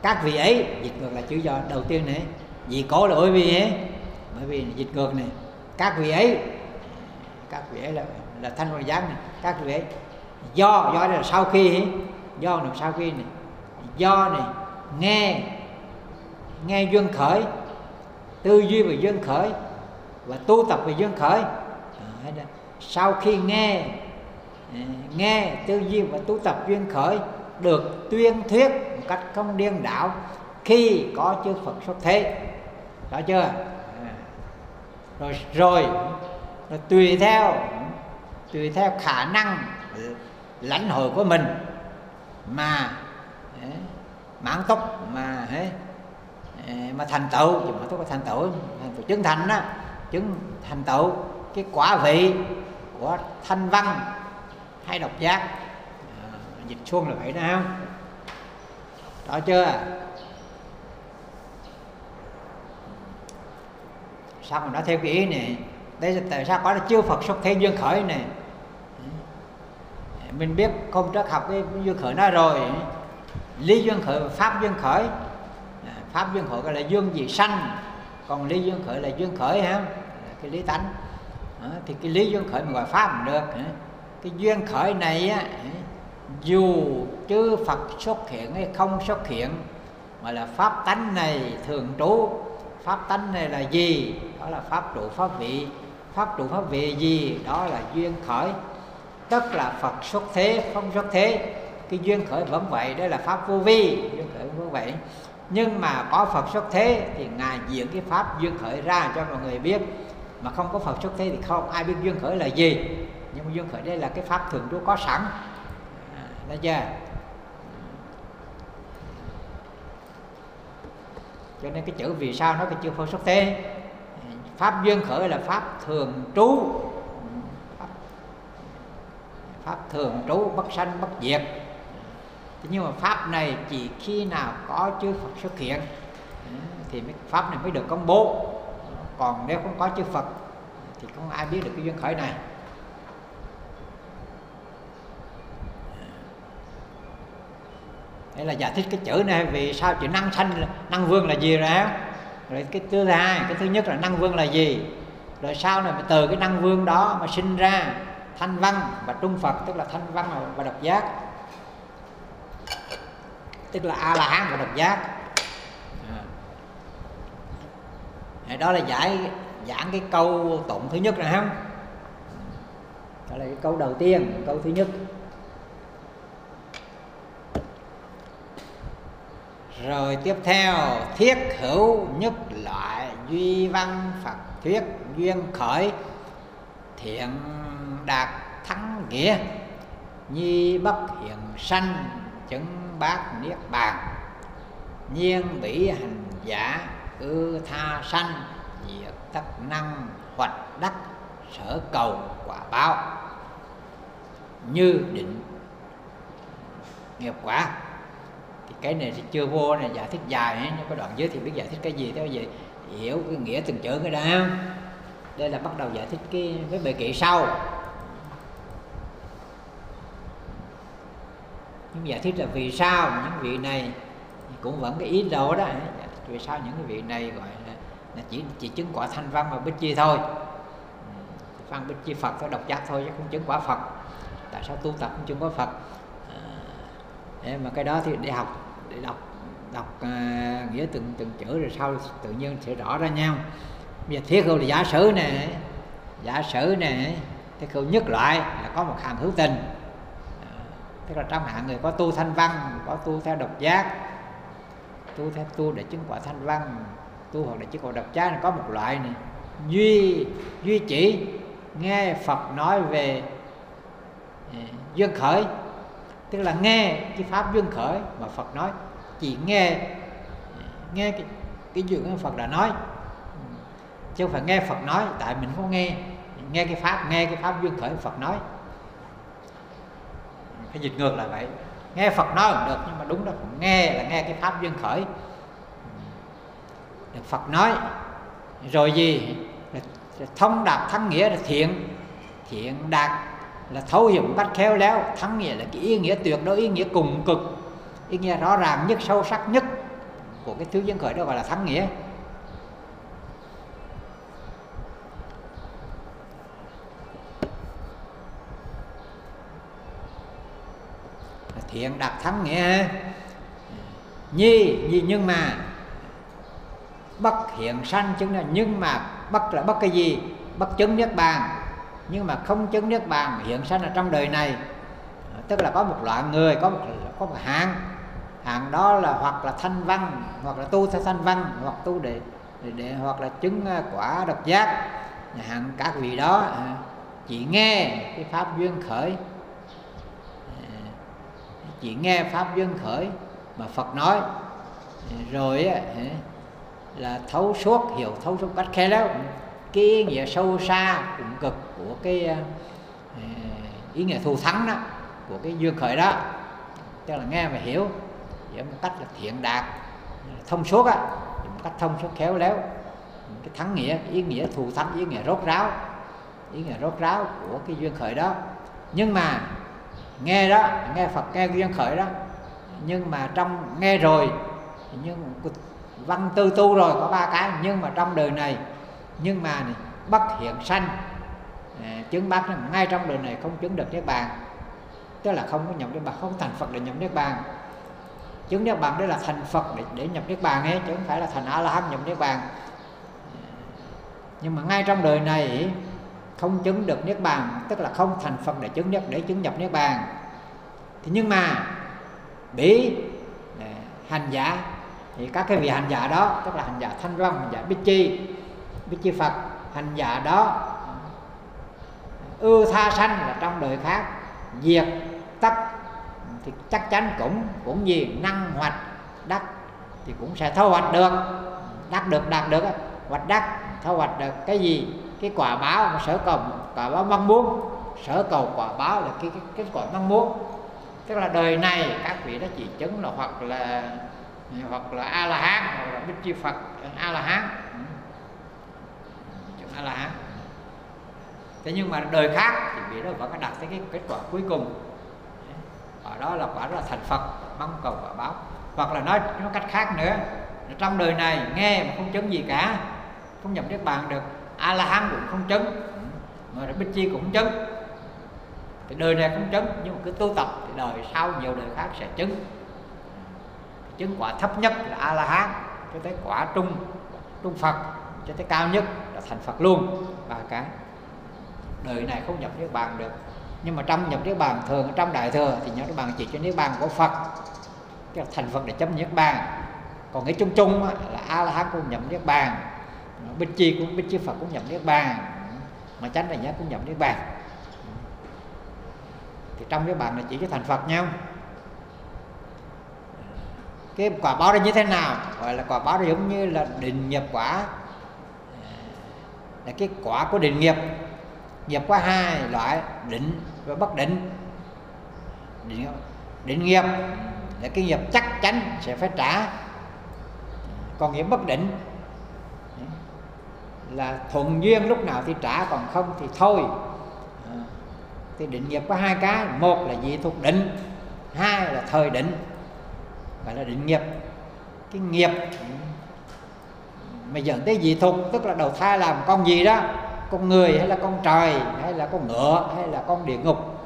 các vị ấy, dịch ngược là chữ do đầu tiên này, vì cố là bởi vì ấy, bởi vì dịch ngược này, các vị ấy, các vị ấy là là thanh văn giác này, các vị ấy do do là sau khi ấy, do là sau khi này, do này nghe nghe duyên khởi, tư duy về duyên khởi và tu tập về duyên khởi. À, sau khi nghe nghe tư duy và tu tập duyên khởi được tuyên thuyết một cách không điên đảo khi có chư Phật xuất thế, rõ chưa? À, rồi rồi, rồi tùy theo tùy theo khả năng lãnh hội của mình mà mãn tốc mà ấy, mà thành tựu, chứ mà tôi có thành tựu, thành tựu chứng thành đó, chứng thành tựu cái quả vị của thanh văn hay độc giác. À, dịch xuông là vậy đó không? Rõ chưa? Sao còn nói theo cái ý này? Đấy là tại sao có là chưa Phật xuất thế duyên khởi này. Mình biết không trắc học cái duyên khởi đó rồi, lý duyên khởi và pháp duyên khởi. Pháp duyên khởi gọi là duyên gì sanh, còn lý duyên khởi là duyên khởi ha, cái lý tánh. À, thì cái lý duyên khởi mình gọi pháp mình được. À, cái duyên khởi này á, dù chư Phật xuất hiện hay không xuất hiện, mà là pháp tánh này thường trú. Pháp tánh này là gì? Đó là pháp trụ pháp vị. Pháp trụ pháp vị gì? Đó là duyên khởi. Tức là Phật xuất thế không xuất thế, cái duyên khởi vẫn vậy, đó là pháp vô vi, duyên khởi vẫn vậy. Nhưng mà có Phật xuất thế thì Ngài diễn cái pháp duyên khởi ra cho mọi người biết. Mà không có Phật xuất thế thì không ai biết duyên khởi là gì. Nhưng mà duyên khởi đây là cái pháp thường trú có sẵn. Đó chưa? Cho nên cái chữ vì sao nó cái chữ Phật xuất thế. Pháp duyên khởi là pháp thường trú, Pháp, pháp thường trú bất sanh bất diệt. Nhưng mà pháp này chỉ khi nào có chư Phật xuất hiện thì pháp này mới được công bố. Còn nếu không có chư Phật thì không ai biết được cái duyên khởi này. Đây là giải thích cái chữ này vì sao chữ năng sanh, năng vương là gì rồi á. Rồi cái thứ hai, cái thứ nhất là năng vương là gì. Rồi sau này từ cái năng vương đó mà sinh ra thanh văn và trung Phật, tức là thanh văn và độc giác, tức là a la hán và độc giác. À, đó là giải giảng cái câu tụng thứ nhất này không? Đó là cái câu đầu tiên, câu thứ nhất. Rồi tiếp theo, thiết hữu nhất loại duy văn Phật thuyết duyên khởi thiện đạt thắng nghĩa nhi bất hiện sanh chứng bát niết bàn nhiên bỉ hành giả ư tha sanh diệt tất năng hoạch đắc sở cầu quả báo như định nghiệp quả. Thì cái này thì chưa vô này, giải thích dài ấy, nhưng có đoạn dưới thì biết giải thích cái gì thế vậy, hiểu cái nghĩa từng chữ cái đó. Đây là bắt đầu giải thích cái cái bài kệ sau. Nhưng giải thích là vì sao những vị này cũng vẫn cái ý đồ đó, vì sao những cái vị này gọi là, là chỉ chỉ chứng quả thanh văn và bích chi thôi, văn bích chi Phật thôi, độc giác thôi chứ không chứng quả Phật. Tại sao tu tập không chứng quả Phật? À, mà cái đó thì để học, để đọc đọc à, nghĩa từng từng chữ rồi sau tự nhiên sẽ rõ ra nhau. Bây giờ thiết hữu là giả sử này, giả sử này thiết hữu nhất loại là có một hạng hữu tình. Tức là trong hạng người có tu thanh văn, có tu theo độc giác, tu theo tu để chứng quả thanh văn, tu hoặc để chứng quả độc giác này, có một loại này duy duy chỉ nghe Phật nói về duyên khởi, tức là nghe cái pháp duyên khởi mà Phật nói, chỉ nghe nghe cái cái duyên Phật đã nói, chứ không phải nghe Phật nói, tại mình không nghe nghe cái pháp nghe cái pháp duyên khởi Phật nói. Cái dịch ngược là vậy, nghe Phật nói cũng được nhưng mà đúng là nghe là nghe cái pháp duyên khởi. Đức Phật nói rồi gì? Thông đạt thắng nghĩa là thiện, thiện đạt là thấu hiểu bắt khéo léo, thắng nghĩa là cái ý nghĩa tuyệt đối, ý nghĩa cùng cực, ý nghĩa rõ ràng nhất, sâu sắc nhất của cái thứ dân khởi đó gọi là thắng nghĩa. Thiện đạt thắng nghĩa. Nhi, nhi nhưng mà bất hiện sanh chứng là, nhưng mà bất là bất cái gì? Bất chứng Niết Bàn. Nhưng mà không chứng Niết Bàn hiện sanh ở trong đời này, tức là có một loại người, có một, có một hạng, hạng đó là hoặc là thanh văn, hoặc là tu theo thanh văn, hoặc tu để, để, để hoặc là chứng quả độc giác. Hạng các vị đó chỉ nghe cái pháp duyên khởi, chỉ nghe pháp duyên khởi mà Phật nói rồi là thấu suốt, hiểu thấu suốt bắt khéo léo, cái ý nghĩa sâu xa cùng cực của cái ý nghĩa thù thắng đó, của cái duyên khởi đó, tức là nghe và hiểu với một cách là thiện đạt, thông suốt á, một cách thông suốt khéo léo, cái thắng nghĩa, ý nghĩa thù thắng, ý nghĩa rốt ráo, ý nghĩa rốt ráo của cái duyên khởi đó. Nhưng mà nghe đó, nghe Phật, nghe duyên khởi đó, nhưng mà trong nghe rồi, nhưng văn tư tu rồi có ba cái, nhưng mà trong đời này, nhưng mà này, bất hiện sanh à, chứng bác ngay trong đời này không chứng được Niết Bàn, tức là không có nhập Niết Bàn, không thành Phật để nhập Niết Bàn. Chứng Niết Bàn đó là thành Phật để, để nhập Niết Bàn ấy, chứ không phải là thành A La Hán nhập Niết Bàn. Nhưng mà ngay trong đời này không chứng được Niết Bàn, tức là không thành Phật để chứng nhập, để chứng nhập Niết Bàn. Thì nhưng mà bị à, hành giả, thì các cái vị hành giả đó, tức là hành giả Thanh Văn, hành giả Bích Chi, Bích Chi Phật, hành giả đó ưa tha sanh là trong đời khác, diệt tất thì chắc chắn cũng cũng gì năng hoạch đắc thì cũng sẽ thâu hoạch được, đắc được, đạt được, hoạch đắc, thâu hoạch được cái gì? Cái quả báo mà sở cầu, quả báo mong muốn, sở cầu quả báo là cái kết quả mong muốn. Tức là đời này các vị đó chỉ chứng là hoặc là hoặc là A La Hán, hoặc là Bích Chi Phật, A La Hán, chứng A La Hán. Thế nhưng mà đời khác thì vị đó vẫn đạt tới cái kết quả cuối cùng, quả đó là quả đó là thành Phật, mong cầu quả báo. Hoặc là nói một cách khác nữa, trong đời này nghe mà không chứng gì cả, không nhập Niết Bàn được, A La Hán cũng không chứng, mà Bích Chi cũng chứng, thì đời này không chứng, nhưng mà cứ tu tập thì đời sau nhiều đời khác sẽ chứng. Chứng quả thấp nhất là A La Hán, cho tới quả trung trung Phật, cho tới cao nhất là thành Phật luôn. Ba cái đời này không nhập Niết Bàn được, nhưng mà trong nhập Niết Bàn thường trong đại thừa thì nhập Niết Bàn chỉ cho Niết Bàn của Phật, cái thành Phật để chấm Niết Bàn. Còn cái chung chung là A La Hán cũng nhập Niết Bàn, Bích Chi cũng Bích Chi Phật cũng nhập Niết Bàn, mà chánh đại giác cũng nhập Niết Bàn. Thì trong Niết Bàn là chỉ cái thành Phật nhau. Cái quả báo đó như thế nào? Gọi là quả báo đó giống như là định nghiệp quả, là cái quả của định nghiệp. Nghiệp có hai loại, định và bất định. Định, định nghiệp là cái nghiệp chắc chắn sẽ phải trả. Còn nghiệp bất định là thuận duyên, lúc nào thì trả, còn không thì thôi. Thì định nghiệp có hai cái, một là dị thuộc định, hai là thời định, gọi là định nghiệp. Cái nghiệp mà dẫn tới dị thuộc, tức là đầu thai làm con gì đó, con người hay là con trời, hay là con ngựa, hay là con địa ngục,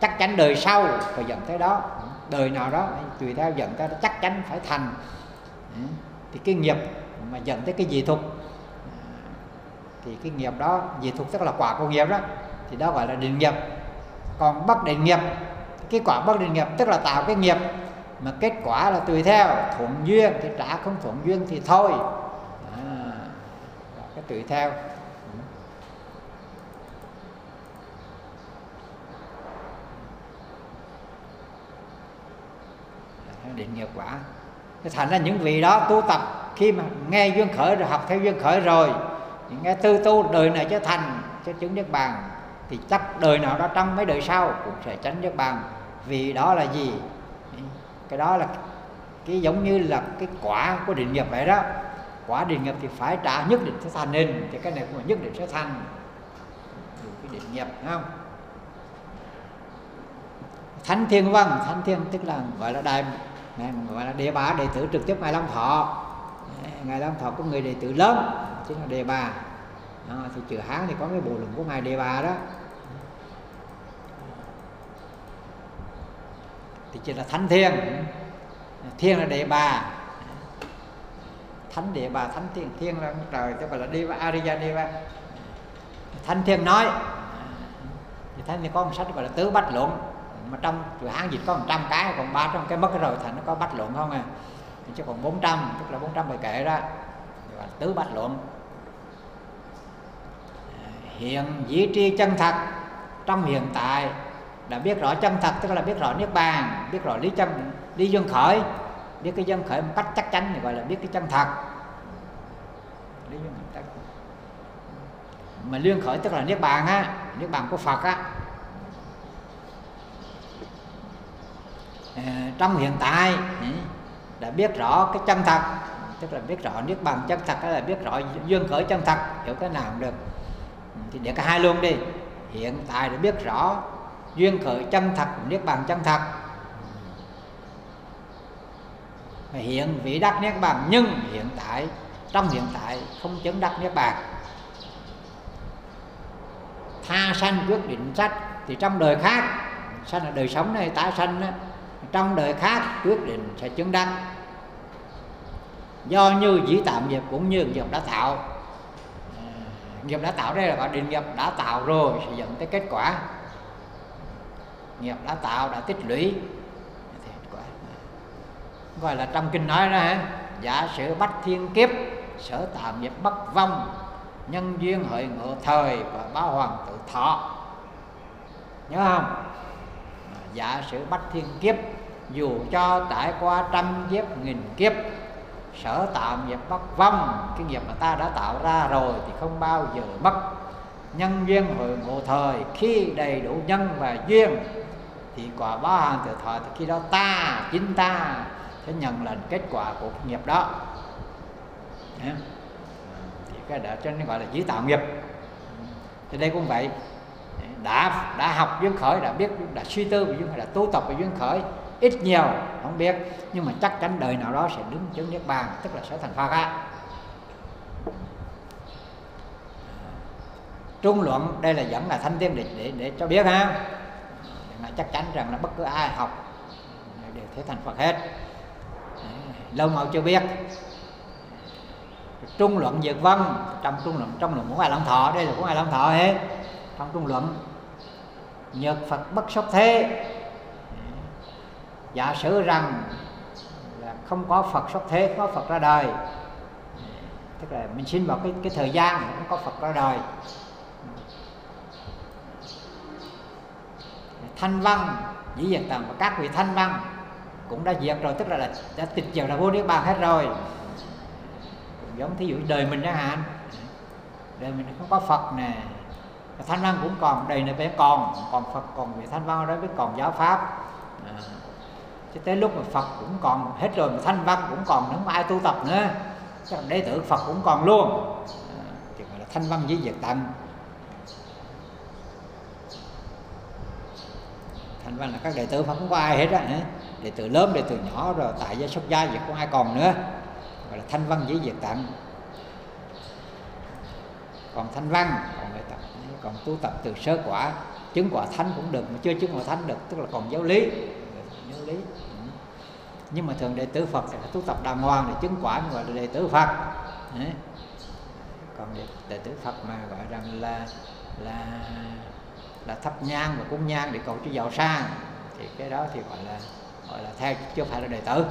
chắc chắn đời sau phải dẫn tới đó, đời nào đó tùy theo dẫn tới, chắc chắn phải thành. Thì cái nghiệp mà dẫn tới cái dị thuộc, thì cái nghiệp đó, dị thuộc tức là quả của nghiệp đó, thì đó gọi là định nghiệp. Còn bất định nghiệp, cái quả bất định nghiệp tức là tạo cái nghiệp mà kết quả là tùy theo, thuận duyên thì trả, không thuận duyên thì thôi, à, cái tùy theo. Định nghiệp quả. Thành ra những vị đó tu tập, khi mà nghe duyên khởi rồi, học theo duyên khởi rồi, nghe tư tu đời này trở thành, sẽ chứng Niết Bàn, thì chắc đời nào đó trong mấy đời sau cũng sẽ tránh Niết Bàn. Vì đó là gì? Cái đó là cái giống như là cái quả của định nghiệp vậy đó. Quả định nghiệp thì phải trả nhất định sẽ thành nên, thì cái này cũng là nhất định sẽ thành cái định nghiệp, đúng không? Thánh thiên văn, thánh thiên tức là gọi là đại gọi là Đề Bà, đệ tử trực tiếp ngài Long Thọ. Ngài Long Thọ có người đệ tử lớn chính là Đề Bà. À, thì chữ Hán thì có cái bộ luận của ngài Đề Bà đó, thì chỉ là thánh thiên, thiên là Đề Bà, thánh Đề Bà, thánh thiên, thiên là trời, tức là Đề Bà, Arya Đề Bà, thánh thiên nói. Thì thánh thì có một sách gọi là Tứ Bách Luận, mà trong chữ Hán dịch có một trăm cái, còn ba trăm cái mất rồi, thành nó có Bách Luận không à, chứ còn bốn trăm, tức là bốn trăm bài kệ đó, là Tứ Bách Luận. Hiện dĩ tri chân thật, trong hiện tại đã biết rõ chân thật, tức là biết rõ niết bàn, biết rõ lý chân, lý duyên khởi, biết cái duyên khởi một cách chắc chắn thì gọi là biết cái chân thật. Lý duyên khởi mà duyên khởi tức là niết bàn á, niết bàn của Phật á. À, trong hiện tại đã biết rõ cái chân thật, tức là biết rõ niết bàn chân thật, là biết rõ duyên khởi chân thật, hiểu cái nào cũng được. Thì để cả hai luôn đi, hiện tại đã biết rõ duyên khởi chân thật, niết bàn chân thật. Hiện vị đắc niết bàn, nhưng hiện tại, trong hiện tại không chứng đắc niết bàn. Tha sanh quyết định sách, thì trong đời khác, sanh là đời sống này, tái sanh đó, trong đời khác quyết định sẽ chứng đắc. Do như dĩ tạm nghiệp cũng như nghiệp đã tạo, nghiệp đã tạo đây là gọi định nghiệp đã tạo rồi sẽ dẫn tới kết quả. Nghiệp đã tạo, đã tích lũy, gọi là trong kinh nói ra, giả sử bách thiên kiếp sở tạo nghiệp bất vong, nhân duyên hội ngộ thời và báo hoàng tự thọ, nhớ không? Giả sử bách thiên kiếp, dù cho trải qua trăm kiếp nghìn kiếp, sở tạo nghiệp bất vong, cái nghiệp mà ta đã tạo ra rồi thì không bao giờ mất. Nhân duyên hội ngộ thời, khi đầy đủ nhân và duyên thì quả báo hàng tự thọ, thì khi đó ta, chính ta sẽ nhận lần kết quả của nghiệp đó. Thì cái đó cho nên gọi là dĩ tạo nghiệp. Thì đây cũng vậy, đã đã học duyên khởi, đã biết, đã suy tư về duyên khởi, đã tu tập về duyên khởi, ít nhiều không biết, nhưng mà chắc chắn đời nào đó sẽ đứng chứng niết bàn, tức là sẽ thành Phật á. Trung luận đây là vẫn là thanh thiên để, để để cho biết ha, để chắc chắn rằng là bất cứ ai học đều thể thành Phật hết. Lâu màu chưa biết. Trung luận Việt Văn, trong trung luận trong luận của ngài Long Thọ, đây là của ngài Long Thọ hết. Trong trung luận nhược Phật bất xuất thế, giả sử rằng là không có Phật xuất thế, không có Phật ra đời, tức là mình xin vào cái cái thời gian mà không có Phật ra đời. Thanh văn dĩ diệt tầm, và các vị thanh văn cũng đã diệt rồi, tức là đã, đã tịch diệt, là vô niết bàn hết rồi. Cũng giống thí dụ đời mình chẳng hạn, đời mình không có Phật nè, thanh văn cũng còn, đời này phải còn, còn Phật còn vị thanh văn đó mới còn giáo pháp. Chứ tới lúc mà Phật cũng còn hết rồi, mà thanh văn cũng còn, không ai tu tập nữa, chắc đệ tử Phật cũng còn luôn, thì gọi là thanh văn dĩ diệt tầm. Thanh văn là các đệ tử Phật không có ai hết á, đệ tử lớn, đệ tử nhỏ rồi, tại gia xuất gia gì không ai còn nữa, gọi là thanh văn dĩ diệt tận. Còn thanh văn, còn đệ tập, còn tu tập từ sơ quả, chứng quả thánh cũng được, mà chưa chứng quả thánh được, tức là còn giáo lý, giáo lý. Ừ. Nhưng mà thường đệ tử Phật thì phải tu tập đàng hoàng để chứng quả, gọi là đệ tử Phật. Đấy. Còn đệ, đệ tử Phật mà gọi rằng là là là thắp nhang và cúng nhang để cầu cho giàu sang, thì cái đó thì gọi là gọi là theo, chưa phải là đệ tử.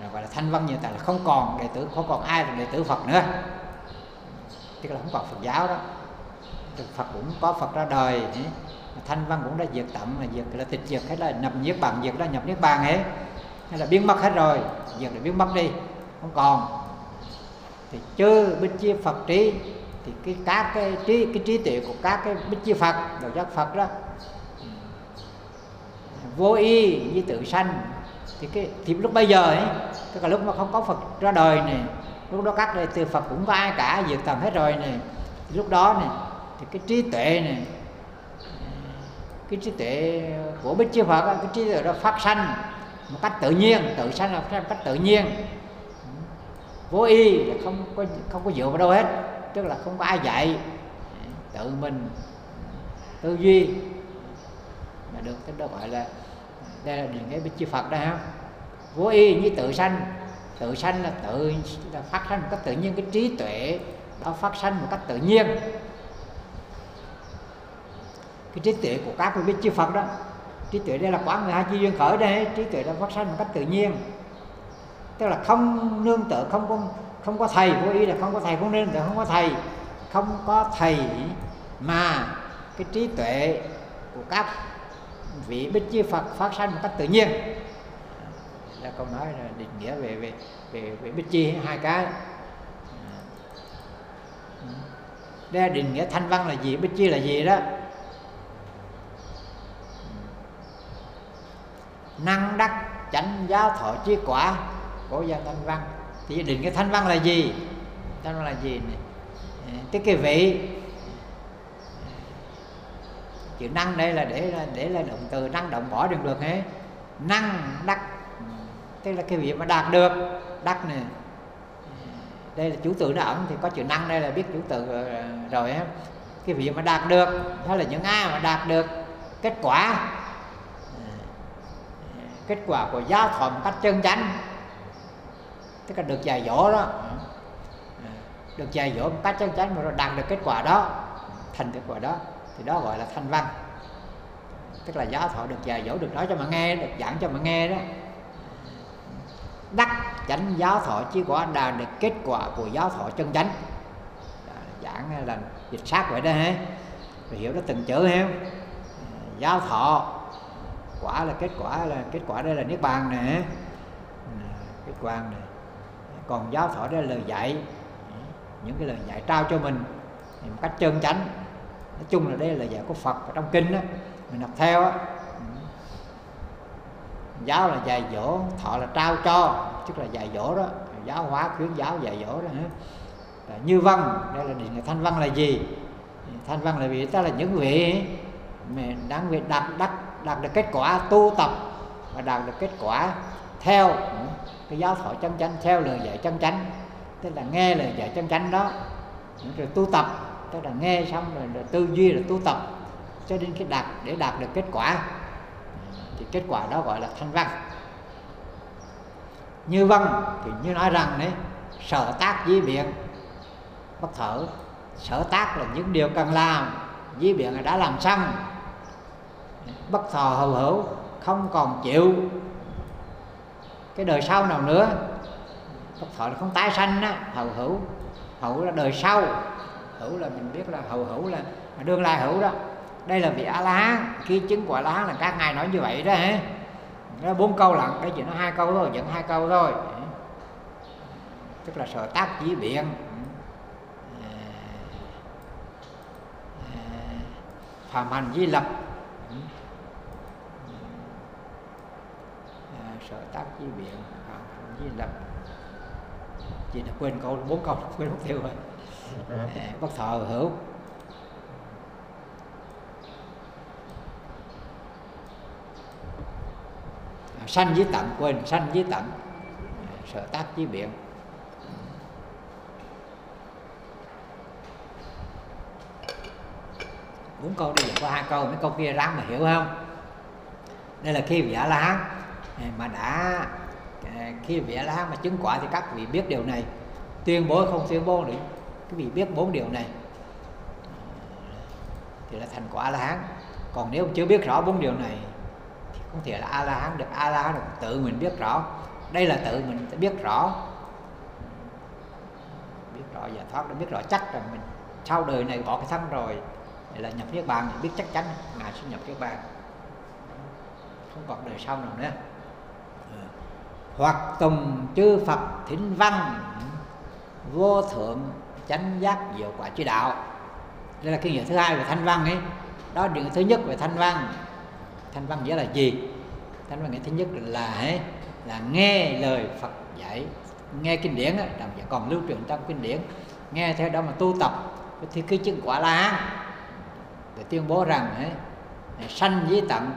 Rồi gọi là thanh văn như tại là không còn đệ tử, không còn ai là đệ tử Phật nữa, tức là không còn Phật giáo đó. Phật cũng có Phật ra đời, thanh văn cũng đã diệt tận, là diệt là tịch diệt hết, là nhập niết bàn, diệt là nhập niết bàn ấy, hay là biến mất hết rồi, diệt là biến mất đi, không còn. Thì chư bích chi Phật trí, thì cái các cái trí cái trí tuệ của các cái bích chi Phật, đầu giác Phật đó, vô y như tự sanh, thì cái thì lúc bây giờ ấy, tức là lúc mà không có Phật ra đời này, lúc đó các đệ tử Phật cũng có ai cả, diệt tầm hết rồi này, thì lúc đó này thì cái trí tuệ này, cái trí tuệ của Bích Chi Phật, cái trí tuệ đó phát sanh một cách tự nhiên, tự sanh là một cách tự nhiên, vô y, là không có không có dựa vào đâu hết, tức là không có ai dạy, tự mình tư duy là được, cái đó gọi là đây là những cái Bích Chi Phật đó ha, vô y như tự sanh, tự sanh là tự là phát sanh một cách tự nhiên, cái trí tuệ đó phát sanh một cách tự nhiên, cái trí tuệ của các vị Bích Chi Phật đó, trí tuệ đây là quán mười hai chi duyên khởi đây, trí tuệ đã phát sanh một cách tự nhiên, tức là không nương tựa, không có không có thầy, vô ý là không có thầy, không nương tựa, không có thầy, không có thầy, mà cái trí tuệ của các vị Bích Chi Phật phát sanh một cách tự nhiên. Là câu nói là định nghĩa về về về, về Bích Chi hai cái. Đây là định nghĩa thanh văn là gì, Bích Chi là gì đó. Năng đắc chánh giáo thọ chi quả của gia thanh văn, thì định cái thanh văn là gì, thanh văn là gì này? Tức cái vị, chữ năng đây là để là để là động từ năng động bỏ đường được hết, năng đắc tức là cái vị mà đạt được, đắc này đây là chủ từ nó ẩn, thì có chữ năng đây là biết chủ từ rồi, rồi ấy. Cái vị mà đạt được hay là những ai mà đạt được kết quả, kết quả của giáo thọ một cách chân chánh, tức là được dạy dỗ đó, được dạy dỗ một cách chân chánh mà rồi đạt được kết quả đó, thành kết quả đó, thì đó gọi là thanh văn, tức là giáo thọ được dạy dỗ, được nói cho mà nghe, được giảng cho mà nghe đó. Đắc chánh giáo thọ chỉ có đạt được kết quả của giáo thọ chân chánh, giảng là dịch sát vậy đó ha, rồi hiểu nó từng chữ ha, giáo thọ quả là kết quả, là kết quả đây là niết bàn nè, kết quả này, còn giáo thọ đây là lời dạy, những cái lời dạy trao cho mình một cách chân chánh, nói chung là đây là lời dạy của Phật ở trong kinh đó, mình học theo á. Giáo là dạy dỗ, thọ là trao cho, tức là dạy dỗ đó, giáo hóa khuyến giáo dạy dỗ đó hả. Như văn đây là định nghĩa thanh văn là gì, thanh văn là vì ta là những vị mình đáng việc đạt đắc, đạt được kết quả tu tập và đạt được kết quả theo cái giáo thọ chân chánh, theo lời dạy chân chánh, tức là nghe lời dạy chân chánh đó, rồi tu tập, tức là nghe xong rồi, rồi tư duy rồi tu tập cho đến cái đạt, để đạt được kết quả, thì kết quả đó gọi là thanh văn. Như văn thì như nói rằng đấy, sở tác dĩ biện bất thở, sở tác là những điều cần làm, dĩ biện là đã làm xong, bất thọ hầu hữu không còn chịu cái đời sau nào nữa, bất thọ là không tái sanh á, hầu hữu, hữu là đời sau, hữu là mình biết là hầu hữu là đương lai hữu đó, đây là vị A La Hán, khi chứng quả La Hán là các ngài nói như vậy đó hả, nó bốn câu lận, cái gì nó hai câu thôi, dẫn hai câu thôi, tức là sở tác dĩ biện, phạm hành di lập, sở tác dĩ biện, phạm hành di lập, chị đã quên câu bốn câu, quên mục tiêu rồi, bất thọ hữu. Sanh với tận, quên sanh với tận, sở tác với biện. Bốn câu đây có hai câu, mấy câu kia ráng mà hiểu không? Đây là khi vị A La Hán mà đã, khi vị A La Hán mà chứng quả thì các vị biết điều này, tuyên bố không tuyên bố nữa, các vị biết bốn điều này thì là thành quả A La Hán. Còn nếu chưa biết rõ bốn điều này, không thể là A-la-hán được. A-la-hán được tự mình biết rõ, đây là tự mình biết rõ, biết rõ giải thoát, đã biết rõ chắc rằng mình sau đời này bỏ cái thân rồi, vậy là nhập niết bàn, biết chắc chắn ngài sẽ nhập niết bàn, không còn đời sau nào nữa. Hoặc tùng chư Phật thính văn vô thượng chánh giác diệu quả chư đạo, đây là cái nghĩa thứ hai về thanh văn ấy. Đó là điều thứ nhất về thanh văn. Thanh văn nghĩa là gì? Thánh văn nghệ thứ nhất là là nghe lời Phật dạy, nghe kinh điển, còn lưu truyền trong kinh điển, nghe theo đó mà tu tập thì cái chứng quả là để tuyên bố rằng ấy, sanh với tận,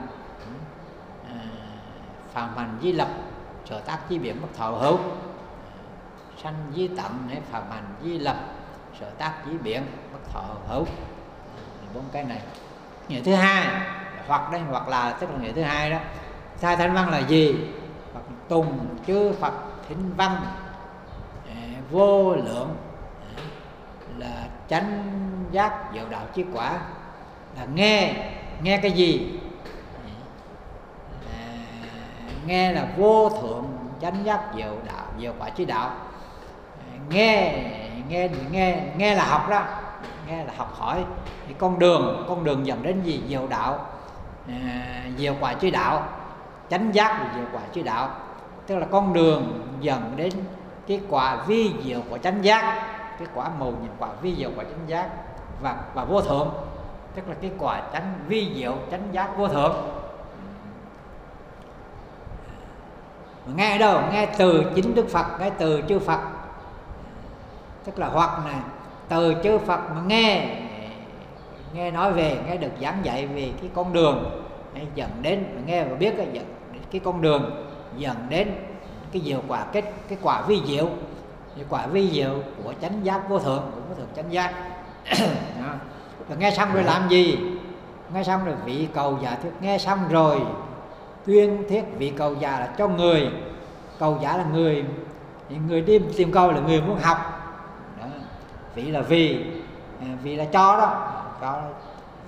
phàm hành với lập, sở tác với biển bất thọ hữu. Sanh với tận, phàm hành với lập, sở tác với biển bất thọ hữu. Bốn cái này. Nghĩa thứ hai, hoặc đây hoặc là tức là nghĩa thứ hai đó. Sai thánh văn là gì? Phật tùng chư Phật thính văn vô lượng là chánh giác diệu đạo chí quả. Là nghe, nghe cái gì? À, nghe là vô thượng chánh giác diệu đạo, diệu quả chí đạo. À, nghe, nghe, nghe, nghe là học đó, nghe là học hỏi. Thì con đường, con đường dẫn đến gì? Diệu đạo, à, diệu quả chí đạo, chánh giác là diệu quả chí đạo. Tức là con đường dẫn đến cái quả vi diệu của chánh giác, cái quả màu nhìn quả vi diệu của chánh giác và và vô thượng. Tức là cái quả chánh vi diệu chánh giác vô thượng. Nghe đâu? Nghe từ chính Đức Phật, nghe từ chư Phật. Tức là hoặc này từ chư Phật mà nghe, nghe nói về, nghe được giảng dạy về cái con đường dẫn đến, nghe và biết dẫn cái con đường dẫn đến cái diệu quả, cái cái quả vi diệu, cái quả vi diệu của chánh giác vô thượng, của vô thượng chánh giác. Đó. Rồi nghe xong rồi làm gì? Nghe xong rồi vị cầu giả thuyết. Nghe xong rồi tuyên thuyết vị cầu giả là cho người. Cầu giả là người, người đi tìm câu là người muốn học. Đó. Vị là vì, vì là cho đó. Cho.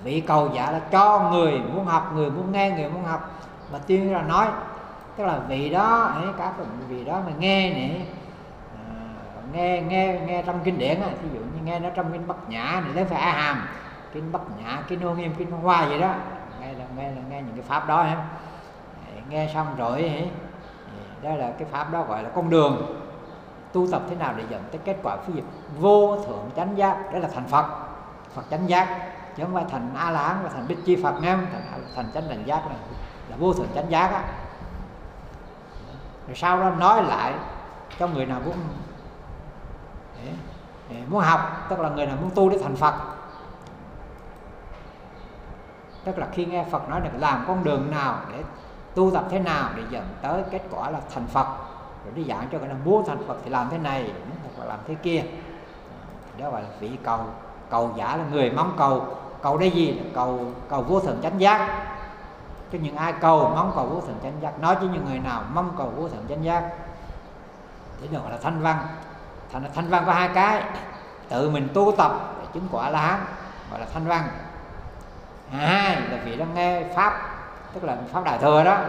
Vị cầu giả là cho người muốn học, người muốn nghe, người muốn học. Mà tuyên ra nói, tức là vị đó, ấy, các vị đó mà nghe này, à, nghe nghe nghe trong kinh điển, ví dụ như nghe nó trong kinh Bát Nhã này, lấy phải A Hàm. Kinh Bát Nhã, kinh Hoa Nghiêm, kinh Hoa vậy đó, nghe là nghe là nghe những cái pháp đó em, nghe xong rồi, đó là cái pháp đó gọi là con đường tu tập thế nào để dẫn tới kết quả phi diệu vô thượng chánh giác, đó là thành Phật, Phật chánh giác, chứ không phải thành A La Hán và thành Bích Chi Phật nghe, thành thành chánh đẳng giác là, là vô thượng chánh giác á. Rồi sau đó nói lại cho người nào muốn muốn học, tức là người nào muốn tu để thành Phật. Tức là khi nghe Phật nói được làm con đường nào để tu tập thế nào để dẫn tới kết quả là thành Phật, rồi đi giảng cho người nào muốn thành Phật thì làm thế này, muốn thành Phật làm thế kia. Đó gọi là vị cầu. Cầu giả là người mong cầu. Cầu đây gì? Là cầu cầu vô thượng chánh giác. Cho những ai cầu mong cầu vô thượng chánh giác, nói cho những người nào mong cầu vô thượng chánh giác thì được gọi là thanh văn. Thành thanh văn có hai cái, tự mình tu tập để chứng quả là hán gọi là thanh văn. Hai là vị đang nghe pháp, tức là pháp đại thừa đó,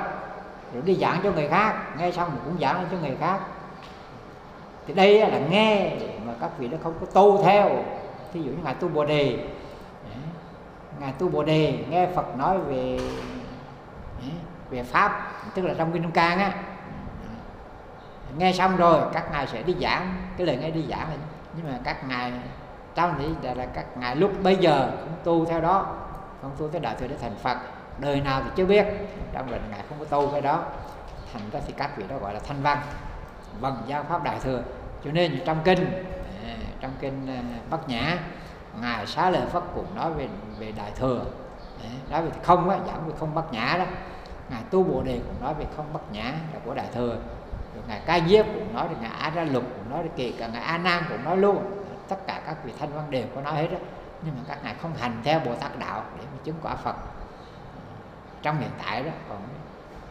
rồi đi giảng cho người khác, nghe xong rồi cũng giảng cho người khác. Thì đây là nghe mà các vị đã không có tu theo. Thí dụ như ngài tu Bồ Đề, ngài tu Bồ Đề nghe Phật nói về về pháp, tức là trong kinh Kim Cang á, nghe xong rồi các ngài sẽ đi giảng cái lời nghe đi giảng này. Nhưng mà các ngài trong thì là, là các ngài lúc bây giờ cũng tu theo đó, không tu tới đại thừa để thành Phật, đời nào thì chưa biết, trong đời ngài không có tu cái đó, thành ra thì các vị đó gọi là thanh văn, vần giáo pháp đại thừa. Cho nên trong kinh trong kinh Bát Nhã, ngài Xá Lợi Phật cũng nói về về đại thừa, nói về không á, giảng về không Bát Nhã đó. Ngài tu Bồ Đề cũng nói về không Bát Nhã là của đại thừa. Rồi ngài Ca Diếp cũng nói, ngài A Ra Lục cũng nói, kể cả ngài A Nan cũng nói luôn. Tất cả các vị thanh văn đều có nói hết đó. Nhưng mà các ngài không hành theo Bồ Tát đạo để mà chứng quả Phật trong hiện tại đó, còn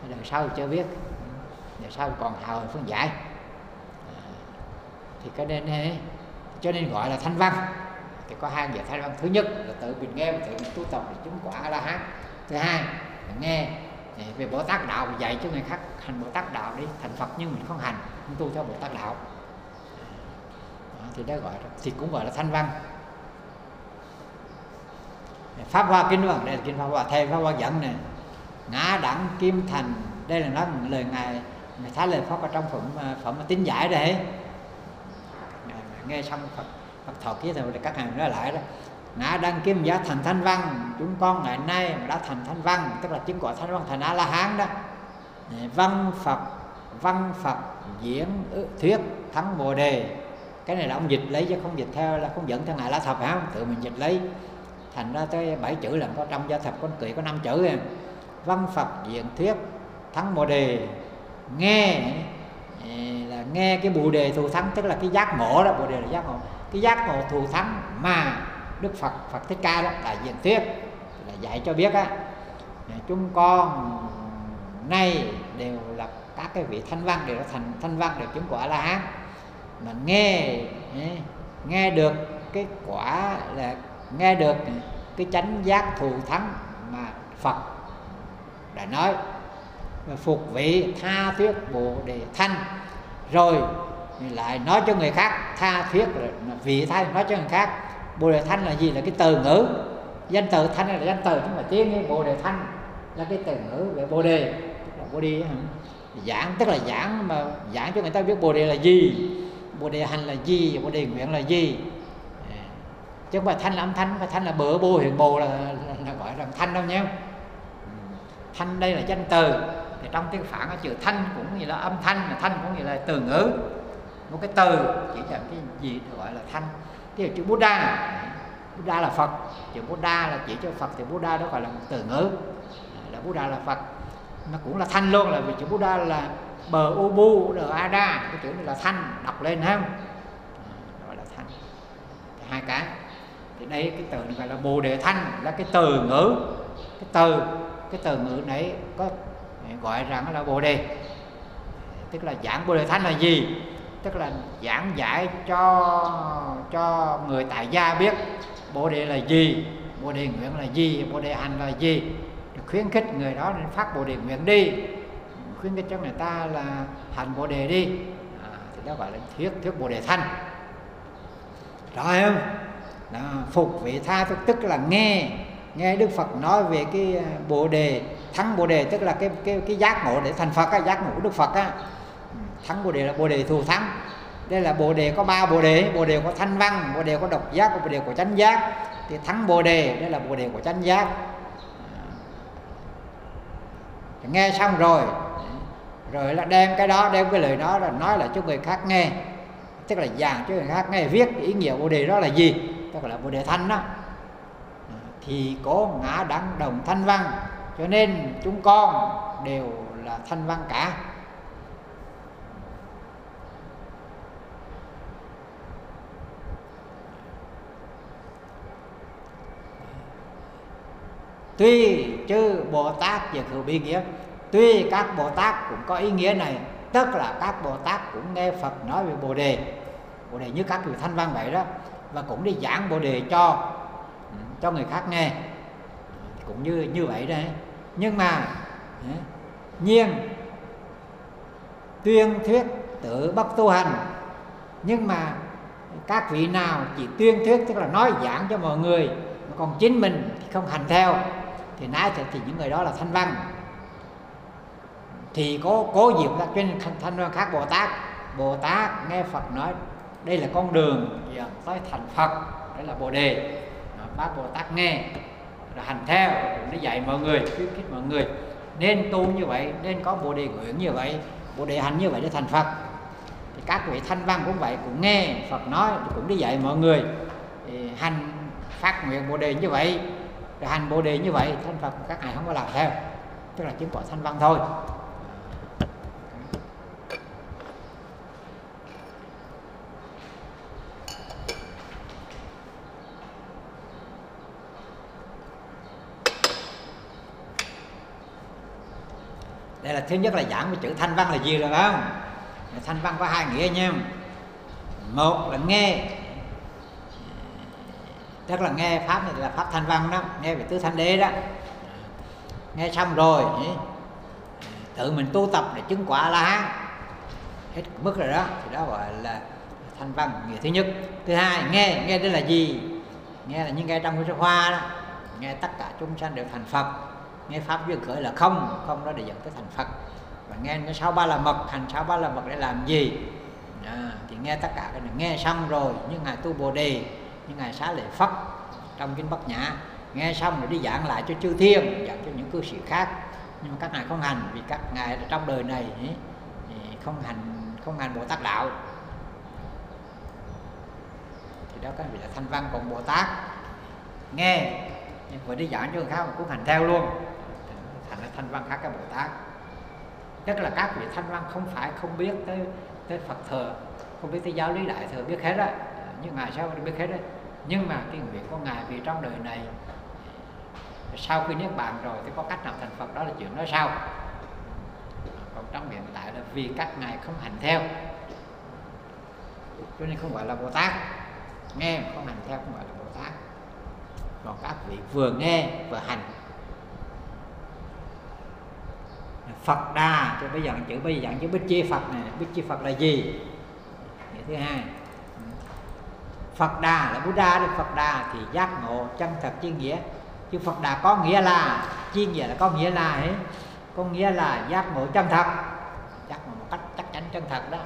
đời sau chưa biết, đời sau còn hào hứng phương giải. Thì cái nên ấy, cho nên gọi là thanh văn. Thì có hai dạng thanh văn, thứ nhất là tự mình nghe, tự mình tu tập để chứng quả A La Hán. Thứ hai là nghe về Bồ Tát đạo mà dạy cho người khác hành Bồ Tát đạo đi thành Phật, nhưng mình không hành, không tu theo Bồ Tát đạo. Đó, thì đó gọi thì cũng gọi là thanh văn. Pháp Hoa Kinh Văn, đây là kinh Pháp Hoa, thầy Pháp Hoa dẫn nè, ngã đẳng kim thành, đây là nói lời ngài ngài Thái Lợi Phật ở trong phẩm phẩm tín giải đấy. Nghe xong Phật Phật thọ ký rồi các hàng nói lại đó. Ngã đăng kim giả thành thanh văn, chúng con ngày nay đã thành thanh văn, tức là chứng quả thanh văn thành A La Hán đó. Văn Phật, Văn Phật diễn thuyết thắng Bồ Đề. Cái này là ông dịch lấy chứ không dịch theo, là không dẫn theo Ngài La Thập hả không? Tự mình dịch lấy. Thành ra tới bảy chữ là có trong Gia Thập, con cười có năm chữ. Văn Phật diễn thuyết thắng Bồ Đề. Nghe là nghe cái Bồ Đề thù thắng, tức là cái giác ngộ đó. Bồ Đề là giác ngộ. Cái giác ngộ thù thắng mà Đức Phật, Phật Thích Ca đó là diễn thuyết, là dạy cho biết á, chúng con nay đều là các cái vị thanh văn, đều đã thành thanh văn, đều chứng quả A La Hán, mà nghe nghe được cái quả là nghe được cái chánh giác thù thắng mà Phật đã nói, phục vị tha thuyết Bồ Đề Thanh, rồi lại nói cho người khác. Tha thuyết rồi vị tha nói cho người khác. Bồ Đề Thanh là gì? Là cái từ ngữ, danh từ Thanh là danh từ, nhưng mà tiếng Bồ Đề Thanh là cái từ ngữ về Bồ Đề, là Bồ Đề giảng, tức là giảng, mà giảng cho người ta biết Bồ Đề là gì, Bồ Đề hành là gì, Bồ Đề nguyện là gì. Chứ không phải Thanh là âm thanh, mà Thanh là bữa bô hiện bồ là, là, là gọi là Thanh đâu nhé. Thanh đây là danh từ, thì trong tiếng Phạn có chữ Thanh cũng như là âm thanh, mà Thanh cũng như là từ ngữ, một cái từ chỉ là cái gì gọi là Thanh. Thế là chữ Buddha, Buddha là Phật, chữ Buddha là chỉ cho Phật, thì Buddha đó gọi là một từ ngữ, là Buddha là Phật, nó cũng là Thanh luôn, là vì chữ Buddha là bờ ubu đờ ada, cái chữ này là Thanh, đọc lên ha, gọi là Thanh. Thì hai cái, thì đây cái từ này gọi là Bồ Đề Thanh, là cái từ ngữ, cái từ cái từ ngữ này có gọi rằng là Bồ Đề, tức là giảng Bồ Đề Thanh là gì, tức là giảng giải cho cho người tại gia biết Bồ Đề là gì, Bồ Đề nguyện là gì, Bồ Đề hành là gì, khuyến khích người đó nên phát Bồ Đề nguyện đi, khuyến khích cho người ta là hành Bồ Đề đi, à, thì đó gọi là thuyết thuyết Bồ Đề Thanh. Rõ không? Đó, phục vị tha thức, tức là nghe nghe Đức Phật nói về cái Bồ Đề thắng Bồ Đề, tức là cái cái cái giác ngộ để thành Phật á, giác ngộ của Đức Phật á. Thắng Bồ Đề là Bồ Đề thù thắng. Đây là Bồ Đề có ba Bồ Đề, Bồ Đề có thanh văn, Bồ Đề có độc giác, Bồ Đề có chánh giác. Thì thắng Bồ Đề, đây là Bồ Đề của chánh giác. Nghe xong rồi, rồi là đem cái đó, đem cái lời đó là nói lại cho người khác nghe, tức là giảng cho người khác nghe, viết ý nghĩa Bồ Đề đó là gì, tức là Bồ Đề Thanh đó. Thì có ngã đẳng đồng thanh văn, cho nên chúng con đều là thanh văn cả. Tuy chư Bồ Tát về hữu bi nghĩa, tuy các Bồ Tát cũng có ý nghĩa này, tức là các Bồ Tát cũng nghe Phật nói về Bồ Đề, Bồ Đề như các vị thanh văn vậy đó, và cũng đi giảng Bồ Đề cho cho người khác nghe, cũng như như vậy đấy. Nhưng mà nhiên tuyên thuyết tự bất tu hành, nhưng mà các vị nào chỉ tuyên thuyết, tức là nói giảng cho mọi người, còn chính mình thì không hành theo, thì nãy thì, thì những người đó là thanh văn. Thì có cố diệm ra trên thanh văn khác. Bồ Tát, Bồ Tát nghe Phật nói đây là con đường dẫn tới thành Phật, đó là Bồ Đề. Bác Bồ Tát nghe rồi hành theo, để dạy mọi người, khuyến khích mọi người nên tu như vậy, nên có Bồ Đề nguyện như vậy, Bồ Đề hành như vậy để thành Phật. Thì các vị thanh văn cũng vậy, cũng nghe Phật nói, cũng đi dạy mọi người thì hành phát nguyện Bồ Đề như vậy, rồi hành Bồ Đề như vậy, thành Phật các ngài không có làm theo, tức là chứng quả thanh văn thôi. Đây là thứ nhất là giảng về chữ thanh văn là gì rồi phải không? Thanh văn có hai nghĩa nha. Một là nghe, tức là nghe pháp này là pháp thanh văn đó, nghe về tứ thanh đế đó. Nghe xong rồi tự mình tu tập để chứng quả A La Hán hết mức rồi đó, thì đó gọi là thanh văn, nghĩa thứ nhất. Thứ hai, nghe nghe đây là gì? Nghe là những cái trong cái hoa đó, nghe tất cả chúng sanh đều thành Phật, nghe pháp duyên khởi là không, không đó để dẫn tới thành Phật. Và nghe cái sáu ba la mật, hành sáu ba la mật để làm gì? À, thì nghe tất cả cái này. Nghe xong rồi như ngài tu Bồ Đề, như ngài Xá Lợi Phật trong kinh Bát Nhã, nghe xong rồi đi giảng lại cho chư thiên, giảng cho những cư sĩ khác, nhưng mà các ngài không hành, vì các ngài trong đời này không hành không hành Bồ Tát đạo. Thì đó các vị là thanh văn. Còn Bồ Tát nghe nhưng vừa đi giảng cho người khác mà cũng hành theo luôn, thành là thanh văn khác các Bồ Tát. Tức là các vị thanh văn không phải không biết tới tới Phật thừa, không biết tới giáo lý đại thừa, biết hết đấy, nhưng ngài sao biết hết đấy. Nhưng mà cái nguyện của ngài vì trong đời này sau khi niết bàn rồi thì có cách nào thành Phật, đó là chuyện nói sau. Còn trong hiện tại là vì các ngài không hành theo, cho nên không gọi là Bồ Tát. Nghe mà không hành theo không gọi là Bồ Tát. Còn các vị vừa nghe vừa hành. Phật Đà, cho bây giờ chữ bây giờ dạng chữ Bích Chi Phật này, Bích Chi Phật là gì? Nghĩa thứ hai, Phật Đà là Buddha được. Phật Đà thì giác ngộ chân thật chân nghĩa. Chứ Phật Đà có nghĩa là chiên nghĩa là có nghĩa là ấy, có nghĩa là giác ngộ chân thật, giác ngộ một cách chắc chắn chân thật đó,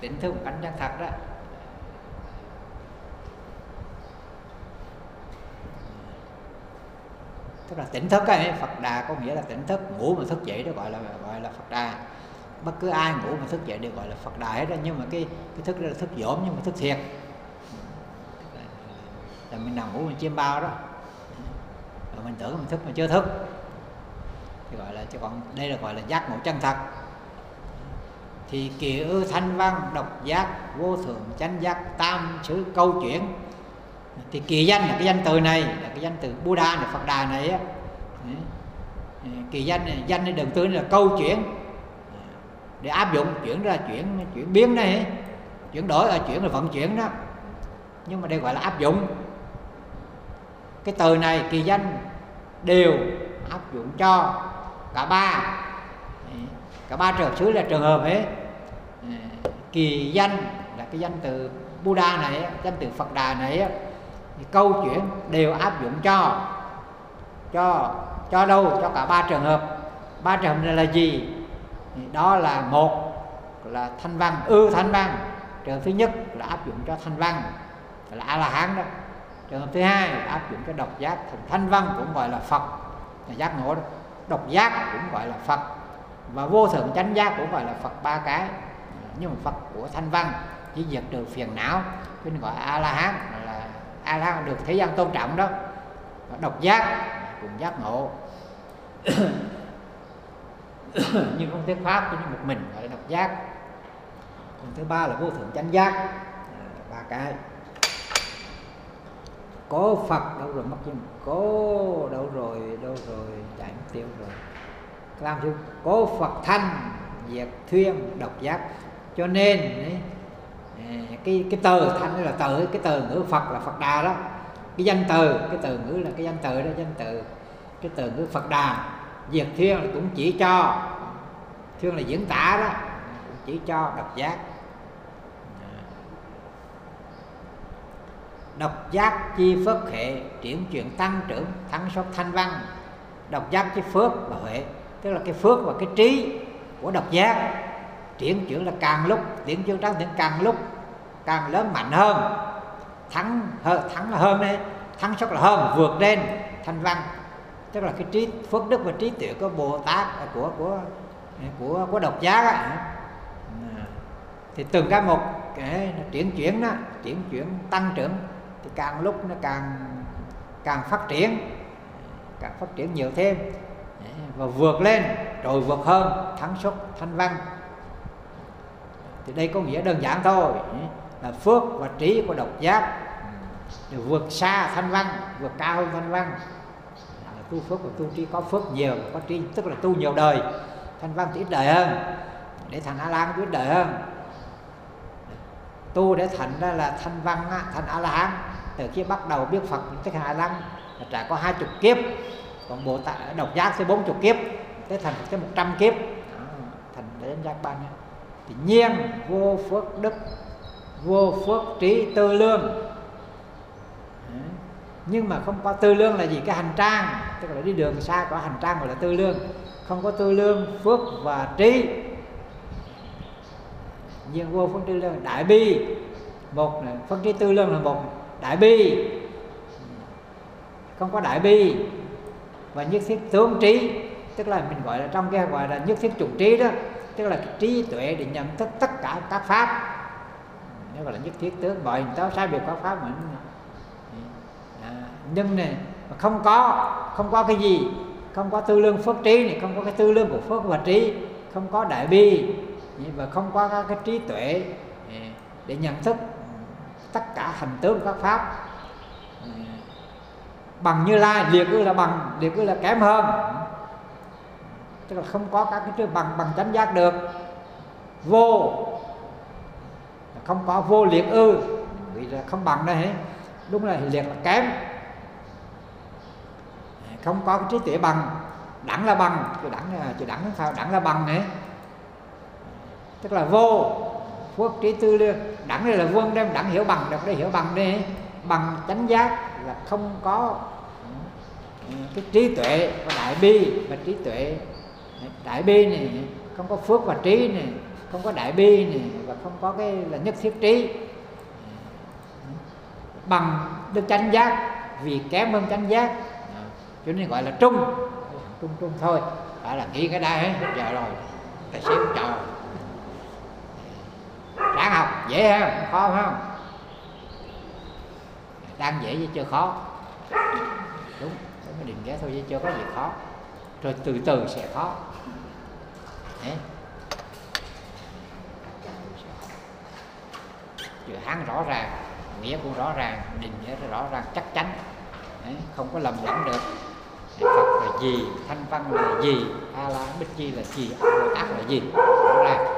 tỉnh thức một cách chân thật đó. Tức là tỉnh thức ấy, Phật Đà có nghĩa là tỉnh thức, ngủ mà thức dậy đó gọi là gọi là Phật Đà. Bất cứ ai ngủ mà thức dậy đều gọi là Phật Đà hết đó, nhưng mà cái cái thức đó là thức dỗm nhưng mà thức thiệt. Là mình nằm ngủ mình chiêm bao đó. Mình tưởng mình thức mà chưa thức thì gọi là, chứ còn đây là gọi là giác ngộ chân thật. Thì kỳ ư thanh văn độc giác vô thượng chánh giác tam xứ câu chuyển. Thì kỳ danh là cái danh từ này, là cái danh từ Buddha này, Phật Đà này á. Kỳ danh này, danh này đường tư là câu chuyển, để áp dụng chuyển ra chuyển chuyển biến này, chuyển đổi ở chuyển là vận chuyển đó, nhưng mà đây gọi là áp dụng. Cái từ này kỳ danh đều áp dụng cho cả ba, cả ba trường xứ là trường hợp ấy. Kỳ danh là cái danh từ Buddha này, danh từ Phật Đà này, câu chuyện đều áp dụng cho cho cho đâu, cho cả ba trường hợp. Ba trường hợp này là gì? Đó là một là thanh văn, ư thanh văn, trường hợp thứ nhất là áp dụng cho thanh văn là A La Hán đó. Trường hợp thứ hai là áp dụng cái độc giác, thành thanh văn cũng gọi là Phật, là giác ngộ đó. Độc giác cũng gọi là Phật, và vô thượng chánh giác cũng gọi là Phật, ba cái. Nhưng mà Phật của thanh văn chỉ diệt trừ phiền não, cho nên gọi A La Hán, là A La Hán được thế gian tôn trọng đó. Và độc giác cũng giác ngộ nhưng không thuyết pháp, cho nên một mình gọi là độc giác. Còn thứ ba là vô thượng chánh giác, ba cái. Có Phật đâu rồi, mất chứ, có đâu rồi, đâu rồi, chạy mất tiêu rồi. Làm chứ, có Phật thanh diệt thuyên độc giác. Cho nên cái cái từ thanh là từ, cái từ ngữ Phật là Phật Đà đó. Cái danh từ, cái từ ngữ là cái danh từ đó, danh từ, cái từ ngữ Phật Đà. Diệt thuyên là cũng chỉ cho, thuyên là diễn tả đó, cũng chỉ cho độc giác. Độc giác chi phước hệ triển chuyển tăng trưởng thắng sốt thanh văn. Độc giác chi phước và huệ, tức là cái phước và cái trí của độc giác. Triển chuyển là càng lúc, triển chuyển tăng trưởng càng lúc càng lớn mạnh hơn. Thắng hơn, thắng là hơn đấy, thắng sốt là hơn, vượt lên thanh văn. Tức là cái trí phước đức và trí tuệ của Bồ Tát, của của của của độc giác ấy. Thì từng cái một cái triển chuyển đó, triển chuyển tăng trưởng thì càng lúc nó càng càng phát triển, càng phát triển nhiều thêm và vượt lên, rồi vượt hơn thắng xuất thanh văn. Thì đây có nghĩa đơn giản thôi, là phước và trí của độc giác đều vượt xa thanh văn, vượt cao hơn thanh văn. Tu phước và tu trí, có phước nhiều, có trí tức là tu nhiều đời, thanh văn thì ít đời hơn, để thành A La Hán ít đời hơn. Tu để thành ra là thanh văn, thành A La Hán. Từ khi bắt đầu biết Phật tới thành A La Hán là trải qua hai chục kiếp, còn Bồ Tát độc giác tới bốn chục kiếp, tới thành tới một trăm kiếp, thành đến giác ban. Thì nhiên vô phước đức, vô phước trí tư lương. Nhưng mà không có tư lương là gì? Cái hành trang, tức là đi đường xa có hành trang gọi là tư lương. Không có tư lương phước và trí. Nhiên vô phước tư lương, đại bi. Một là phước trí tư lương là một đại bi, không có đại bi. Và nhất thiết tướng trí, tức là mình gọi là trong cái gọi là nhất thiết chủng trí đó, tức là cái trí tuệ để nhận thức tất cả các pháp, nó gọi là nhất thiết tướng, mọi hình tố sai biệt các pháp mình à, nhưng này mà không có không có cái gì, không có tư lương phước trí này, không có cái tư lương của phước và trí, không có đại bi và không có cái, cái trí tuệ để nhận thức tất cả hành tướng các pháp. Bằng Như Lai, liệt ư là bằng, liệt ư là kém hơn, tức là không có các cái chữ bằng bằng chánh giác được. Vô, không có vô liệt ư, vì là không bằng đây hết, đúng là liệt là kém. Không có cái trí tuệ bằng, đẳng là bằng, chữ đẳng là chữ đẳng sao, đẳng là bằng đấy, tức là vô phước trí tư lương. Đẳng đây là vương đem, đẳng hiểu bằng, đọc đây hiểu bằng đây, bằng chánh giác là không có cái trí tuệ và đại bi và trí tuệ. Đại bi này không có phước và trí này, không có đại bi này, và không có cái là nhất thiết trí. Bằng được chánh giác vì kém hơn chánh giác, cho nên gọi là trung, trung trung thôi. Phải là nghĩ cái đây hết giờ rồi, tài xế cũng chờ. Đáng học dễ không, khó không? Đang dễ chứ chưa khó, đúng mới định ghé thôi chứ chưa có gì khó, rồi từ từ sẽ khó. Đấy. Chữ Hán rõ ràng, nghĩa cũng rõ ràng, định nghĩa rõ ràng chắc chắn. Đấy. Không có lầm lẫn được. Đấy, Phật là gì, Thanh Văn là gì, A La Bích Chi là gì, Bồ Tát là gì, rõ ràng.